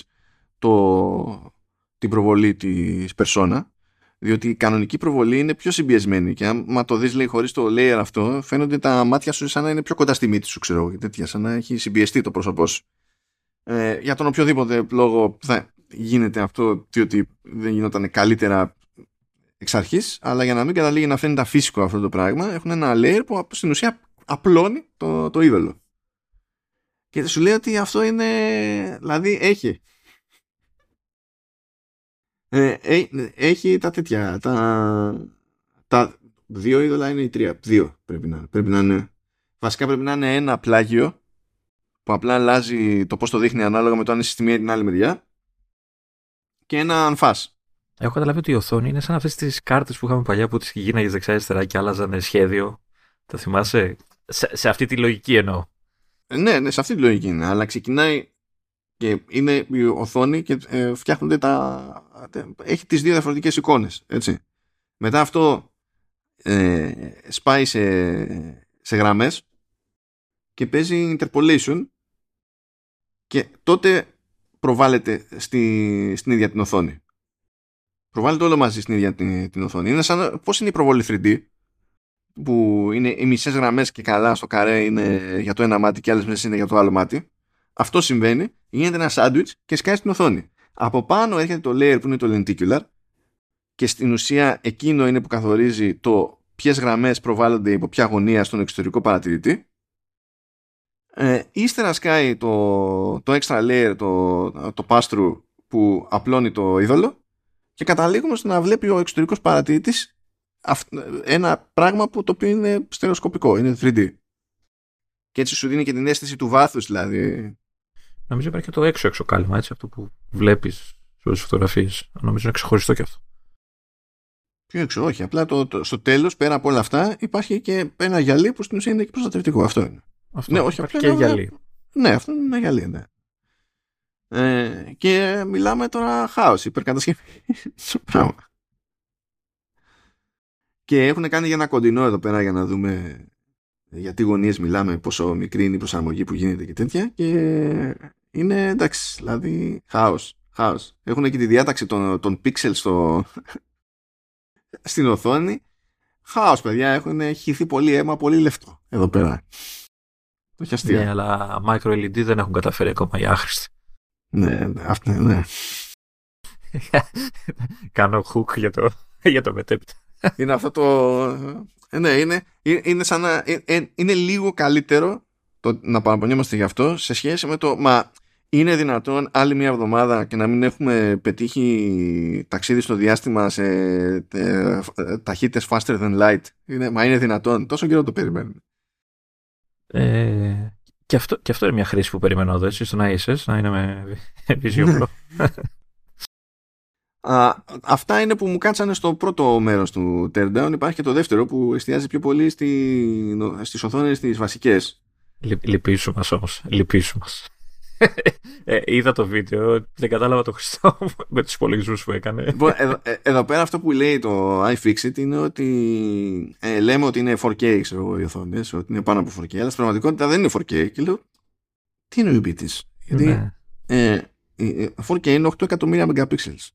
το, την προβολή της persona. Διότι η κανονική προβολή είναι πιο συμπιεσμένη και άμα το δεις, λέει, χωρίς το layer αυτό, φαίνονται τα μάτια σου σαν να είναι πιο κοντά στη μύτη σου, ξέρω, και τέτοια, σαν να έχει συμπιεστεί το πρόσωπό σου. Ε, για τον οποιοδήποτε λόγο θα γίνεται αυτό, διότι δεν γινόταν καλύτερα εξ αρχής, αλλά για να μην καταλήγει να φαίνεται φύσικο αυτό το πράγμα, έχουν ένα layer που στην ουσία απλώνει το, το είδωλο. Και σου λέει ότι αυτό είναι, δηλαδή έχει... Ε, ε, έχει τα τέτοια, τα, τα δύο είδωλα είναι ή τρία, δύο πρέπει να, πρέπει να είναι. Βασικά πρέπει να είναι ένα πλάγιο που απλά αλλάζει το πώς το δείχνει ανάλογα με το αν είναι στη μία ή την άλλη μεριά, και ένα ανφάς. Έχω καταλάβει ότι η οθόνη είναι σαν αυτές τις κάρτες που είχαμε παλιά που τις γίναγες δεξιά αριστερά και άλλαζαν σχέδιο. Τα θυμάσαι? Σε, σε αυτή τη λογική εννοώ. Ναι, ναι, σε αυτή τη λογική είναι, αλλά ξεκινάει... Και είναι η οθόνη και ε, φτιάχνονται τα... Έχει τις δύο διαφορετικές εικόνες, έτσι. Μετά αυτό ε, σπάει σε, σε γραμμές και παίζει interpolation και τότε προβάλλεται στη, στην ίδια την οθόνη. Προβάλλεται όλο μαζί στην ίδια την, την οθόνη. Είναι σαν, πώς είναι η προβολή θρι ντι που είναι οι μισές γραμμές και καλά στο καρέ είναι για το ένα μάτι και άλλες μισές είναι για το άλλο μάτι. Αυτό συμβαίνει, γίνεται ένα σάντουιτς και σκάει στην οθόνη. Από πάνω έρχεται το layer που είναι το lenticular και στην ουσία εκείνο είναι που καθορίζει το ποιες γραμμές προβάλλονται υπό ποια γωνία στον εξωτερικό παρατηρητή. Ε, ύστερα σκάει το, το extra layer, το, το pass-through που απλώνει το είδωλο και καταλήγουμε στο να βλέπει ο εξωτερικός παρατηρητής ένα πράγμα που το οποίο είναι στερεοσκοπικό, είναι θρι ντι. Και έτσι σου δίνει και την αίσθηση του βάθους, δηλαδή. Νομίζω υπάρχει και το έξω-έξω κάλυμα, έτσι, αυτό που βλέπεις στις φωτογραφίες. Νομίζω είναι ξεχωριστό και αυτό. Ποιο έξω, όχι. Απλά το, το, στο τέλος, πέρα από όλα αυτά, υπάρχει και ένα γυαλί που στην ουσία είναι και προστατευτικό. Αυτό είναι. Αυτό, ναι, όχι, απλά, και ναι, γυαλί. Ναι, αυτό είναι ένα γυαλί, ναι. Ε, και μιλάμε τώρα χάος, υπερκατασκευή. Πράγμα. Και έχουν κάνει για ένα κοντινό εδώ πέρα για να δούμε. Γιατί γωνίες μιλάμε, πόσο μικρή είναι η προσαρμογή που γίνεται και τέτοια, και είναι εντάξει, δηλαδή χάος, χάος. Έχουν και τη διάταξη των, των pixels στο... στην οθόνη. Χάος, παιδιά, έχουν χυθεί πολύ αίμα, πολύ λεφτό εδώ πέρα. Το χιαστείο. Ναι, αλλά micro ελ ι ντι δεν έχουν καταφέρει ακόμα οι άχρηστοι. Ναι, αυτό ναι, ναι. Κάνω hook για το, για το μετέπειτα. Είναι αυτό το... Ναι, είναι, είναι, σαν να, είναι λίγο καλύτερο το να παραπονιόμαστε γι' αυτό σε σχέση με το μα είναι δυνατόν άλλη μια εβδομάδα και να μην έχουμε πετύχει ταξίδι στο διάστημα σε ε, ταχύτητες faster than light. Είναι, μα είναι δυνατόν. Τόσο καιρό το περιμένουμε. Ε, και, αυτό, και αυτό είναι μια χρήση που περιμένω εδώ, έτσι, στο να είσαι, να είναι με Vision Pro. Α, αυτά είναι που μου κάτσανε στο πρώτο μέρος του teardown. Υπάρχει και το δεύτερο που εστιάζει πιο πολύ στη, στις οθόνες τις βασικές. Λυπήσου μας όμως. Λυπήσου μας. ε, είδα το βίντεο, δεν κατάλαβα το Χριστό με τους υπολογισμούς που έκανε. Λοιπόν, εδώ, εδώ πέρα αυτό που λέει το iFixit είναι ότι ε, λέμε ότι είναι φορ κέι, ξέρω, οι οθόνες, ότι είναι πάνω από φορ κέι, αλλά στην πραγματικότητα δεν είναι φορ κέι. Και λέω, τι είναι ο υπήτης? Γιατί ναι. ε, φορ κέι είναι οκτώ εκατομμύρια megapixels.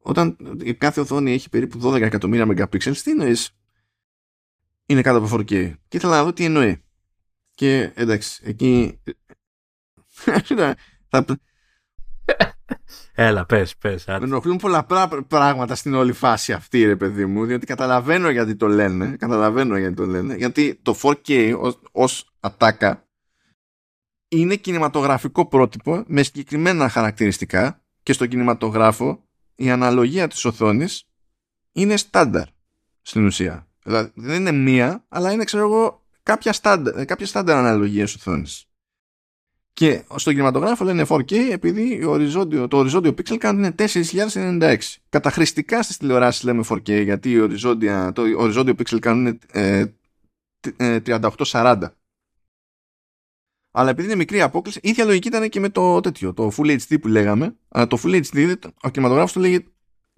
Όταν η κάθε οθόνη έχει περίπου δώδεκα εκατομμύρια megapixels, τι εννοείς είναι κάτω από φορ κέι? Και ήθελα να δω τι εννοεί. Και εντάξει, εκεί έλα, πες, πες. Με ενοχλούν πολλά πράγματα στην όλη φάση αυτή, ρε παιδί μου, διότι καταλαβαίνω γιατί το λένε. Καταλαβαίνω γιατί το λένε. Γιατί το φορ κέι ως, ως ατάκα είναι κινηματογραφικό πρότυπο με συγκεκριμένα χαρακτηριστικά και στον κινηματογράφο η αναλογία της οθόνης είναι στάνταρ στην ουσία. Δηλαδή δεν είναι μία, αλλά είναι, ξέρω εγώ, κάποια στάντα, κάποιες στάνταρ αναλογίες οθόνης. Και στον κινηματογράφο λένε φορ κέι επειδή οριζόντιο, το οριζόντιο pixel count είναι τέσσερις χιλιάδες ενενήντα έξι. Καταχρηστικά στις τηλεοράσεις λέμε φορ κέι γιατί η οριζόντια, το οριζόντιο pixel count είναι ε, ε, τριάντα οκτώ σαράντα. Αλλά επειδή είναι μικρή απόκληση, η ίδια λογική ήταν και με το τέτοιο, το Full έιτς ντι που λέγαμε. Αλλά το Full έιτς ντι, ο κινηματογράφος του λέγει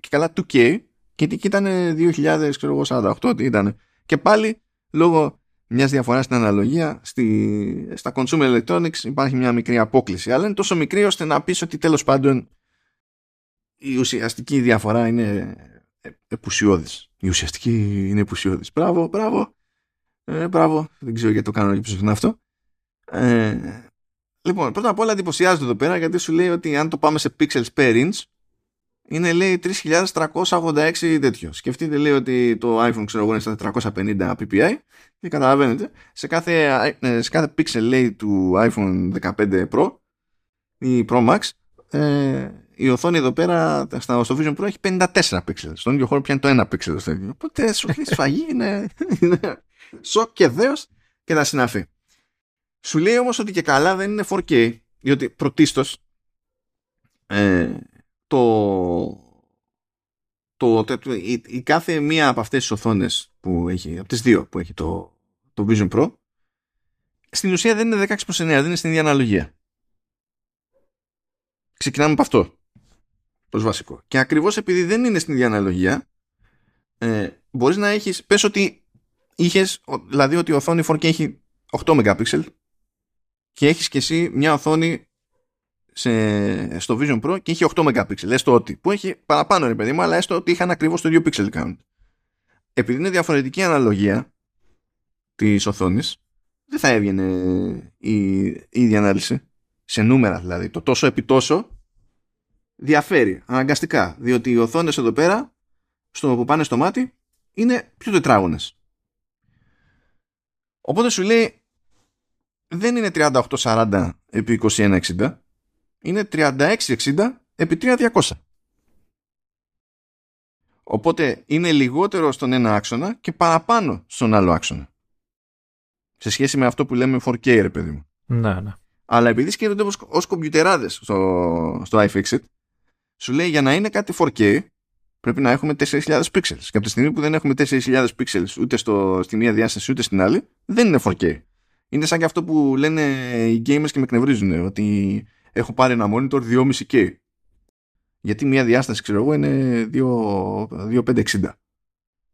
και καλά τού κέι, και εκεί ήταν δύο χιλιάδες σαράντα οκτώ, τι ήταν. Και πάλι, λόγω μιας διαφοράς στην αναλογία, στη, στα consumer electronics υπάρχει μια μικρή απόκληση. Αλλά είναι τόσο μικρή ώστε να πεις ότι τέλος πάντων η ουσιαστική διαφορά είναι επουσιώδης. Η ουσιαστική είναι επουσιώδης. Μπράβο, μπράβο. Ε, μπράβο. Δεν ξέρω γιατί το κάνω και ψηφνά αυτό. Ε, λοιπόν, πρώτα απ' όλα εντυπωσιάζεται εδώ πέρα γιατί σου λέει ότι αν το πάμε σε pixels per inch είναι, λέει, τρεις χιλιάδες τριακόσια ογδόντα έξι τέτοιο. Σκεφτείτε, λέει, ότι το iPhone, ξέρω εγώ, είναι στα τετρακόσια πενήντα πι πι άι και καταλαβαίνετε, σε κάθε, σε κάθε pixel, λέει, του iPhone δεκαπέντε Pro ή Pro Max, ε, η οθόνη εδώ πέρα στο Vision Pro έχει πενήντα τέσσερα pixels. Στον ίδιο χώρο πιάνει το ένα pixel. Οπότε σου λέει σφαγή, είναι, είναι σοκ και δέος και τα συναφή. Σου λέει όμως ότι και καλά δεν είναι φορ κέι, διότι πρωτίστως ε, το, το, το, η, η κάθε μία από αυτές τις οθόνες που έχει, από τις δύο που έχει το, το Vision Pro, στην ουσία δεν είναι δεκαέξι προς εννέα, δεν είναι στην ίδια αναλογία. Ξεκινάμε από αυτό, προς βασικό. Και ακριβώς επειδή δεν είναι στην ίδια αναλογία, ε, μπορείς να έχεις, πες ότι είχες, δηλαδή ότι η οθόνη φορ κέι έχει οκτώ μεγαπίξελ, και έχεις και εσύ μια οθόνη σε, στο Vision Pro και έχει οκτώ μεγαπίξελ, έστω ότι, που έχει παραπάνω, ρε παιδί μου, αλλά έστω ότι είχαν ακριβώς το ίδιο pixel count. Επειδή είναι διαφορετική αναλογία της οθόνης, δεν θα έβγαινε η, η ίδια ανάλυση σε νούμερα, δηλαδή το τόσο επί τόσο διαφέρει αναγκαστικά, διότι οι οθόνες εδώ πέρα στο που πάνε στο μάτι είναι πιο τετράγωνες. Οπότε σου λέει δεν είναι τριάντα οκτώ σαράντα επί είκοσι ένα εξήντα, είναι τριάντα έξι εξήντα επί τρία χιλιάδες διακόσια. Οπότε είναι λιγότερο στον ένα άξονα και παραπάνω στον άλλο άξονα. Σε σχέση με αυτό που λέμε φορ κέι, ρε παιδί μου. Ναι, ναι. Αλλά επειδή σκέφτονται ως κομπιουτεράδες στο, στο iFixit, σου λέει για να είναι κάτι φορ κέι πρέπει να έχουμε τέσσερις χιλιάδες pixels. Και από τη στιγμή που δεν έχουμε τέσσερις χιλιάδες pixels ούτε στο, στη μία διάσταση ούτε στην άλλη, δεν είναι φορ κέι. Είναι σαν και αυτό που λένε οι gamers και με εκνευρίζουν, ότι έχω πάρει ένα monitor δυόμισι κέι. Γιατί μία διάσταση, ξέρω εγώ, είναι δύο χιλιάδες πεντακόσια εξήντα.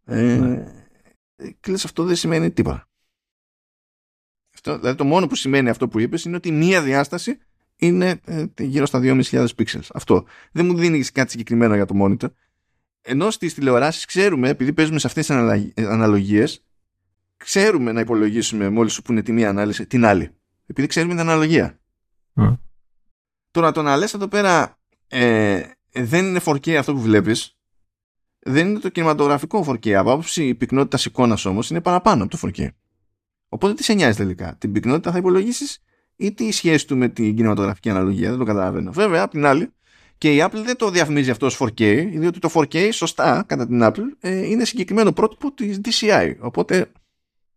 Ε, ναι. Κλείνεις, αυτό δεν σημαίνει τίποτα. Αυτό, δηλαδή το μόνο που σημαίνει αυτό που είπες είναι ότι μία διάσταση είναι γύρω στα δύο χιλιάδες πεντακόσια pixels. Αυτό. Δεν μου δίνει κάτι συγκεκριμένο για το monitor. Ενώ στις τηλεοράσεις ξέρουμε, επειδή παίζουμε σε αυτές τις αναλογίες, ξέρουμε να υπολογίσουμε μόλις σου πούνε τη μία ανάλυση την άλλη. Επειδή ξέρουμε την αναλογία. Mm. Τώρα το να λες εδώ πέρα ε, δεν είναι φορ κέι αυτό που βλέπεις, δεν είναι το κινηματογραφικό φορ κέι. Από άποψη πυκνότητας εικόνας όμως είναι παραπάνω από το φορ κέι. Οπότε τι σε νοιάζει τελικά. Την πυκνότητα θα υπολογίσεις ή τη σχέση του με την κινηματογραφική αναλογία. Δεν το καταλαβαίνω. Βέβαια, απ' την άλλη, και η Apple δεν το διαφημίζει αυτό ως φορ κέι, διότι το φορ κέι, σωστά, κατά την Apple, ε, είναι συγκεκριμένο πρότυπο της ντι σι άι. Οπότε...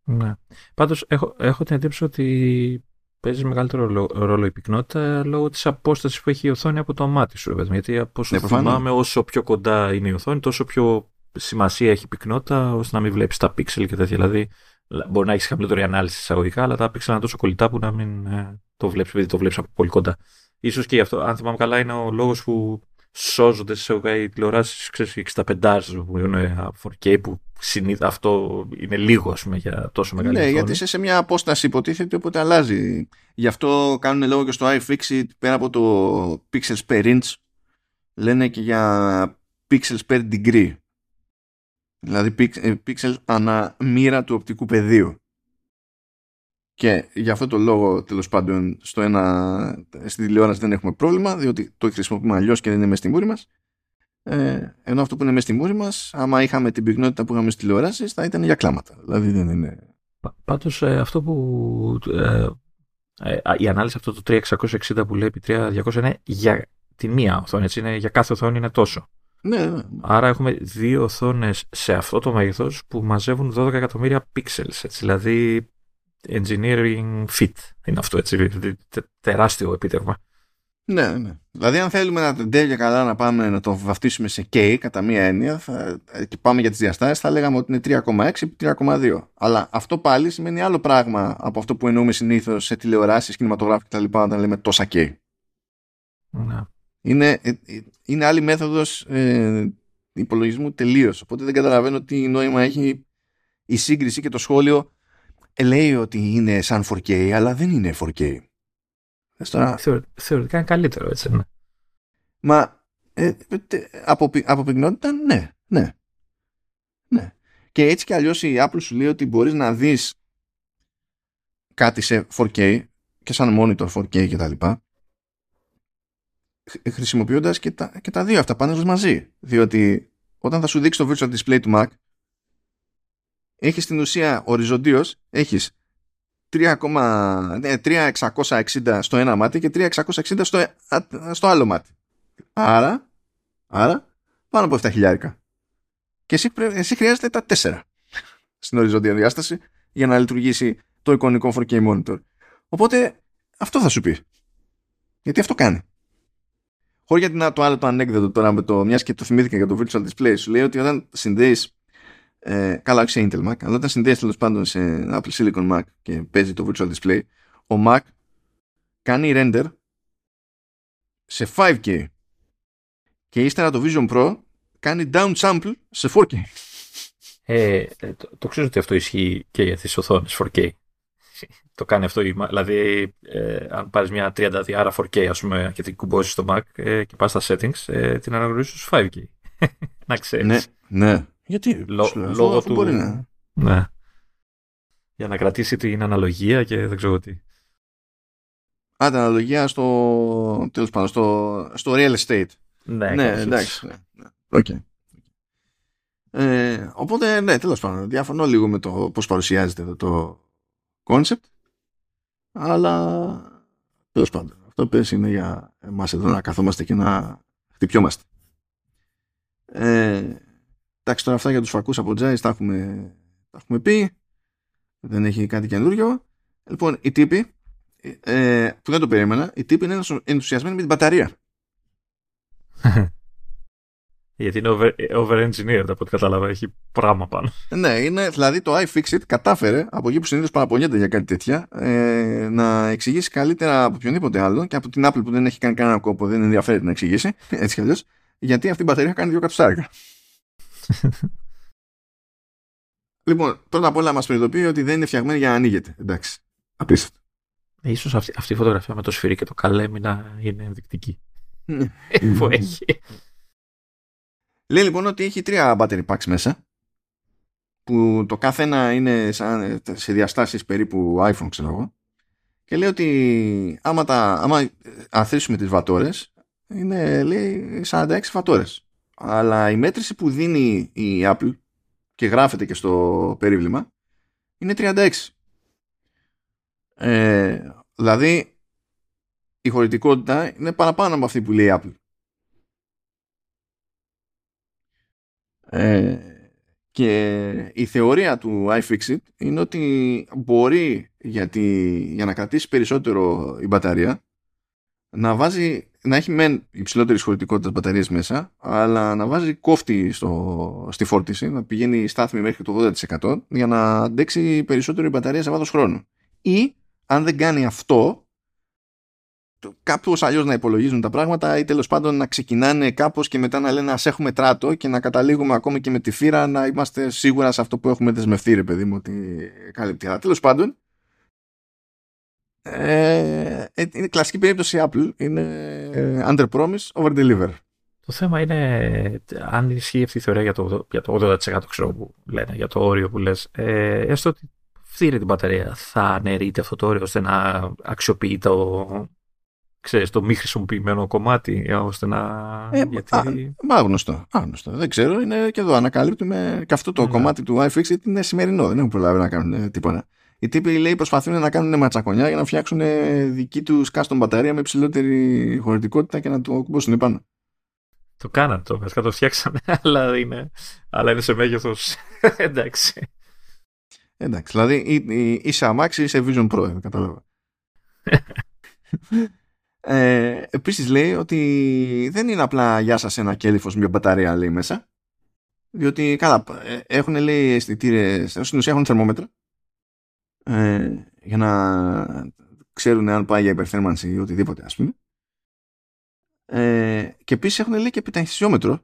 Ναι. Πάντως, έχω, έχω την εντύπωση ότι παίζει μεγαλύτερο ρόλο, ρόλο η πυκνότητα λόγω της απόστασης που έχει η οθόνη από το μάτι σου. Βέβαια. Γιατί από όσο ναι, θυμάμαι, όσο πιο κοντά είναι η οθόνη, τόσο πιο σημασία έχει η πυκνότητα, ώστε να μην βλέπεις τα πίξελ και τέτοια. Δηλαδή, μπορεί να έχεις χαμηλότερη ανάλυση εισαγωγικά, αλλά τα πίξελ είναι τόσο κολλητά που να μην ε, το βλέπεις, επειδή το βλέπεις από πολύ κοντά. Ίσως και γι' αυτό, αν θυμάμαι καλά, είναι ο λόγος που σώζονται σε οι τηλεοράσεις εξήντα πέντε που είναι φορ κέι, που συνήθως αυτό είναι λίγο, ας πούμε, για τόσο μεγάλη οθόνη. Ναι, γιατί είσαι σε μια απόσταση, υποτίθεται, οπότε αλλάζει. Γι' αυτό κάνουν λόγο και στο iFixit, πέρα από το pixels per inch, λένε και για pixels per degree. Δηλαδή pixels ανά μοίρα του οπτικού πεδίου. Και γι' αυτό το λόγο, τέλος πάντων, στο ένα, στη τηλεόραση δεν έχουμε πρόβλημα, διότι το χρησιμοποιούμε αλλιώς και δεν είναι μέσα στη μούρη μας. Ε, ενώ αυτό που είναι μέσα στη μούρη μας, άμα είχαμε την πυκνότητα που είχαμε στις τηλεοράσεις, θα ήταν για κλάματα. Δηλαδή δεν είναι. Πά, πάντως, ε, αυτό που. Ε, ε, η ανάλυση αυτό το τρία χιλιάδες εξακόσια εξήντα που λέει επί τρία χιλιάδες διακόσια είναι για τη μία οθόνη, έτσι. Είναι, για κάθε οθόνη είναι τόσο. Ναι, ναι. Άρα έχουμε δύο οθόνες σε αυτό το μέγεθος που μαζεύουν δώδεκα εκατομμύρια pixels. Έτσι, δηλαδή engineering fit είναι αυτό. Έτσι, δηλαδή, τε, τεράστιο επίτευγμα. Ναι, ναι. Δηλαδή, αν θέλουμε να τον τέλει καλά να πάμε να το βαφτίσουμε σε K κατά μία έννοια θα, και πάμε για τις διαστάσεις, θα λέγαμε ότι είναι τρία κόμμα έξι επί τρία κόμμα δύο. Αλλά αυτό πάλι σημαίνει άλλο πράγμα από αυτό που εννοούμε συνήθως σε τηλεοράσεις, κινηματογράφη κτλ. Όταν λέμε τόσα K. Ναι. Είναι, είναι άλλη μέθοδος ε, υπολογισμού τελείως. Οπότε δεν καταλαβαίνω τι νόημα έχει η σύγκριση και το σχόλιο. Ε, λέει ότι είναι σαν φορ κέι, αλλά δεν είναι φορ κέι. Τώρα... Θεω, θεωρητικά είναι καλύτερο, έτσι. Ναι. Μα ε, τε, από, από πυκνότητα, ναι, ναι, ναι. Και έτσι κι αλλιώς η Apple σου λέει ότι μπορείς να δεις κάτι σε φορ κέι και σαν monitor φορ κέι και τα λοιπά, χρησιμοποιώντας και τα, και τα δύο αυτά πάνελ μαζί. Διότι όταν θα σου δείξει το virtual display του Mac, έχεις στην ουσία οριζοντίως έχεις τρία χιλιάδες εξακόσια εξήντα στο ένα μάτι και τρία χιλιάδες εξακόσια εξήντα στο, στο άλλο μάτι. Άρα, άρα πάνω από επτά χιλιάδες. Και εσύ, εσύ χρειάζεται τα τέσσερα στην οριζόντια διάσταση για να λειτουργήσει το εικονικό φορ κέι monitor. Οπότε αυτό θα σου πει. Γιατί αυτό κάνει. Χωρίς για το άλλο το ανέκδοτο τώρα με το, μιας και το θυμήθηκα για το virtual display, σου λέει ότι όταν συνδέεις ε, καλά όχι σε Intel Mac, αλλά όταν συνδέεις τέλος πάντων σε Apple Silicon Mac και παίζει το virtual display, ο Mac κάνει render σε φάιβ κέι και ύστερα το Vision Pro κάνει downsample σε φορ κέι. ε, το, το ξέρω ότι αυτό ισχύει και για τις οθόνες φορ κέι. Το κάνει αυτό, δηλαδή ε, αν πάρεις μια τριάντα διάρα φορ κέι ας πούμε, και την κουμπώσεις στο Mac ε, και πας στα settings, ε, την αναγνωρίζεις στους φάιβ κέι. Να ξέρεις. Ναι, ναι. Γιατί Λο, λέω, λόγω του... Μπορεί να... Ναι. Για να κρατήσει την αναλογία και δεν ξέρω τι. Α, την αναλογία στο, τέλος πάνω, στο, στο real estate. Ναι, ναι, εντάξει. Ναι, ναι. Okay. Ε, οπότε, ναι, τέλος πάντων, διαφωνώ λίγο με το πώς παρουσιάζεται εδώ το concept, αλλά τέλος πάντων αυτό πες είναι για εμάς εδώ να καθόμαστε και να χτυπιόμαστε. ε, εντάξει, τώρα αυτά για τους φακούς από Τζάις τα έχουμε, τα έχουμε πει, δεν έχει κάτι καινούριο. Λοιπόν, οι τύποι ε, που δεν το περίμενα, οι τύποι είναι ενθουσιασμένοι με την μπαταρία. Γιατί είναι over, over-engineered από ό,τι κατάλαβα, έχει πράγμα πάνω. Ναι, είναι, δηλαδή το iFixit κατάφερε από εκεί που συνήθως παραπονιέται για κάτι τέτοια ε, να εξηγήσει καλύτερα από οποιονδήποτε άλλο και από την Apple που δεν έχει κάνει κανένα κόπο, δεν ενδιαφέρεται να εξηγήσει, έτσι κι αλλιώς, γιατί αυτή η μπαταρία κάνει δύο κατουστάρικα. Λοιπόν, πρώτα απ' όλα μας προειδοποιεί ότι δεν είναι φτιαγμένη για να ανοίγεται. Εντάξει, απίστευτο. Ίσως αυτή, αυτή η φωτογραφία με το σφυρί και το καλέμι να είναι ενδεικτική. Που έχει. Λέει λοιπόν ότι έχει τρία battery packs μέσα, που το κάθε ένα είναι σαν, σε διαστάσεις περίπου iPhone, ξέρω εγώ, και λέει ότι άμα, τα, άμα αθροίσουμε τις βατόρες είναι, λέει, σαράντα έξι βατόρες, αλλά η μέτρηση που δίνει η Apple και γράφεται και στο περίβλημα είναι τριάντα έξι. ε, δηλαδή η χωρητικότητα είναι παραπάνω από αυτή που λέει η Apple. Ε, και η θεωρία του iFixit είναι ότι μπορεί γιατί, για να κρατήσει περισσότερο η μπαταρία να βάζει, να έχει μεν υψηλότερη χωρητικότητα μπαταρίες μέσα, αλλά να βάζει κόφτη στο, στη φόρτιση, να πηγαίνει στάθμη μέχρι το ογδόντα τοις εκατό για να αντέξει περισσότερο η μπαταρία σε βάθος χρόνου, ή αν δεν κάνει αυτό κάπως αλλιώς να υπολογίζουν τα πράγματα, ή τέλος πάντων να ξεκινάνε κάπως και μετά να λένε ας έχουμε τράτο και να καταλήγουμε ακόμη και με τη φύρα να είμαστε σίγουρα σε αυτό που έχουμε δεσμευτεί, ρε παιδί μου, ότι καλύπτει. Αλλά τέλος πάντων ε, είναι κλασική περίπτωση Apple, είναι ε, under promise over deliver. Το θέμα είναι αν ισχύει αυτή η θεωρία για το, για το ογδόντα τοις εκατό, ξέρω που λένε, για το όριο που λες, ε, έστω ότι φτύρει την μπαταρία, θα αναιρείται αυτό το όριο ώστε να αξιοποιεί το, ξέρεις, το μη χρησιμοποιημένο κομμάτι, ώστε να... Ε, γιατί... α, άγνωστο, άγνωστο. Δεν ξέρω, είναι και εδώ ανακαλύπτουμε και αυτό το yeah. κομμάτι του iFixit είναι σημερινό, δεν έχουν προλάβει να κάνουν τίποτα. Οι τύποι, λέει, προσπαθούν να κάνουν ματσακονιά για να φτιάξουν δική τους custom μπαταρία με υψηλότερη χωρητικότητα και να το κουμπώσουν επάνω. Το κάναν το, βασικά το φτιάξαμε, αλλά είναι, αλλά είναι σε μέγεθος. Εντάξει. Εντάξει, δηλαδή είσαι αμάξι, είσαι Vision Pro, καταλαβαίνω. ε, επίσης λέει ότι δεν είναι απλά γεια σας ένα κέλυφος με μπαταρία, λέει, μέσα. Διότι καλά, έχουν, λέει, αισθητήρες, στην ουσία έχουν θερμόμετρα ε, για να ξέρουν αν πάει για υπερθέρμανση ή οτιδήποτε, ας πούμε. Ε, και επίσης έχουν, λέει, και επιταχυσιόμετρο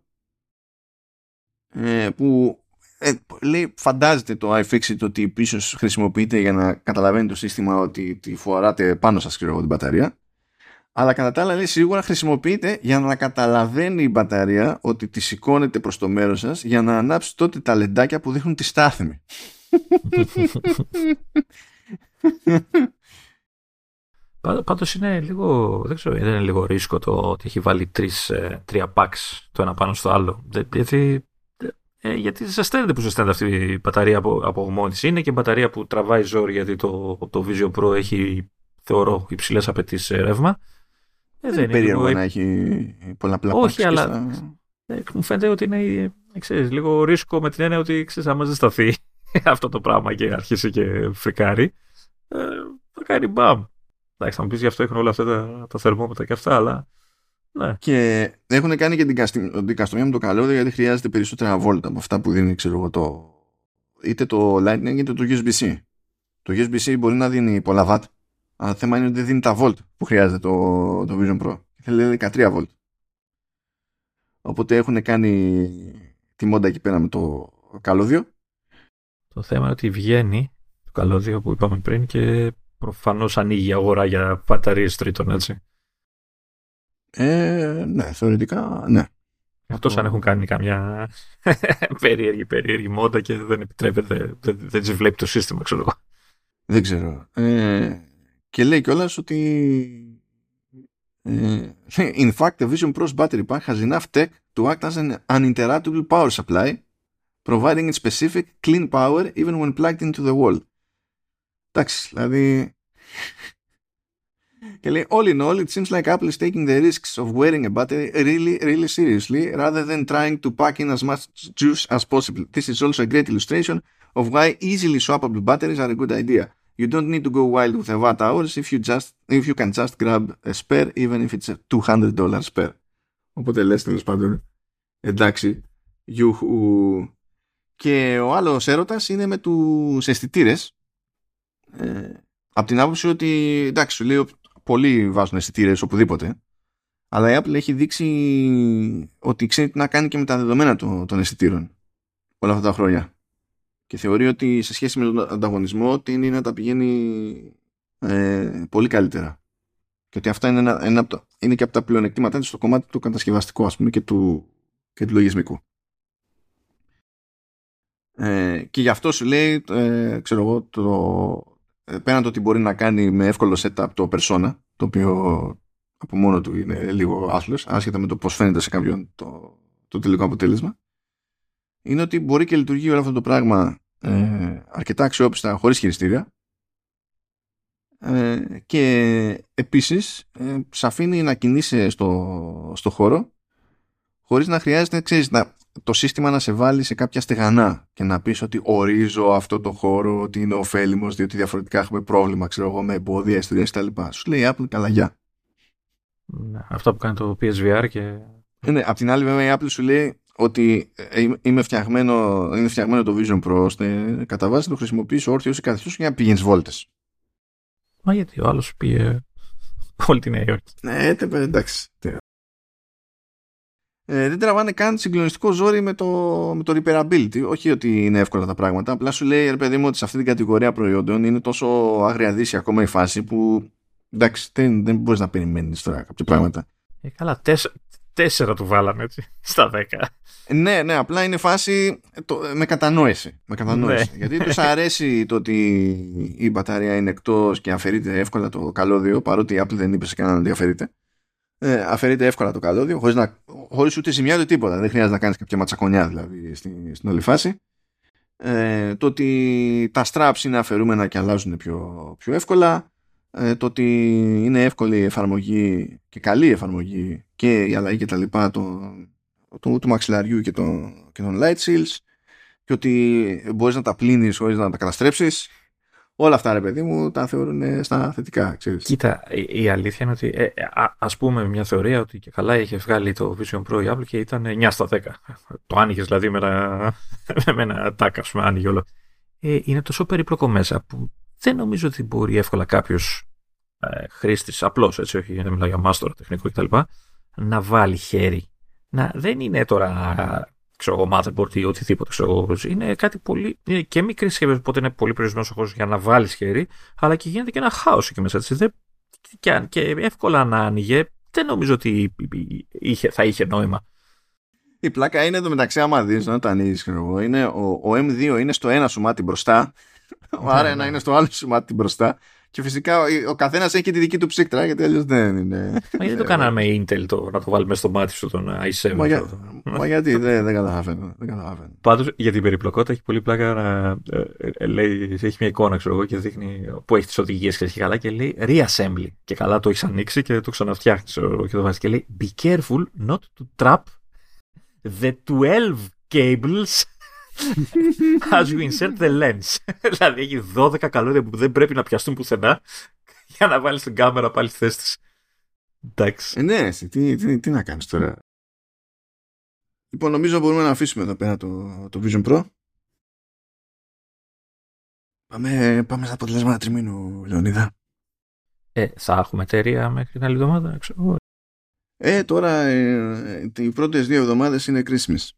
ε, που ε, λέει, φαντάζεται το iFixit ότι επίσης χρησιμοποιείται για να καταλαβαίνει το σύστημα ότι τη φοράτε πάνω σας, ξέρω εγώ, την μπαταρία, αλλά κατά τα άλλα, λέει, σίγουρα χρησιμοποιείται για να καταλαβαίνει η μπαταρία ότι τη σηκώνεται προς το μέρος σας για να ανάψει τότε τα λεντάκια που δείχνουν τη στάθμη. Πάντως είναι λίγο, δεν ξέρω, είναι λίγο ρίσκο το ότι έχει βάλει τρεις, τρία packs το ένα πάνω στο άλλο. Γιατί, γιατί ζεσταίνεται που ζεσταίνεται αυτή η μπαταρία από, από μόνη της. Είναι και μπαταρία που τραβάει ζόρι, γιατί το, το Vision Pro έχει, θεωρώ, υψηλές απαιτήσεις ρεύμα. Δεν, δεν είναι περίεργο να έχει πολλαπλά packs. Όχι, αλλά στα... ε, μου φαίνεται ότι είναι, ξέρεις, λίγο ρίσκο, με την έννοια ότι, ξέρεις, άμα ζεσταθεί αυτό το πράγμα και αρχίσει και φρικάρει, ε, θα κάνει μπαμ. Εντάξει, θα μου πεις, γι' αυτό έχουν όλα αυτά τα, τα θερμόμετρα και αυτά, αλλά ναι. Και έχουν κάνει και την καστομιά με το καλώδιο, γιατί χρειάζεται περισσότερα βόλτα από αυτά που δίνει, ξέρω εγώ, το, είτε το Lightning είτε το γιου ες μπι-C. Το γιου ες μπι-C μπορεί να δίνει πολλά watt, αλλά το θέμα είναι ότι δεν δίνει τα volt που χρειάζεται το, το Vision Pro. Θέλει δεκατρία volt. Οπότε έχουν κάνει τη μόντα εκεί πέρα με το καλώδιο. Το θέμα είναι ότι βγαίνει το καλώδιο που είπαμε πριν και προφανώς ανοίγει η αγορά για μπαταρίες τρίτων, έτσι. Ε, ναι, θεωρητικά, ναι. Αυτός, αν έχουν κάνει καμιά περίεργη, περίεργη μόντα και δεν επιτρέπεται, δεν, δεν τις βλέπει το σύστημα, ξέρω εγώ. Δεν ξέρω. Ε, και λέει κιόλας ότι ε, in fact, the Vision Pro's battery pack has enough tech to act as an uninterruptible power supply, providing its specific clean power even when plugged into the wall. Εντάξει, δηλαδή. Και λέει, all in all, it seems like Apple is taking the risks of wearing a battery really, really seriously, rather than trying to pack in as much juice as possible. This is also a great illustration of why easily swappable batteries are a good idea. You don't need to go wild with a watt hours if you just, if you can just grab a spare, even if it's a two hundred dollars spare. Οπότε λες, τέλος πάντων, εντάξει, γιούχου. Και ο άλλος έρωτας είναι με τους αισθητήρες. Ε, από την άποψη ότι, εντάξει, σου λέει, πολλοί βάζουν αισθητήρες οπουδήποτε, αλλά η Apple έχει δείξει ότι ξέρει τι να κάνει και με τα δεδομένα των, των αισθητήρων όλα αυτά τα χρόνια, και θεωρεί ότι σε σχέση με τον ανταγωνισμό ότι είναι να τα πηγαίνει ε, πολύ καλύτερα, και ότι αυτά είναι, ένα, ένα, είναι και από τα πλεονεκτήματά της στο κομμάτι του κατασκευαστικού, ας πούμε, και του, και του λογισμικού. Ε, και γι' αυτό σου λέει, ε, ξέρω εγώ, το, ε, πέραν το ότι μπορεί να κάνει με εύκολο setup το Persona, το οποίο από μόνο του είναι λίγο άθλος, άσχετα με το πώς φαίνεται σε κάποιον το, το τελικό αποτέλεσμα, είναι ότι μπορεί και λειτουργεί όλο αυτό το πράγμα ε, αρκετά αξιόπιστα χωρίς χειριστήρια, ε, και επίσης ε, σ' αφήνει να κινείσαι στο, στο χώρο χωρίς να χρειάζεται, ξέρεις, να το σύστημα να σε βάλει σε κάποια στεγανά και να πεις ότι ορίζω αυτό το χώρο ότι είναι ωφέλιμος, διότι διαφορετικά έχουμε πρόβλημα, ξέρω εγώ, με εμπόδια, ιστορίες κτλ. Σου λέει Apple, καλά, γεια. Αυτό που κάνει το πι ες βι αρ και... Ναι, απ' την άλλη βέβαια η Apple σου λέει ότι είμαι φτιαγμένο, είναι φτιαγμένο το Vision Pro ώστε κατά βάση το χρησιμοποιήσω όρθιος ή καθιστούς για να πηγαίνεις βόλτες. Μα γιατί ο άλλος πήγε όλη τη Νέα Υόρκη. Ναι, εντάξει. Ε, δεν τραβάνε καν συγκλονιστικό ζόρι με το, με το repairability. Όχι ότι είναι εύκολα τα πράγματα. Απλά σου λέει, ρε παιδί μου, ότι σε αυτή την κατηγορία προϊόντων είναι τόσο αγριαδύση ακόμα η φάση που, εντάξει, δεν, δεν μπορείς να περιμένεις τώρα κάποια πράγματα. Ε, καλά, τέσσερα, τέσσερα του βάλαμε, έτσι, στα δέκα. Ναι, ναι, απλά είναι φάση το, με κατανόηση. Με κατανόηση. Ναι. Γιατί τους αρέσει το ότι η μπαταρία είναι εκτός και αφαιρείται εύκολα το καλώδιο, παρότι η Apple δεν είπε σε κανέναν ότι αφαιρείται. Ε, αφαιρείται εύκολα το καλώδιο, χωρίς, να, χωρίς ούτε ζημιά ούτε τίποτα. Δεν χρειάζεται να κάνεις κάποια ματσακονιά, δηλαδή, στην, στην όλη φάση. Ε, το ότι τα straps είναι αφαιρούμενα και αλλάζουν πιο, πιο εύκολα. Ε, το ότι είναι εύκολη η εφαρμογή και καλή εφαρμογή και η αλλαγή κτλ. Των, του, του μαξιλαριού και των, και των light shields, και ότι μπορείς να τα πλύνεις χωρίς να τα καταστρέψεις. Όλα αυτά, ρε παιδί μου, τα θεωρούν στα θετικά, ξέρεις. Κοίτα, η αλήθεια είναι ότι ε, α, ας πούμε μια θεωρία ότι και καλά είχε βγάλει το Vision Pro η Apple και ήταν εννιά στα δέκα. Το άνοιγε δηλαδή με ένα, με ένα τάκα, ας πούμε, άνοιγε όλο. Ε, είναι τόσο περίπλοκο μέσα που δεν νομίζω ότι μπορεί εύκολα κάποιος ε, χρήστης, απλώς έτσι, όχι να μιλάω για μάστορα τεχνικό κτλ., να βάλει χέρι. Να, δεν είναι τώρα... ξέρω εγώ, motherboard ή οτιδήποτε. Ξέρω, είναι κάτι πολύ. Είναι και μικρή συσκευή, οπότε είναι πολύ περιορισμένο ο χώρο για να βάλει χέρι, αλλά και γίνεται και ένα χάος εκεί μέσα. Έτσι. Δεν, και, και εύκολα να άνοιγε, δεν νομίζω ότι είχε, θα είχε νόημα. Η πλάκα είναι εδώ μεταξύ, άμα δεις να τα ανοίγεις, ξέρω εγώ. Ο εμ δύο είναι στο ένα σουμάτι μπροστά, ο αρ ένα είναι στο άλλο σουμάτι μπροστά. Και φυσικά ο καθένας έχει και τη δική του ψύκτρα, γιατί αλλιώς δεν είναι. Μα γιατί το κάναμε Intel το, να το βάλουμε στο μάτι σου τον άι σέβεν. Μα, για, μα γιατί δεν, δεν καταλαβαίνω. Πάντως για την περιπλοκότητα έχει πολύ πλάκα να ε, λέει, έχει μια εικόνα ξέρω εγώ και δείχνει που έχει τις οδηγίες και καλά και λέει reassembly. Και καλά το έχεις ανοίξει και το ξαναφτιάχνεις και το βάζεις και λέει be careful not to trap the twelve cables as you insert the lens. Δηλαδή έχει δώδεκα καλώδια που δεν πρέπει να πιαστούν πουθενά για να βάλεις την κάμερα πάλι στη θέση της. Εντάξει. Ναι, τι να κάνεις τώρα. Λοιπόν, νομίζω μπορούμε να αφήσουμε εδώ πέρα το Vision Pro. Πάμε στα αποτελέσματα τριμήνου, Λεωνίδα. Ε, θα έχουμε εταιρεία μέχρι την άλλη εβδομάδα, ξέρω εγώ. Ε, τώρα οι πρώτες δύο εβδομάδες είναι κρίσιμες.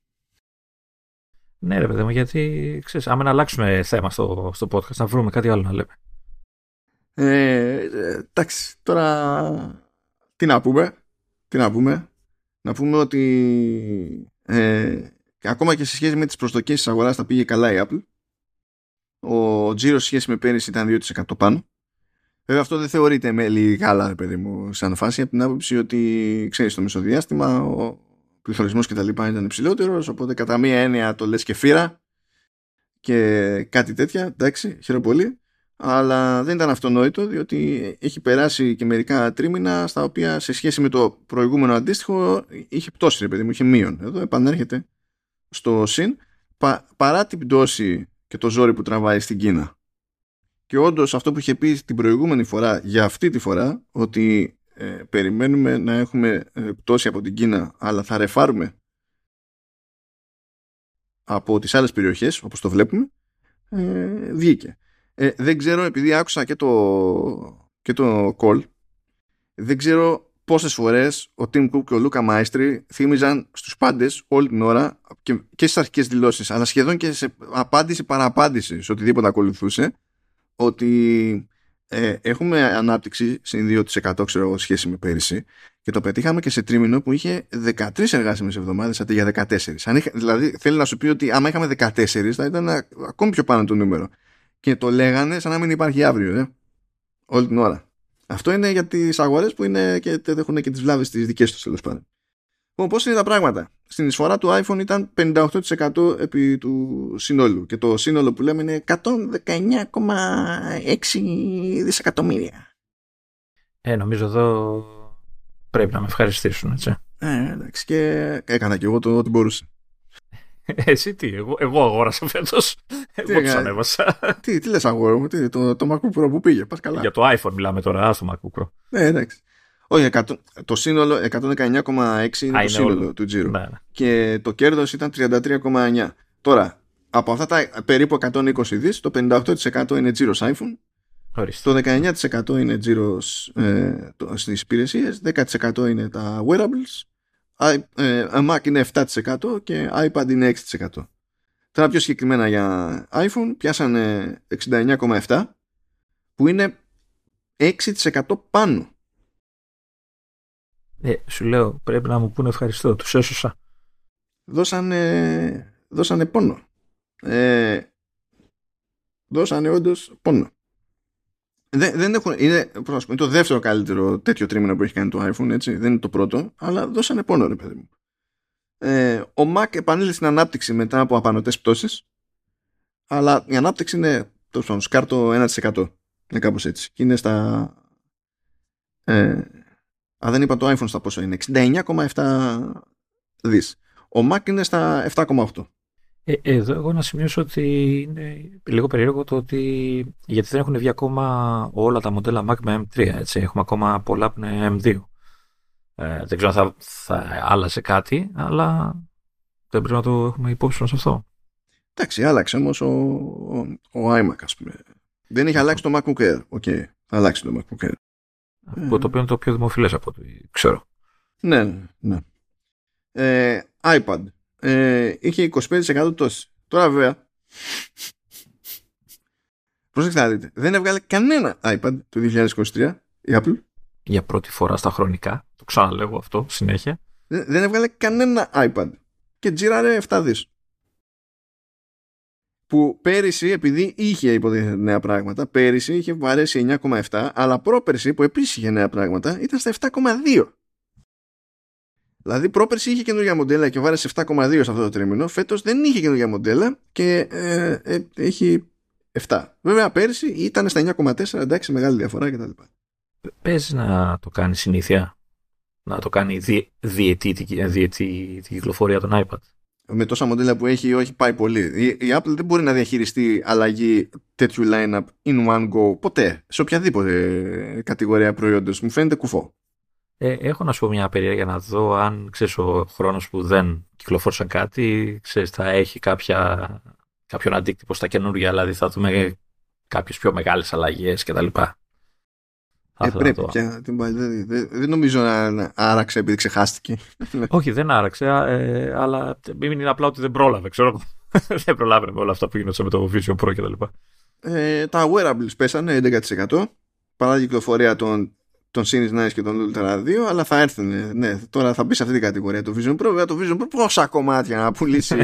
Ναι ρε παιδί μου, γιατί ξέρεις, άμα να αλλάξουμε θέμα στο, στο podcast, να βρούμε κάτι άλλο να λέμε. Εντάξει, τώρα τι να πούμε, τι να πούμε. Να πούμε ότι ε, ακόμα και σε σχέση με τις προσδοκίες της αγοράς τα πήγε καλά η Apple. Ο τζίρος σε σχέση με πέρυσι ήταν δύο τοις εκατό πάνω. Βέβαια αυτό δεν θεωρείται μέλη καλά ρε παιδί μου, σαν φάση, από την άποψη ότι ξέρεις το μεσοδιάστημα... Ο, ο πληθωρισμός και τα λοιπά ήταν υψηλότερος, οπότε κατά μία έννοια το λες και φύρα και κάτι τέτοια, εντάξει, χαίρομαι πολύ, αλλά δεν ήταν αυτονόητο διότι έχει περάσει και μερικά τρίμηνα στα οποία σε σχέση με το προηγούμενο αντίστοιχο είχε πτώση ρε παιδί μου, είχε μείον. Εδώ επανέρχεται στο συν πα, παρά την πτώση και το ζόρι που τραβάει στην Κίνα. Και όντως αυτό που είχε πει την προηγούμενη φορά για αυτή τη φορά ότι Ε, περιμένουμε να έχουμε ε, πτώση από την Κίνα, αλλά θα ρεφάρουμε από τις άλλες περιοχές όπως το βλέπουμε, ε, βγήκε. Ε, δεν ξέρω, επειδή άκουσα και το, και το call, δεν ξέρω πόσες φορές ο Tim Cook και ο Λούκα Μάιστρι θύμιζαν στους πάντες όλη την ώρα και, και στις αρχικές δηλώσεις, αλλά σχεδόν και σε απάντηση παραπάντηση σε οτιδήποτε ακολουθούσε, ότι Ε, έχουμε ανάπτυξη συν δύο τοις εκατό ξέρω εγώ σχέση με πέρυσι και το πετύχαμε και σε τρίμηνο που είχε δεκατρείς εργάσιμες εβδομάδες αντί για δεκατέσσερις. Αν είχα, δηλαδή θέλει να σου πει ότι άμα είχαμε δεκατέσσερις θα ήταν ακόμη πιο πάνω το νούμερο και το λέγανε σαν να μην υπάρχει αύριο δε. Όλη την ώρα. Αυτό είναι για τις αγορές που είναι και έχουν και τις βλάβες τις δικές τους τέλος πάντων. Λοιπόν, πώς είναι τα πράγματα. Στην εισφορά του iPhone ήταν πενήντα οκτώ τοις εκατό επί του συνόλου. Και το σύνολο που λέμε είναι εκατόν δεκαεννιά κόμμα έξι δισεκατομμύρια. Ε, νομίζω εδώ πρέπει να με ευχαριστήσουν, έτσι. Ε, εντάξει, και έκανα και εγώ το ό,τι μπορούσα. Εσύ τι, εγώ, εγώ αγόρασα φέτος. Εγώ τους ανέβασα. Τι, τι λες αγόρα μου, τι, το, το MacBook Pro που πήγε, πας καλά. Για το iPhone μιλάμε τώρα, ας το MacBook Pro. Ε, εντάξει. Όχι, το σύνολο εκατόν δεκαεννιά κόμμα έξι είναι το σύνολο του τζίρου. Ναι. Και το κέρδος ήταν τριάντα τρία κόμμα εννιά. Τώρα, από αυτά τα περίπου εκατόν είκοσι δισεκατομμύρια, το πενήντα οκτώ τοις εκατό είναι τζίρος iPhone. Ορίστε. Το δεκαεννιά τοις εκατό είναι τζίρος ε, στις υπηρεσίες, δέκα τοις εκατό είναι τα wearables, I, ε, Mac είναι επτά τοις εκατό και iPad είναι έξι τοις εκατό. Τώρα πιο συγκεκριμένα για iPhone πιάσανε εξήντα εννιά κόμμα επτά που είναι έξι τοις εκατό πάνω. Ε, σου λέω πρέπει να μου πούνε ευχαριστώ, τους έσωσα. Δώσανε, δώσανε πόνο. Ε, δώσανε όντως πόνο. Δεν, δεν έχουν, είναι, πούμε, είναι το δεύτερο καλύτερο τέτοιο τρίμηνο που έχει κάνει το iPhone, έτσι, δεν είναι το πρώτο, αλλά δώσανε πόνο ρε παιδί μου. Ε, ο Mac επανήλθε στην ανάπτυξη μετά από απανωτές πτώσεις, αλλά η ανάπτυξη είναι τόσο, σκάρτο ένα τοις εκατό. Είναι κάπως έτσι. Και είναι στα... Ε, Α, δεν είπα το iPhone στα πόσο είναι, εξήντα εννιά κόμμα επτά δις. ο Mac είναι στα επτά κόμμα οκτώ. Ε, εδώ εγώ να σημειώσω ότι είναι λίγο περίεργο το ότι, γιατί δεν έχουν βγει ακόμα όλα τα μοντέλα Mac με εμ τρία, έτσι, έχουμε ακόμα πολλά που είναι εμ δύο. Ε, δεν ξέρω αν θα, θα άλλαζε κάτι, αλλά δεν πρέπει να το έχουμε υπόψη μας αυτό. Εντάξει, άλλαξε όμως ο, ο, ο iMac, ας πούμε. Δεν έχει αλλάξει το MacBook Air. Οκ, okay, αλλάξει το MacBook Air. Από ε, το οποίο είναι το πιο δημοφιλές από ό,τι ξέρω. Ναι, ναι. Ε, iPad. Ε, είχε είκοσι πέντε τοις εκατό τόση. Τώρα βέβαια, προσέξτε να δείτε, δεν έβγαλε κανένα iPad το είκοσι είκοσι τρία η Apple. Για πρώτη φορά στα χρονικά. Το ξαναλέγω αυτό συνέχεια. Δεν, δεν έβγαλε κανένα iPad. Και τζίραρε επτά δισεκατομμύρια. Που πέρυσι, επειδή είχε υποτίθεται νέα πράγματα, πέρυσι είχε βαρέσει εννιά κόμμα επτά, αλλά πρόπερσι που επίσης είχε νέα πράγματα ήταν στα επτά κόμμα δύο. Δηλαδή πρόπερσι είχε καινούργια μοντέλα και βάρεσε επτά κόμμα δύο σε αυτό το τρίμηνο. Φέτος δεν είχε καινούργια μοντέλα και ε, ε, έχει επτά. Βέβαια πέρυσι ήταν στα εννιά κόμμα τέσσερα, εντάξει, μεγάλη διαφορά κτλ. Παίζει να το κάνει συνήθεια, να το κάνει διε, διετή την κυκλοφορία των iPad. Με τόσα μοντέλα που έχει, όχι, πάει πολύ. Η, η Apple δεν μπορεί να διαχειριστεί αλλαγή τέτοιου line-up in one go ποτέ, σε οποιαδήποτε κατηγορία προϊόντος. Μου φαίνεται κουφό. Ε, έχω να σου πω μια περιέργεια να δω αν, ξέρεις, ο χρόνος που δεν κυκλοφόρησαν κάτι, ξέρεις, θα έχει κάποια, κάποιον αντίκτυπο στα καινούργια, δηλαδή θα δούμε κάποιες πιο μεγάλες αλλαγές κτλ. Ε, πρέπει το... πια. Δεν, δεν νομίζω να άραξε επειδή ξεχάστηκε. Όχι, δεν άραξε, ε, αλλά μην είναι απλά ότι δεν πρόλαβε. Ξέρω. Δεν προλάβαινε με όλα αυτά που γίνονταν με το Vision Pro κτλ. Ε, τα wearables πέσανε έντεκα τοις εκατό παρά την κυκλοφορία των, των Series εννιά και των Ultra δύο, αλλά θα έρθουν. Ναι, τώρα θα μπει σε αυτή την κατηγορία το Vision Pro. Βέβαια το Vision Pro πόσα κομμάτια να πουλήσει.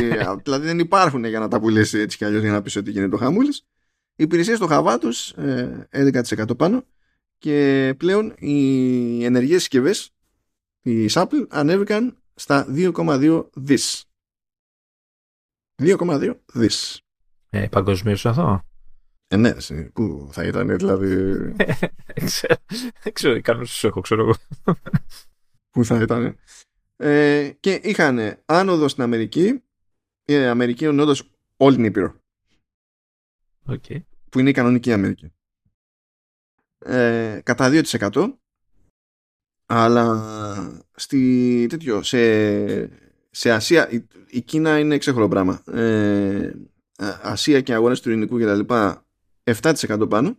Δηλαδή δεν υπάρχουν για να τα πουλήσει έτσι κι αλλιώς για να πει ότι γίνεται το χαμούλη. Οι υπηρεσίες στο χαβά του έντεκα τοις εκατό πάνω. Και πλέον οι ενεργές συσκευές της Apple ανέβηκαν στα δύο κόμμα δύο δισεκατομμύρια. δύο κόμμα δύο δισεκατομμύρια. Ε, παγκοσμίως αυτό. Ε, ναι, που θα ήταν δηλαδή... Δεν ξέρω, κάνω σου έχω, ξέρω εγώ. Που θα ήταν. Ε, και είχαν άνοδο στην Αμερική, η Αμερική είναι όντως όλη την Ήπειρο. Okay. Που είναι η κανονική Αμερική. Ε, κατά δύο τοις εκατό, αλλά στη, τέτοιο, σε, σε Ασία η, η Κίνα είναι ξέχωρο πράγμα, ε, Ασία και αγορές του ειρηνικού και τα λοιπά επτά τοις εκατό πάνω,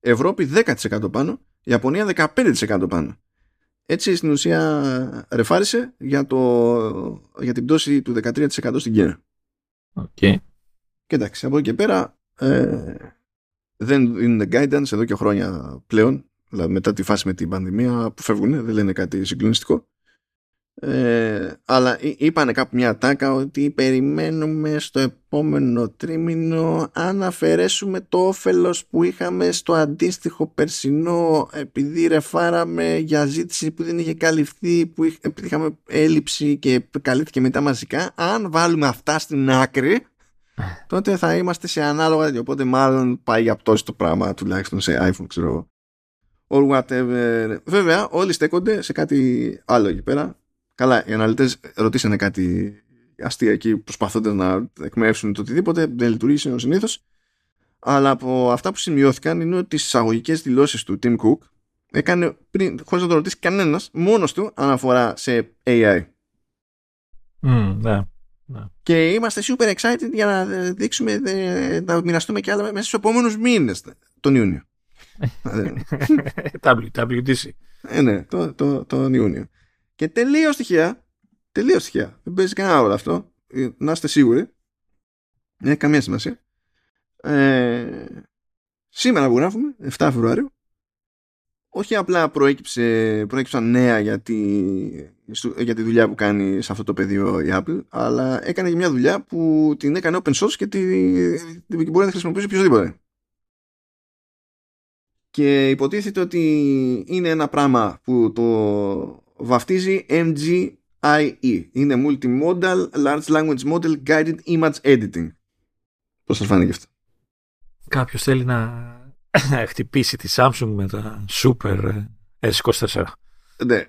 Ευρώπη δέκα τοις εκατό πάνω, Ιαπωνία δεκαπέντε τοις εκατό πάνω. Έτσι στην ουσία ρεφάρισε για, το, για την πτώση του δεκατρία τοις εκατό στην Κίνα. Okay. Και εντάξει, από εκεί και πέρα ε, δεν είναι guidance εδώ και χρόνια πλέον, δηλαδή μετά τη φάση με την πανδημία που φεύγουν, δεν λένε κάτι συγκλονιστικό. Ε, αλλά είπανε κάπου μια τάκα ότι περιμένουμε στο επόμενο τρίμηνο, αν αφαιρέσουμε το όφελος που είχαμε στο αντίστοιχο περσινό, επειδή ρεφάραμε για ζήτηση που δεν είχε καλυφθεί, που είχε, επειδή είχαμε έλλειψη και καλύφθηκε μετά μαζικά, αν βάλουμε αυτά στην άκρη, τότε θα είμαστε σε ανάλογα. Οπότε μάλλον πάει για πτώση το πράγμα, τουλάχιστον σε iPhone, ξέρω εγώ. Or whatever. Βέβαια, όλοι στέκονται σε κάτι άλλο εκεί πέρα. Καλά, οι αναλυτές ρωτήσανε κάτι αστεία εκεί, προσπαθώντας να εκμεύσουν το οτιδήποτε. Δεν λειτουργήσε συνήθως. Αλλά από αυτά που σημειώθηκαν είναι ότι στις εισαγωγικές δηλώσεις του Tim Cook έκανε, πριν, χωρίς να το ρωτήσει κανένας, μόνος του αναφορά σε έι άι. Mm, yeah. Ναι. Και είμαστε super excited για να δείξουμε, να μοιραστούμε και άλλα μέσα στους επόμενους μήνες τον Ιούνιο. ντάμπλιου ντάμπλιου ντι σι. Ε, ναι, το, το, τον Ιούνιο. Και τελείως τυχαία, τελείως τυχαία, δεν παίζει κανένα όλο αυτό, να είστε σίγουροι, δεν έχει καμία σημασία. Ε, σήμερα που γράφουμε, εφτά Φεβρουαρίου, όχι απλά προέκυψε, προέκυψαν νέα για τη, για τη δουλειά που κάνει σε αυτό το πεδίο η Apple, αλλά έκανε και μια δουλειά που την έκανε open source και την τη, μπορεί να χρησιμοποιήσει οποιοδήποτε. Και υποτίθεται ότι είναι ένα πράγμα που το βαφτίζει εμ τζι άι ι. Είναι Multimodal Large Language Model Guided Image Editing. Πώς σας φάνηκε αυτό? Κάποιος θέλει να χτυπήσει τη Samsung με τα Super ες είκοσι τέσσερα. Ναι.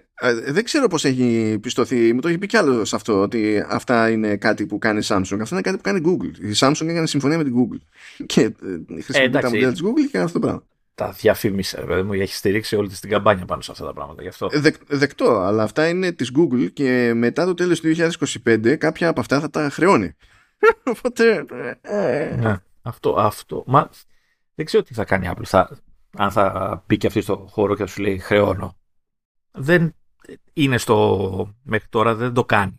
Δεν ξέρω πώς έχει πιστωθεί. Μου το έχει πει κι άλλο σε αυτό, ότι αυτά είναι κάτι που κάνει Samsung. Αυτά είναι κάτι που κάνει Google. Η Samsung έκανε συμφωνία με την Google. Και χρησιμοποιεί τα μοντέλα της Google και έκανε αυτό το πράγμα. Τα διαφήμισε, βέβαια μου, έχει στηρίξει όλη της την καμπάνια πάνω σε αυτά τα πράγματα. Γι' αυτό. Δεκ, δεκτό, αλλά αυτά είναι της Google και μετά το τέλος του είκοσι είκοσι πέντε κάποια από αυτά θα τα χρεώνει. Οπότε. Ε... Ναι, αυτό, αυτό. Μα δεν ξέρω τι θα κάνει Apple. Θα, αν θα μπει και αυτή στο χώρο και θα σου λέει χρεώνω. Δεν είναι στο. Μέχρι τώρα δεν το κάνει.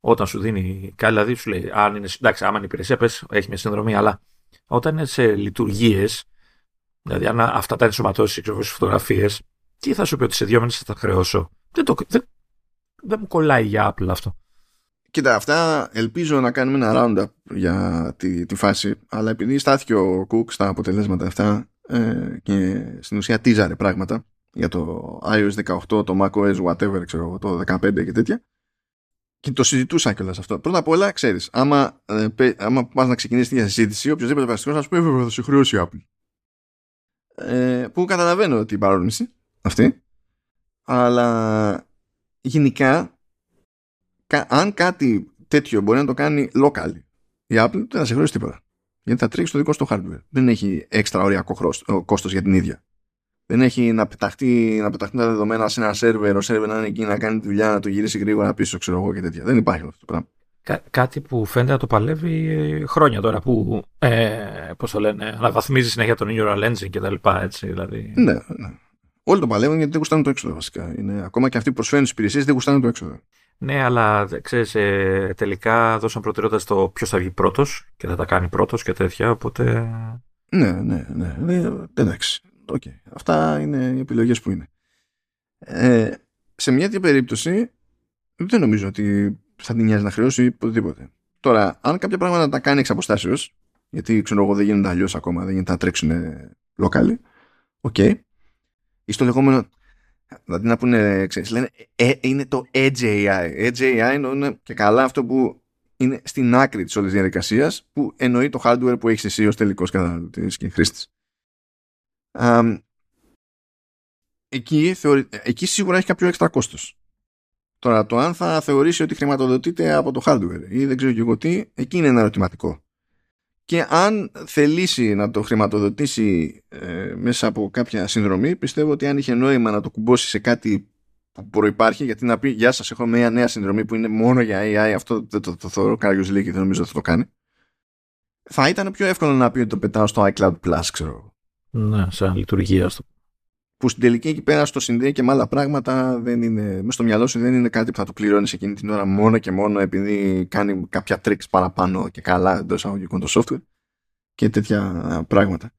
Όταν σου δίνει. Δηλαδή σου λέει, αν είναι, εντάξει, άμα είναι υπηρεσία, πες, έχει μια συνδρομή, αλλά όταν είναι σε λειτουργίες. Δηλαδή, αν αυτά τα ενσωματώσεις στις φωτογραφίες, τι θα σου πει ότι σε δύο μήνες θα τα χρεώσω. Δεν, το, δεν, δεν μου κολλάει για Apple αυτό. Κοίτα, αυτά ελπίζω να κάνουμε ένα roundup για τη, τη φάση, αλλά επειδή στάθηκε ο Cook στα αποτελέσματα αυτά ε, και στην ουσία τίζαρε πράγματα για το άι Ο Ες δεκαοκτώ, το macOS, whatever, ξέρω, το δεκαπέντε και τέτοια, και το συζητούσα κιόλας αυτό. Πρώτα απ' όλα, ξέρεις, άμα, ε, άμα πας να ξεκινήσεις τη συζήτηση, οποιοδήποτε βασικός θα σου πει βέβαια θα σε χρεώσει η Apple. Ε, που καταλαβαίνω την παρόρμηση αυτή, αλλά γενικά κα, αν κάτι τέτοιο μπορεί να το κάνει local η Apple, δεν θα σε χρεώσει τίποτα, γιατί θα τρέξει το δικό σου το hardware, δεν έχει έξτρα ωριακό κόστος για την ίδια, δεν έχει να πεταχτεί, να πεταχτεί τα δεδομένα σε ένα σερβερ, ο σερβερ να είναι εκεί να κάνει τη δουλειά, να το γυρίσει γρήγορα πίσω, ξέρω εγώ, και τέτοια, δεν υπάρχει αυτό το πράγμα. Κά- κάτι που φαίνεται να το παλεύει χρόνια τώρα, που ε, πώς το λένε, αναβαθμίζει συνέχεια τον Neural Engine και τα λοιπά, έτσι δηλαδή. Ναι, ναι. Όλοι το παλεύουν γιατί δεν γουστάνε το έξοδο βασικά. Είναι, ακόμα και αυτοί που προσφέρουν τις υπηρεσίες δεν γουστάνε το έξοδο. Ναι, αλλά ξέρεις, ε, τελικά δώσαν προτεραιότητα στο ποιος θα βγει πρώτος και θα τα κάνει πρώτος και τέτοια, οπότε... Ναι, ναι, ναι, ναι, εντάξει. Okay. Αυτά είναι οι επιλογές που είναι. Ε, σε μια τέτοια περίπτωση δεν νομίζω ότι θα την νοιάζει να χρεώσει οτιδήποτε. Τώρα, αν κάποια πράγματα τα κάνει εξ αποστάσεως, γιατί ξέρω εγώ δεν γίνονται αλλιώς ακόμα, δεν γίνεται να τρέξουν λοκάλι, οκ. Okay. Ή στο λεγόμενο, δηλαδή να πούνε, ξέρεις, λένε, ε, είναι το Edge έι άι. Edge έι άι είναι και καλά αυτό που είναι στην άκρη της όλης διαδικασίας, που εννοεί το hardware που έχεις εσύ ως τελικός καταναλωτής και χρήστης. Um, εκεί, θεωρεί, εκεί σίγουρα έχει κάποιο έξτρα κόστος. Τώρα, το αν θα θεωρήσει ότι χρηματοδοτείται από το hardware ή δεν ξέρω και εγώ τι, εκεί είναι ένα ερωτηματικό. Και αν θελήσει να το χρηματοδοτήσει ε, μέσα από κάποια συνδρομή, πιστεύω ότι αν είχε νόημα να το κουμπώσει σε κάτι που προϋπάρχει, γιατί να πει «Γεια σας, έχω μια νέα συνδρομή που είναι μόνο για έι άι», αυτό δεν το θεωρώ, κάποιος λέει και δεν νομίζω ότι θα το κάνει. Θα ήταν πιο εύκολο να πει ότι το πετάω στο iCloud Plus, ξέρω. Ναι, σαν λειτουργία στο. Που στην τελική εκεί πέρα στο συνδέει και με άλλα πράγματα, δεν είναι, μες στο μυαλό σου δεν είναι κάτι που θα το πληρώνεις εκείνη την ώρα μόνο και μόνο επειδή κάνει κάποια tricks παραπάνω και καλά εντός αγωγικών το software και τέτοια πράγματα.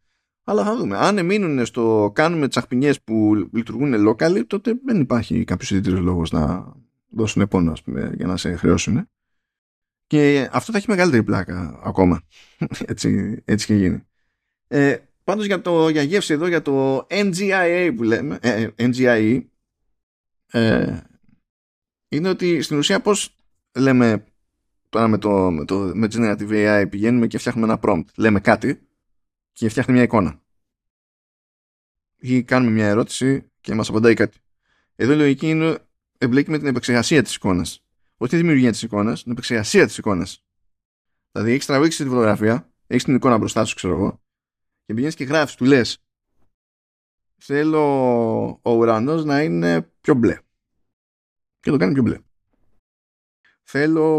Αλλά θα δούμε. Αν μείνουν στο κάνουμε τσαχπινιές που λειτουργούν locally, τότε δεν υπάρχει κάποιος ιδιαίτερος λόγος να δώσουν πόνο, ας πούμε, για να σε χρεώσουν. Και αυτό θα έχει μεγαλύτερη πλάκα ακόμα. έτσι, έτσι και γίνει. Ε, Πάντως για, το, για γεύση εδώ, για το εν τζι άι έι που λέμε, ε, εν τζι άι ι, ε, είναι ότι στην ουσία πώς λέμε τώρα με το, με το με Generative έι άι πηγαίνουμε και φτιάχνουμε ένα prompt. Λέμε κάτι και φτιάχνει μια εικόνα. Ή κάνουμε μια ερώτηση και μας απαντάει κάτι. Εδώ η λογική είναι εμπλέκει με την επεξεργασία της εικόνας. Όχι τη δημιουργία της εικόνας, την επεξεργασία της εικόνας. Δηλαδή έχεις τραβήξει τη φωτογραφία, έχεις την εικόνα μπροστά σου, ξέρω εγώ. Και πηγαίνεις και γράφεις, του λες θέλω ο ουρανός να είναι πιο μπλε και το κάνει πιο μπλε, θέλω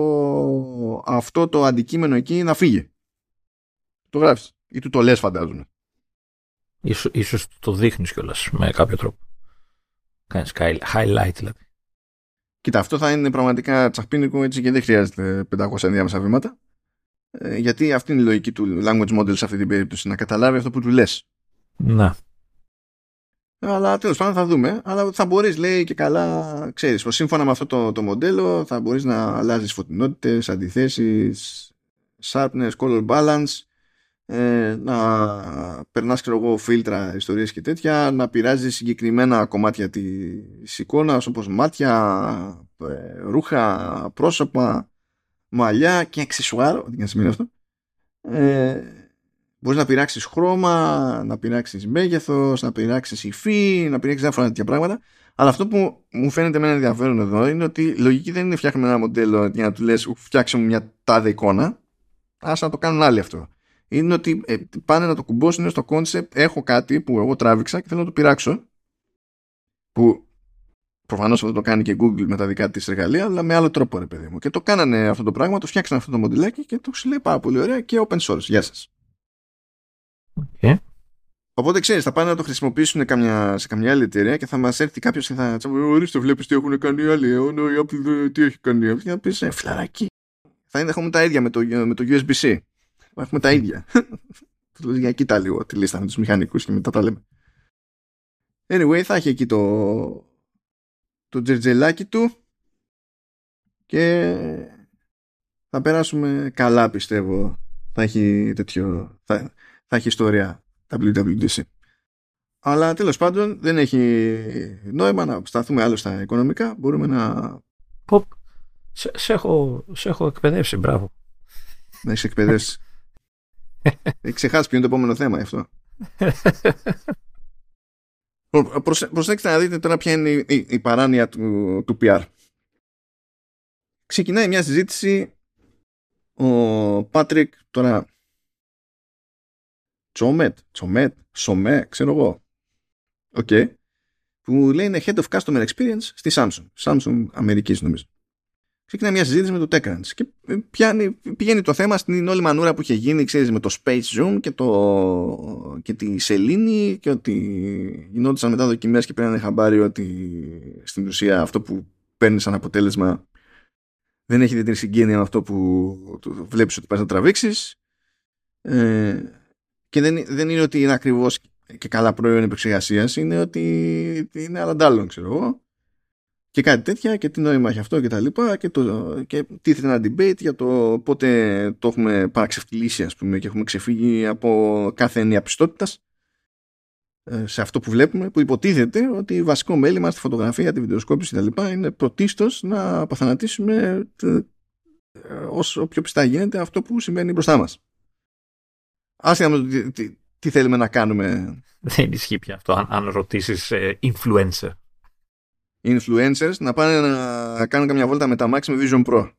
αυτό το αντικείμενο εκεί να φύγει, το γράφεις ή του το λες, φαντάζομαι Ίσως, ίσως το δείχνεις κιόλας με κάποιο τρόπο, κάνεις highlight δηλαδή. Κοίτα, αυτό θα είναι πραγματικά τσαχπίνικο, έτσι, και δεν χρειάζεται πεντακόσια ενδιάμεσα βήματα. Γιατί αυτή είναι η λογική του language model σε αυτή την περίπτωση, να καταλάβει αυτό που του λες. Να. Αλλά τέλος πάντων θα δούμε. Αλλά θα μπορείς, λέει και καλά, ξέρεις, σύμφωνα με αυτό το, το μοντέλο, θα μπορείς να αλλάζεις φωτεινότητες, αντιθέσεις, sharpness, color balance, ε, να περνάς, ξέρω εγώ, φίλτρα, ιστορίες και τέτοια, να πειράζεις συγκεκριμένα κομμάτια της εικόνας, όπως μάτια, ρούχα, πρόσωπα, μαλλιά και αξισουάρ, ό,τι και να σημαίνει αυτό. Ε, Μπορείς να πειράξεις χρώμα, να πειράξεις μέγεθος, να πειράξεις υφή, να πειράξεις διάφορα τέτοια πράγματα. Αλλά αυτό που μου φαίνεται με ένα ενδιαφέρον εδώ είναι ότι η λογική δεν είναι φτιάχνουμε ένα μοντέλο για να του λες φτιάξε μου μια τάδε εικόνα, ας να το κάνουν άλλοι αυτό. Είναι ότι ε, πάνε να το κουμπώσουν στο κόνσεπτ, έχω κάτι που εγώ τράβηξα και θέλω να το πειράξω. Που προφανώς αυτό το κάνει και Google με τα δικά της εργαλεία, αλλά με άλλο τρόπο, ρε παιδί μου. Και το κάνανε αυτό το πράγμα, το φτιάξανε αυτό το μοντελάκι και το ξυλέει πάρα πολύ ωραία και open source. Γεια σας. Okay. Οπότε ξέρεις, θα πάνε να το χρησιμοποιήσουν καμιά, σε καμιά άλλη εταιρεία και θα μας έρθει κάποιος και θα τσαμπούν. Ορίστε, βλέπεις τι έχουν κάνει οι άλλοι. Η Apple τι έχει κάνει. Και θα πεις, ε, φλαράκι. Θα είναι, έχουμε τα ίδια με το, με το γιου ες μπι-C. Έχουμε τα ίδια. Για κοίτα λίγο τη λίστα με τους μηχανικούς και μετά τα λέμε. Anyway, θα έχει εκεί το, το τζερτζελάκι του και θα περάσουμε καλά, πιστεύω. Θα έχει τέτοιο. Θα... θα έχει ιστορία ντάμπλιου ντάμπλιου ντι σι. Αλλά τέλος πάντων δεν έχει νόημα να σταθούμε άλλο στα οικονομικά. Μπορούμε να... Ποπ, σε, σε, έχω, σε έχω εκπαιδεύσει, μπράβο. Να έχεις εκπαιδεύσει. Έχεις ξεχάσει ποιο είναι το επόμενο θέμα αυτό. Προσε, προσέξτε να δείτε τώρα ποια είναι η, η, η παράνοια του, του πι αρ. Ξεκινάει μια συζήτηση. Ο Πάτρικ τώρα... Τσόμετ, Τσόμετ, Σομέ, ξέρω εγώ. Οκ. Okay. Που λέει είναι Head of Customer Experience στη Samsung. Samsung Αμερικής νομίζω. Ξεκινάει μια συζήτηση με το TechCrunch και πιάνει, πηγαίνει το θέμα στην όλη μανούρα που είχε γίνει, ξέρεις, με το Space Zoom και, το, και τη Σελήνη και ότι γινόντουσαν μετά δοκιμές και πήραν χαμπάρι ότι στην ουσία αυτό που παίρνει σαν αποτέλεσμα δεν έχει ιδιαίτερη συγγένεια με αυτό που βλέπεις ότι πας να τραβήξεις. Ε, Και δεν, δεν είναι ότι είναι ακριβώς και καλά προϊόν επεξεργασίας, είναι ότι είναι αλλαντάλλον, ξέρω εγώ. Και κάτι τέτοια και τι νόημα έχει αυτό και τα λοιπά. Και, και τίθεται ένα debate για το πότε το έχουμε παραξευτιλήσει, ας πούμε, και έχουμε ξεφύγει από κάθε έννοια πιστότητας σε αυτό που βλέπουμε, που υποτίθεται ότι βασικό μέλημα στη φωτογραφία, τη βιντεοσκόπηση κτλ. Είναι πρωτίστως να απαθανατήσουμε όσο πιο πιστά γίνεται αυτό που σημαίνει μπροστά μας. Άσχετα με το τι, τι, τι θέλουμε να κάνουμε. Δεν ισχύει πια αυτό. Αν, αν ρωτήσεις ε, influencer. Influencers να πάνε να κάνουν καμιά βόλτα με τα Max με Vision Pro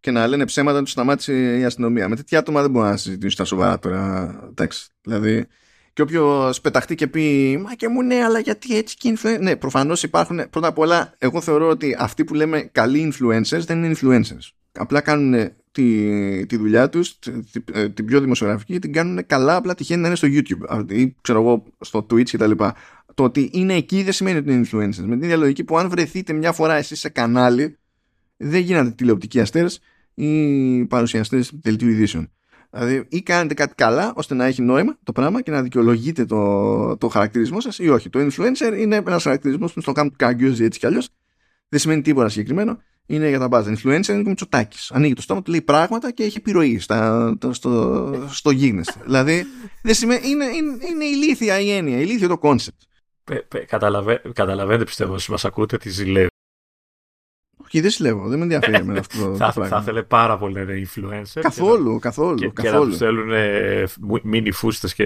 και να λένε ψέματα να τους σταμάτησε η αστυνομία. Με τέτοια άτομα δεν μπορούν να συζητήσουν τα σοβαρά τώρα. Εντάξει. Δηλαδή, και όποιος πεταχτεί και πει μα και μου ναι, αλλά γιατί έτσι και influencers. Ναι, προφανώς υπάρχουν. Πρώτα απ' όλα, εγώ θεωρώ ότι αυτοί που λέμε καλοί influencers δεν είναι influencers. Απλά κάνουν τη, τη δουλειά τους, τη, τη, την πιο δημοσιογραφική, την κάνουν καλά, απλά τυχαίνει να είναι στο YouTube ή ξέρω εγώ στο Twitch κτλ. Το ότι είναι εκεί δεν σημαίνει ότι είναι influencers. Με την ίδια λογική που αν βρεθείτε μια φορά εσείς σε κανάλι, δεν γίνατε τηλεοπτικοί αστέρες ή παρουσιαστές δελτίου ειδήσεων. Δηλαδή, ή κάνετε κάτι καλά ώστε να έχει νόημα το πράγμα και να δικαιολογείτε το, το χαρακτηρισμό σας ή όχι. Το influencer είναι ένας χαρακτηρισμός που στον κάνουν καγκιόζι έτσι κι αλλιώς. Δεν σημαίνει τίποτα συγκεκριμένο. Είναι για τα μπάζα. Influencer είναι και Μητσοτάκης. Ανοίγει το στόμα του, λέει πράγματα και έχει επιρροή στα, το, στο, στο γίγνεσθε. Δηλαδή δεν σημαίνει, είναι, είναι, είναι ηλίθια η έννοια, ηλίθιο το κόνσεπτ. Καταλαβαίνετε, πιστεύω, όσοι μας ακούτε, τη ζηλεύει. Όχι, δεν ζηλεύω, δεν με ενδιαφέρει με αυτό το θα, πράγμα. Θα ήθελε πάρα πολύ να είναι influencer. Καθόλου, και καθόλου. Και, καθόλου. Και να τους θέλουν μίνι φούστες και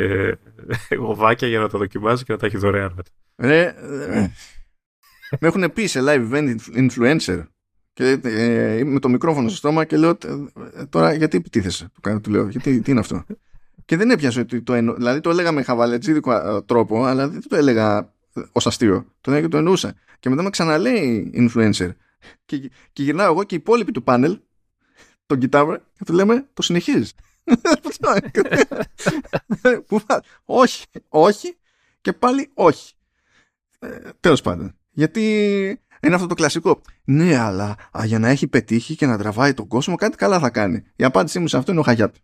γοβάκια για να τα δοκιμάζει και να τα έχει δωρεάν μετά. Ρε, ρε. Με έχουν πει σε live event influencer. Και ε, με το μικρόφωνο στο στόμα και λέω τώρα γιατί επιτίθεσαι, του λέω, γιατί, τι είναι αυτό. Και δεν έπιασε ότι το εννοούσα, δηλαδή το έλεγα με χαβαλετζίδικο τρόπο, αλλά δεν το έλεγα ως αστείο, το έλεγα και το εννοούσα. Και μετά με ξαναλέει influencer και, και γυρνάω εγώ και οι υπόλοιποι του πάνελ τον κοιτάμε και του λέμε το συνεχίζεις. Όχι, όχι και πάλι όχι. Ε, τέλος πάντων, γιατί... Είναι αυτό το κλασικό. Ναι, αλλά α, για να έχει πετύχει και να τραβάει τον κόσμο, κάτι καλά θα κάνει. Η απάντησή μου σε αυτό είναι ο Χαγιάτ.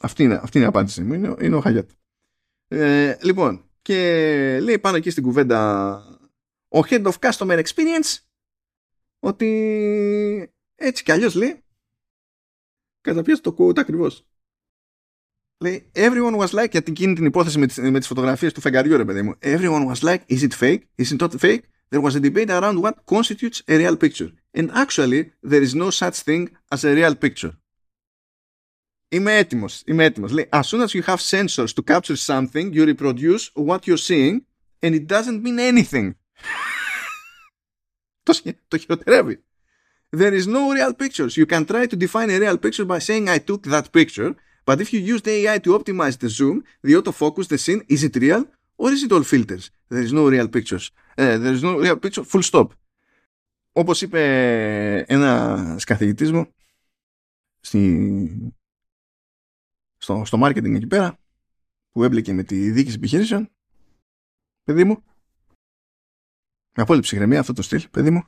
αυτή, είναι, αυτή είναι η απάντησή μου. Είναι, είναι ο Χαγιάτ. Ε, λοιπόν, και λέει πάνω εκεί στην κουβέντα ο Head of Customer Experience ότι έτσι κι αλλιώς λέει καταπιέζει το κουτά ακριβώς. Λέει everyone was like, γιατί εκείνη την υπόθεση με τις, με τις φωτογραφίες του φεγγαριού, ρε παιδί μου. Everyone was like, is it fake? Is it not fake? There was a debate around what constitutes a real picture. And actually, there is no such thing as a real picture. Είμαι έτοιμος, είμαι έτοιμος. Λέει, as soon as you have sensors to capture something, you reproduce what you're seeing and it doesn't mean anything. Το χειροτερεύει. There is no real pictures. You can try to define a real picture by saying I took that picture, but if you use the έι άι to optimize the zoom, the autofocus, the scene, is it real or is it all filters? There is no real pictures. Uh, there is no real picture, full stop. Όπως είπε ένας καθηγητής μου στη... στο, στο marketing εκεί πέρα, που έμπλεκε με τη διοίκηση επιχειρήσεων, παιδί μου, με απόλυτη ψυχραιμία αυτό το στυλ, παιδί μου,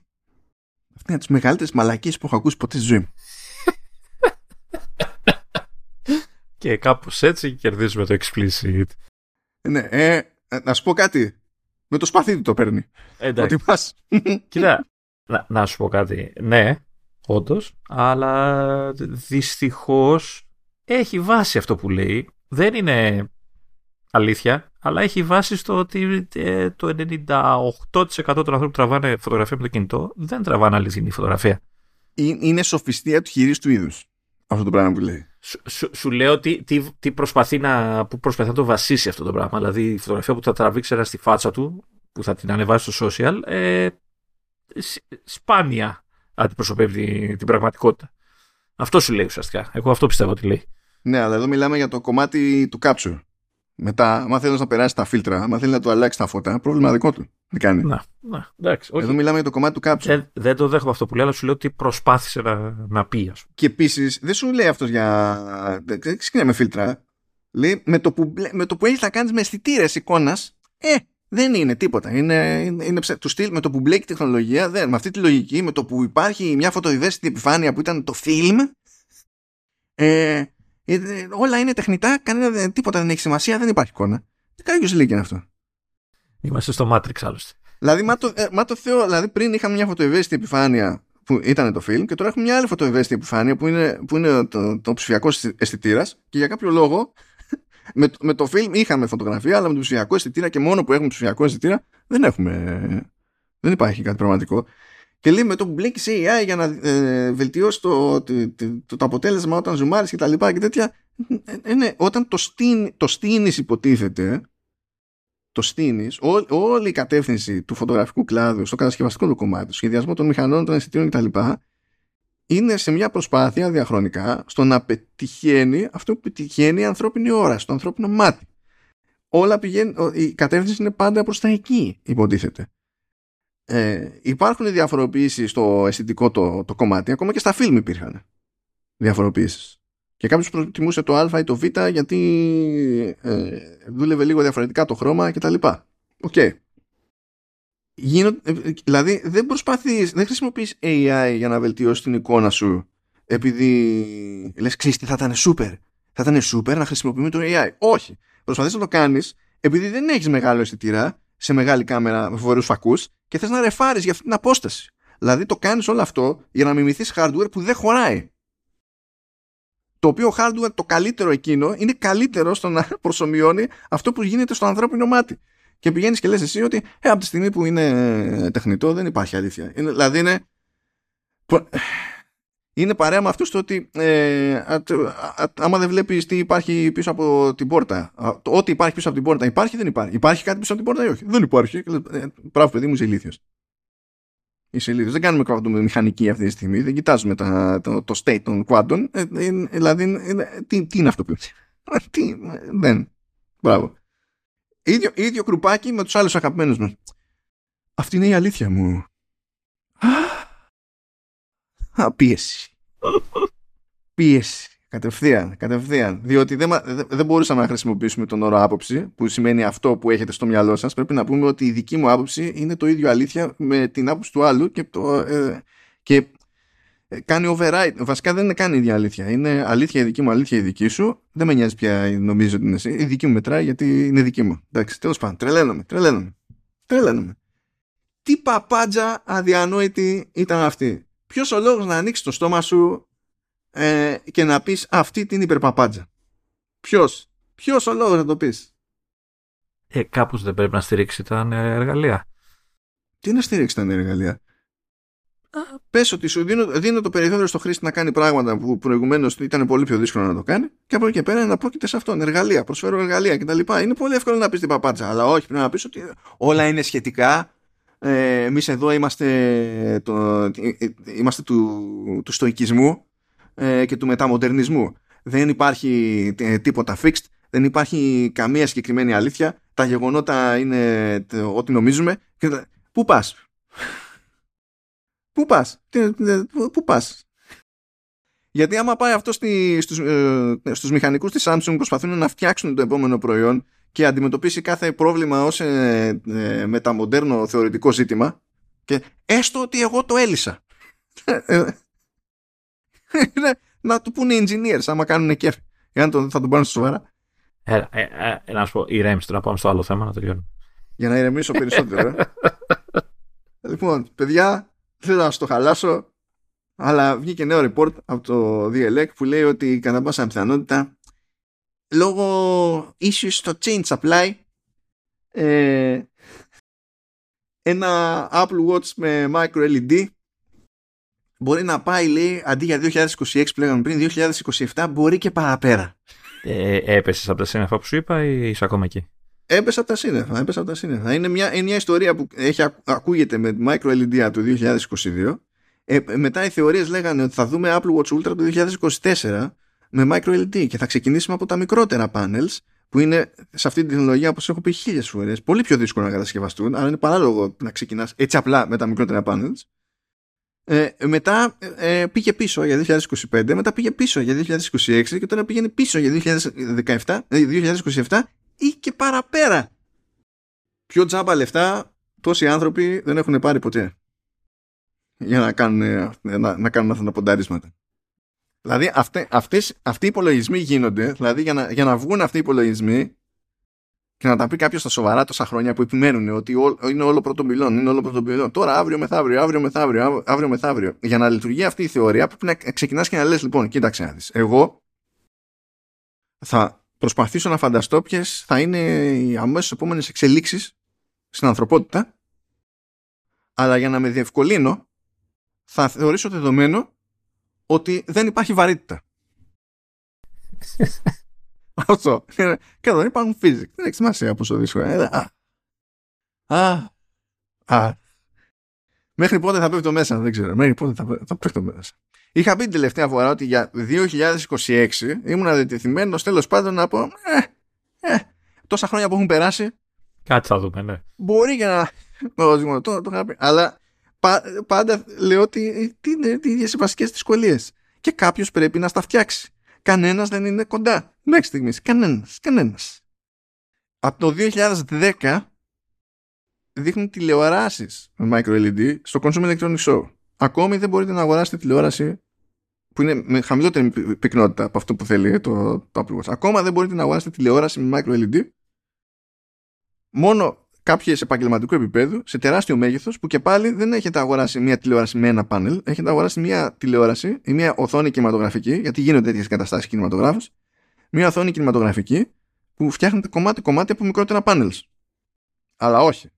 αυτή είναι από τις μεγαλύτερες μαλακίες που έχω ακούσει ποτέ στη ζωή μου. Και κάπως έτσι κερδίζουμε το explicit. Ναι, ε, να σου πω κάτι. Με το σπαθί του το παίρνει. Εντάξει. Ότι πας. Κοίτα, να, να σου πω κάτι. Ναι, όντως, αλλά δυστυχώς έχει βάση αυτό που λέει. Δεν είναι αλήθεια, αλλά έχει βάση στο ότι ε, το ενενήντα οκτώ τοις εκατό των ανθρώπων που τραβάνε φωτογραφία με το κινητό δεν τραβάνε αληθινή φωτογραφία. Είναι σοφιστία του χειρής του είδους αυτό το πράγμα που λέει. Σου, σου, σου λέω τι, τι, τι προσπαθεί να, που προσπαθεί να το βασίσει αυτό το πράγμα. Δηλαδή η φωτογραφία που θα τραβήξει ένα στη φάτσα του, που θα την ανεβάσει στο social, ε, σ, σπάνια αντιπροσωπεύει την, την πραγματικότητα. Αυτό σου λέει ουσιαστικά. Εγώ αυτό πιστεύω ότι λέει. Ναι, αλλά εδώ μιλάμε για το κομμάτι του capture. Μετά, άμα θέλει να περάσει τα φίλτρα, άμα θέλει να του αλλάξει τα φώτα, πρόβλημα δικό του. Δεν κάνει. Να, να, εντάξει, εδώ μιλάμε για το κομμάτι του capture. Ε, δεν το δέχομαι αυτό που λέει, αλλά σου λέω ότι προσπάθησε να, να πει. Ας. Και επίσης, δεν σου λέει αυτό για. Δεν ξεκινάει με φίλτρα. Λέει με το που, που έχει να κάνει με αισθητήρες εικόνας, ε, δεν είναι τίποτα. Είναι, είναι, είναι ψε... του στυλ με το που μπλέκει τεχνολογία, δεν, με αυτή τη λογική, με το που υπάρχει μια φωτοειδέστη επιφάνεια που ήταν το film. Ε, Ε, όλα είναι τεχνητά, κανένα, τίποτα δεν έχει σημασία, δεν υπάρχει εικόνα. Τι κάποιος λέει και είναι αυτό. Είμαστε στο Matrix άλλωστε. Δηλαδή, μα το, ε, μα το θεώ, δηλαδή πριν είχαμε μια φωτοευαίσθητη επιφάνεια που ήταν το film και τώρα έχουμε μια άλλη φωτοευαίσθητη επιφάνεια που είναι, που είναι το, το ψηφιακό αισθητήρα και για κάποιο λόγο με, με το film είχαμε φωτογραφία, αλλά με το ψηφιακό αισθητήρα και μόνο που έχουμε ψηφιακό αισθητήρα δεν έχουμε. Δεν υπάρχει κάτι πραγματικό. Και λέει με το που μπλέκεις έι άι για να ε, βελτιώσει το, το, το, το αποτέλεσμα όταν ζουμάρεις και τα λοιπά και τέτοια. Ε, ναι, όταν το, στείν, το στείνεις υποτίθεται, το στείνεις, ό, όλη η κατεύθυνση του φωτογραφικού κλάδου, στο κατασκευαστικό του κομμάτι, στο σχεδιασμό των μηχανών, των αισθητήρων κτλ. Είναι σε μια προσπάθεια διαχρονικά στο να πετυχαίνει αυτό που πετυχαίνει η ανθρώπινη όραση, το ανθρώπινο μάτι. Όλα πηγαίνει, η κατεύθυνση είναι πάντα προς τα εκεί υποτίθεται. Ε, υπάρχουν διαφοροποιήσεις στο αισθητικό το, το κομμάτι, ακόμα και στα φιλμ υπήρχαν διαφοροποιήσεις και κάποιος προτιμούσε το α ή το β γιατί ε, δούλευε λίγο διαφορετικά το χρώμα και τα λοιπά. Okay. Γίνον, ε, δηλαδή δεν προσπαθείς, δεν χρησιμοποιείς έι άι για να βελτιώσεις την εικόνα σου επειδή λες ξέρεις τι θα ήταν super, θα ήταν super να χρησιμοποιούμε το έι άι. Όχι, προσπαθείς να το κάνεις επειδή δεν έχεις μεγάλο αισθητήρα σε μεγάλη κάμερα με φοβερούς φακούς και θες να ρεφάρεις για αυτή την απόσταση. Δηλαδή το κάνεις όλο αυτό για να μιμηθείς hardware που δεν χωράει. Το οποίο hardware το καλύτερο εκείνο είναι καλύτερο στο να προσομοιώνει αυτό που γίνεται στο ανθρώπινο μάτι. Και πηγαίνεις και λες εσύ ότι ε, από τη στιγμή που είναι τεχνητό δεν υπάρχει αλήθεια. Είναι, δηλαδή είναι, είναι παρέα με αυτούς το ότι ε, α, α, άμα δεν βλέπεις τι υπάρχει πίσω από την πόρτα, α, το, ό,τι υπάρχει πίσω από την πόρτα υπάρχει, δεν υπάρχει. Υπάρχει κάτι πίσω από την πόρτα ή όχι. Δεν υπάρχει. Ε, Μπράβο, παιδί μου, είσαι ηλίθιος. Είσαι ηλίθιος. Δεν κάνουμε κβαντομηχανική αυτή τη στιγμή. Δεν κοιτάζουμε τα, το, το state των quantum. Ε, ε, δηλαδή, ε, τι, τι είναι αυτό που τι, δεν. Μπράβο. Ίδιο, ίδιο κρουπάκι με τους άλλους αγαπημένους μας. Αυτή είναι η αλήθεια μου. Α, πίεση. Πίεση. Κατευθείαν, κατευθείαν. Διότι δεν, δεν μπορούσαμε να χρησιμοποιήσουμε τον όρο άποψη, που σημαίνει αυτό που έχετε στο μυαλό σας. Πρέπει να πούμε ότι η δική μου άποψη είναι το ίδιο αλήθεια με την άποψη του άλλου και, το, ε, και κάνει override. Βασικά δεν είναι καν η ίδια αλήθεια. Είναι αλήθεια η δική μου, αλήθεια η δική σου. Δεν με νοιάζει πια, νομίζω ότι είναι εσύ. Η δική μου μετράει γιατί είναι δική μου. Εντάξει, τέλος πάντων. Τρελαίνομαι, τρελαίνομαι. Τρελαίνομαι. Τι παπάντζα αδιανόητη ήταν αυτή. Ποιος ο λόγος να ανοίξεις το στόμα σου ε, και να πεις αυτή την υπερπαπάντζα. Ποιος. Ποιος ο λόγος να το πεις. Ε, κάπως δεν πρέπει να στηρίξει τα εργαλεία. Τι να στηρίξει τα εργαλεία. πες ότι σου δίνω, δίνω το περιθώριο στο χρήστη να κάνει πράγματα που προηγουμένως ήταν πολύ πιο δύσκολο να το κάνει, και από εκεί και πέρα να πρόκειται σε αυτόν. Εργαλεία, προσφέρω εργαλεία κτλ. Είναι πολύ εύκολο να πεις την παπάτσα, αλλά όχι, πρέπει να πεις ότι όλα είναι σχετικά. Ε, εμείς εδώ είμαστε, το, είμαστε του, του στοικισμού ε, και του μεταμοντερνισμού. Δεν υπάρχει ε, τίποτα fixed, δεν υπάρχει καμία συγκεκριμένη αλήθεια. Τα γεγονότα είναι το, ό,τι νομίζουμε. Πού πας? Πού πας? Πού πας? Γιατί άμα πάει αυτό στη, στους, ε, στους μηχανικούς της Samsung που προσπαθούν να φτιάξουν το επόμενο προϊόν και αντιμετωπίσει κάθε πρόβλημα ως ε, ε, μεταμοντέρνο θεωρητικό ζήτημα, και έστω ότι εγώ το έλυσα, να του πούνε engineers άμα κάνουν κέφι, για να το, θα τον πάνε σοβαρά. Έλα, ε, ε, να σου πω, ηρέμιστε, να πάμε στο άλλο θέμα, να τελειώνουμε. Για να ηρεμήσω περισσότερο. Λοιπόν, παιδιά, θέλω να σας το χαλάσω, αλλά βγήκε νέο report από το ντι ελ ι σι που λέει ότι κατά πάσα πιθανότητα λόγω issues στο change supply ε, ένα Apple Watch με micro ελ ι ντι μπορεί να πάει, λέει, αντί για δύο χιλιάδες είκοσι έξι που λέγαμε πριν, δύο χιλιάδες είκοσι επτά, μπορεί και παραπέρα. Ε, έπεσες από τα σύννεφα που σου είπα ή είσαι ακόμα εκεί? Έπεσα από τα σύννεφα, έπεσα από τα σύννεφα. Είναι μια, είναι μια ιστορία που έχει, ακούγεται με micro ελ ι ντι του δύο χιλιάδες είκοσι δύο. Ε, μετά οι θεωρίες λέγανε ότι θα δούμε Apple Watch Ultra του δύο χιλιάδες είκοσι τέσσερα με micro ελ ι ντι και θα ξεκινήσουμε από τα μικρότερα panels που είναι σε αυτή την τεχνολογία, όπως έχω πει χίλιες φορές, πολύ πιο δύσκολο να κατασκευαστούν, αλλά είναι παράλογο να ξεκινάς έτσι απλά με τα μικρότερα panels. Ε, μετά ε, πήγε πίσω για δύο χιλιάδες είκοσι πέντε, μετά πήγε πίσω για δύο χιλιάδες είκοσι έξι και τώρα πήγαινε πίσω για δύο χιλιάδες δεκαεπτά, δύο χιλιάδες είκοσι επτά ή και παραπέρα. Πιο τζάμπα λεφτά τόσοι άνθρωποι δεν έχουν πάρει ποτέ για να κάνουν, να, να κάνουν αυτά τα πονταρίσματα. Δηλαδή αυτές, αυτές, αυτοί οι υπολογισμοί γίνονται, δηλαδή για να, για να βγουν αυτοί οι υπολογισμοί και να τα πει κάποιος στα σοβαρά τόσα χρόνια που επιμένουν ότι ό, είναι όλο πρωτοπυλών, είναι όλο πρωτοπυλών. Τώρα, αύριο μεθαύριο, αύριο μεθαύριο, αύριο μεθαύριο. Για να λειτουργεί αυτή η θεωρία πρέπει να ξεκινάς και να λες, λοιπόν, κοίταξε να δεις. Εγώ θα προσπαθήσω να φανταστώ ποιες θα είναι οι αμέσως επόμενες εξελίξεις στην ανθρωπότητα, αλλά για να με διευκολύνω θα θεωρήσω δεδομένο ότι δεν υπάρχει βαρύτητα. Αυτό. Και εδώ υπάρχουν physics. Δεν έχει σημασία πόσο δύσκολο. Α. Α. Α. Μέχρι πότε θα πέφτω μέσα, δεν ξέρω. Μέχρι πότε θα, θα πέφτω μέσα. Είχα πει την τελευταία φορά ότι για δύο χιλιάδες είκοσι έξι ήμουν αδετεθειμένος τέλος πάντων να πω ε, ε, τόσα χρόνια που έχουν περάσει. Κάτι θα δούμε, ναι. Μπορεί και να. Το, το, το είχα πει. Αλλά πάντα λέω ότι είναι οι ίδιες οι βασικές δυσκολίες. Και κάποιος πρέπει να στα φτιάξει. Κανένας δεν είναι κοντά μέχρι στιγμής. Κανένας, κανένας. Από το δύο χιλιάδες δέκα δείχνουν τηλεοράσεις με micro ελ ι ντι στο Consumer Electronics Show. Ακόμη δεν μπορείτε να αγοράσετε τηλεόραση που είναι με χαμηλότερη πυκνότητα από αυτό που θέλει το, το Apple Watch. Ακόμα δεν μπορείτε να αγοράσετε τηλεόραση με micro ελ ι ντι. Μόνο κάποιες επαγγελματικού επίπεδου, σε τεράστιο μέγεθος, που και πάλι δεν έχετε αγοράσει μία τηλεόραση με ένα πάνελ, έχετε αγοράσει μία τηλεόραση ή μία οθόνη κινηματογραφική, γιατί γίνονται τέτοιες καταστάσεις κινηματογράφους, μία οθόνη κινηματογραφική που φτιάχνεται κομμάτι-κομμάτι από μικρότερα πάνελς. Αλλά όχι.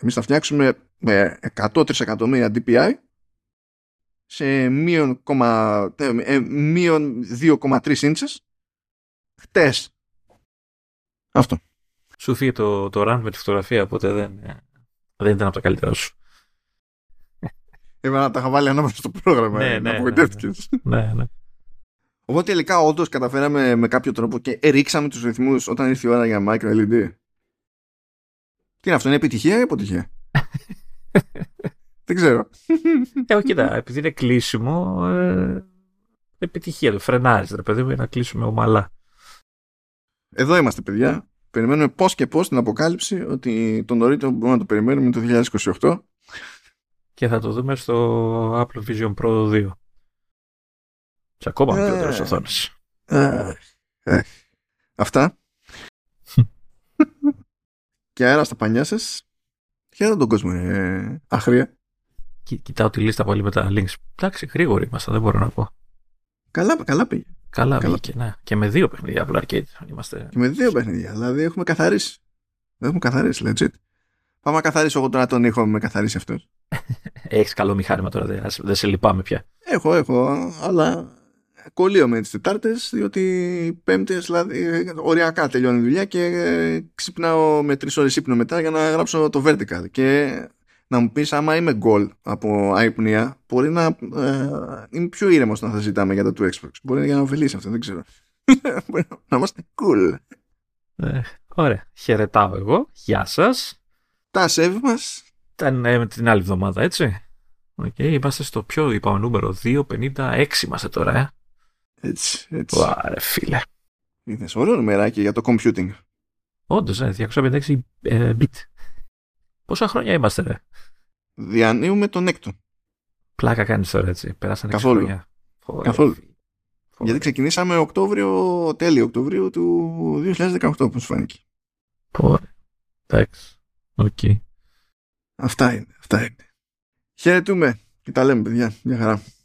Εμείς θα φτιάξουμε με εκατό τρισεκατομμύρια ντι πι άι σε μείον δύο κόμμα τρία ίντσες χτες. Αυτό. Σου φύγε το, το run με τη φωτογραφία, οπότε δεν, δεν ήταν από τα καλύτερα σου. Είπα να τα είχα βάλει ανάμεσα στο πρόγραμμα. Ναι, ναι, απογοητεύτηκες. Ναι, ναι, ναι. Οπότε τελικά όντως καταφέραμε με κάποιο τρόπο και ρίξαμε τους ρυθμούς όταν ήρθε η ώρα για micro ελ ι ντι. Τι είναι αυτό, είναι επιτυχία ή αποτυχία? Δεν ξέρω. Εγώ κοίτα, επειδή είναι κλείσιμο, ε, επιτυχία το φρενάζει, ρε παιδί μου, για να κλείσουμε ομαλά. Εδώ είμαστε, παιδιά. Περιμένουμε πώς και πώς την αποκάλυψη ότι το νωρίτερο μπορούμε να το περιμένουμε το δύο χιλιάδες είκοσι οκτώ. Και θα το δούμε στο Apple Vision Pro δύο. Και ακόμα μικρότερες οθόνες. Αυτά. Και αέρα στα πανιά σας. Χαίρετε τον κόσμο. Αχρία. Κοιτάω τη λίστα πολύ με τα links. Εντάξει, γρήγοροι ήμασταν, δεν μπορώ να πω. Καλά, καλά πήγε. Καλά, καλά. Βγήκε, ναι. Και με δύο παιχνίδια από το arcade. Είμαστε... Και με δύο παιχνίδια, δηλαδή έχουμε καθαρίσει. Έχουμε καθαρίσει, legit. Πάμε να καθαρίσω εγώ τώρα τον ήχο, με καθαρίσει αυτός. Έχεις καλό μηχάνημα τώρα, δεν δε σε λυπάμαι πια. Έχω, έχω, αλλά κολλείω με τις Τετάρτες, διότι Πέμπτες, δηλαδή, οριακά τελειώνει η δουλειά και ξυπνάω με τρεις ώρες ύπνο μετά για να γράψω το vertical. Και να μου πεις, άμα είμαι γκολ από αϊπνία, μπορεί να ε, είμαι πιο ήρεμος να θα ζητάμε για τα του Xbox. Μπορεί να, για να ωφελήσει αυτό, δεν ξέρω. Να είμαστε cool. Ε, ωραία, χαιρετάω εγώ. Γεια σας. Τα σεβ μας. Ήταν ε, την άλλη εβδομάδα, έτσι. Οκ, okay, είμαστε στο πιο, είπαμε, νούμερο διακόσια πενήντα έξι είμαστε τώρα, ε. Έτσι, έτσι. Ωραία, φίλε. Είδες ωραίο νομεράκι για το computing. Όντως, ε, διακόσια πενήντα έξι ε, bit. Πόσα χρόνια είμαστε, ρε. Διανύουμε τον έκτο. Πλάκα κάνεις τώρα, έτσι. Περάσαν έξι Καθόλου. Χρόνια. Φωρε, Καθόλου. Φωρε. Γιατί ξεκινήσαμε Οκτώβριο, τέλειο Οκτωβρίου του δύο χιλιάδες δεκαοκτώ, όπως φάνηκε. Ωραία. Εντάξει. Οκ. Okay. Αυτά είναι, αυτά είναι. Χαιρετούμε και τα λέμε, παιδιά. Μια χαρά.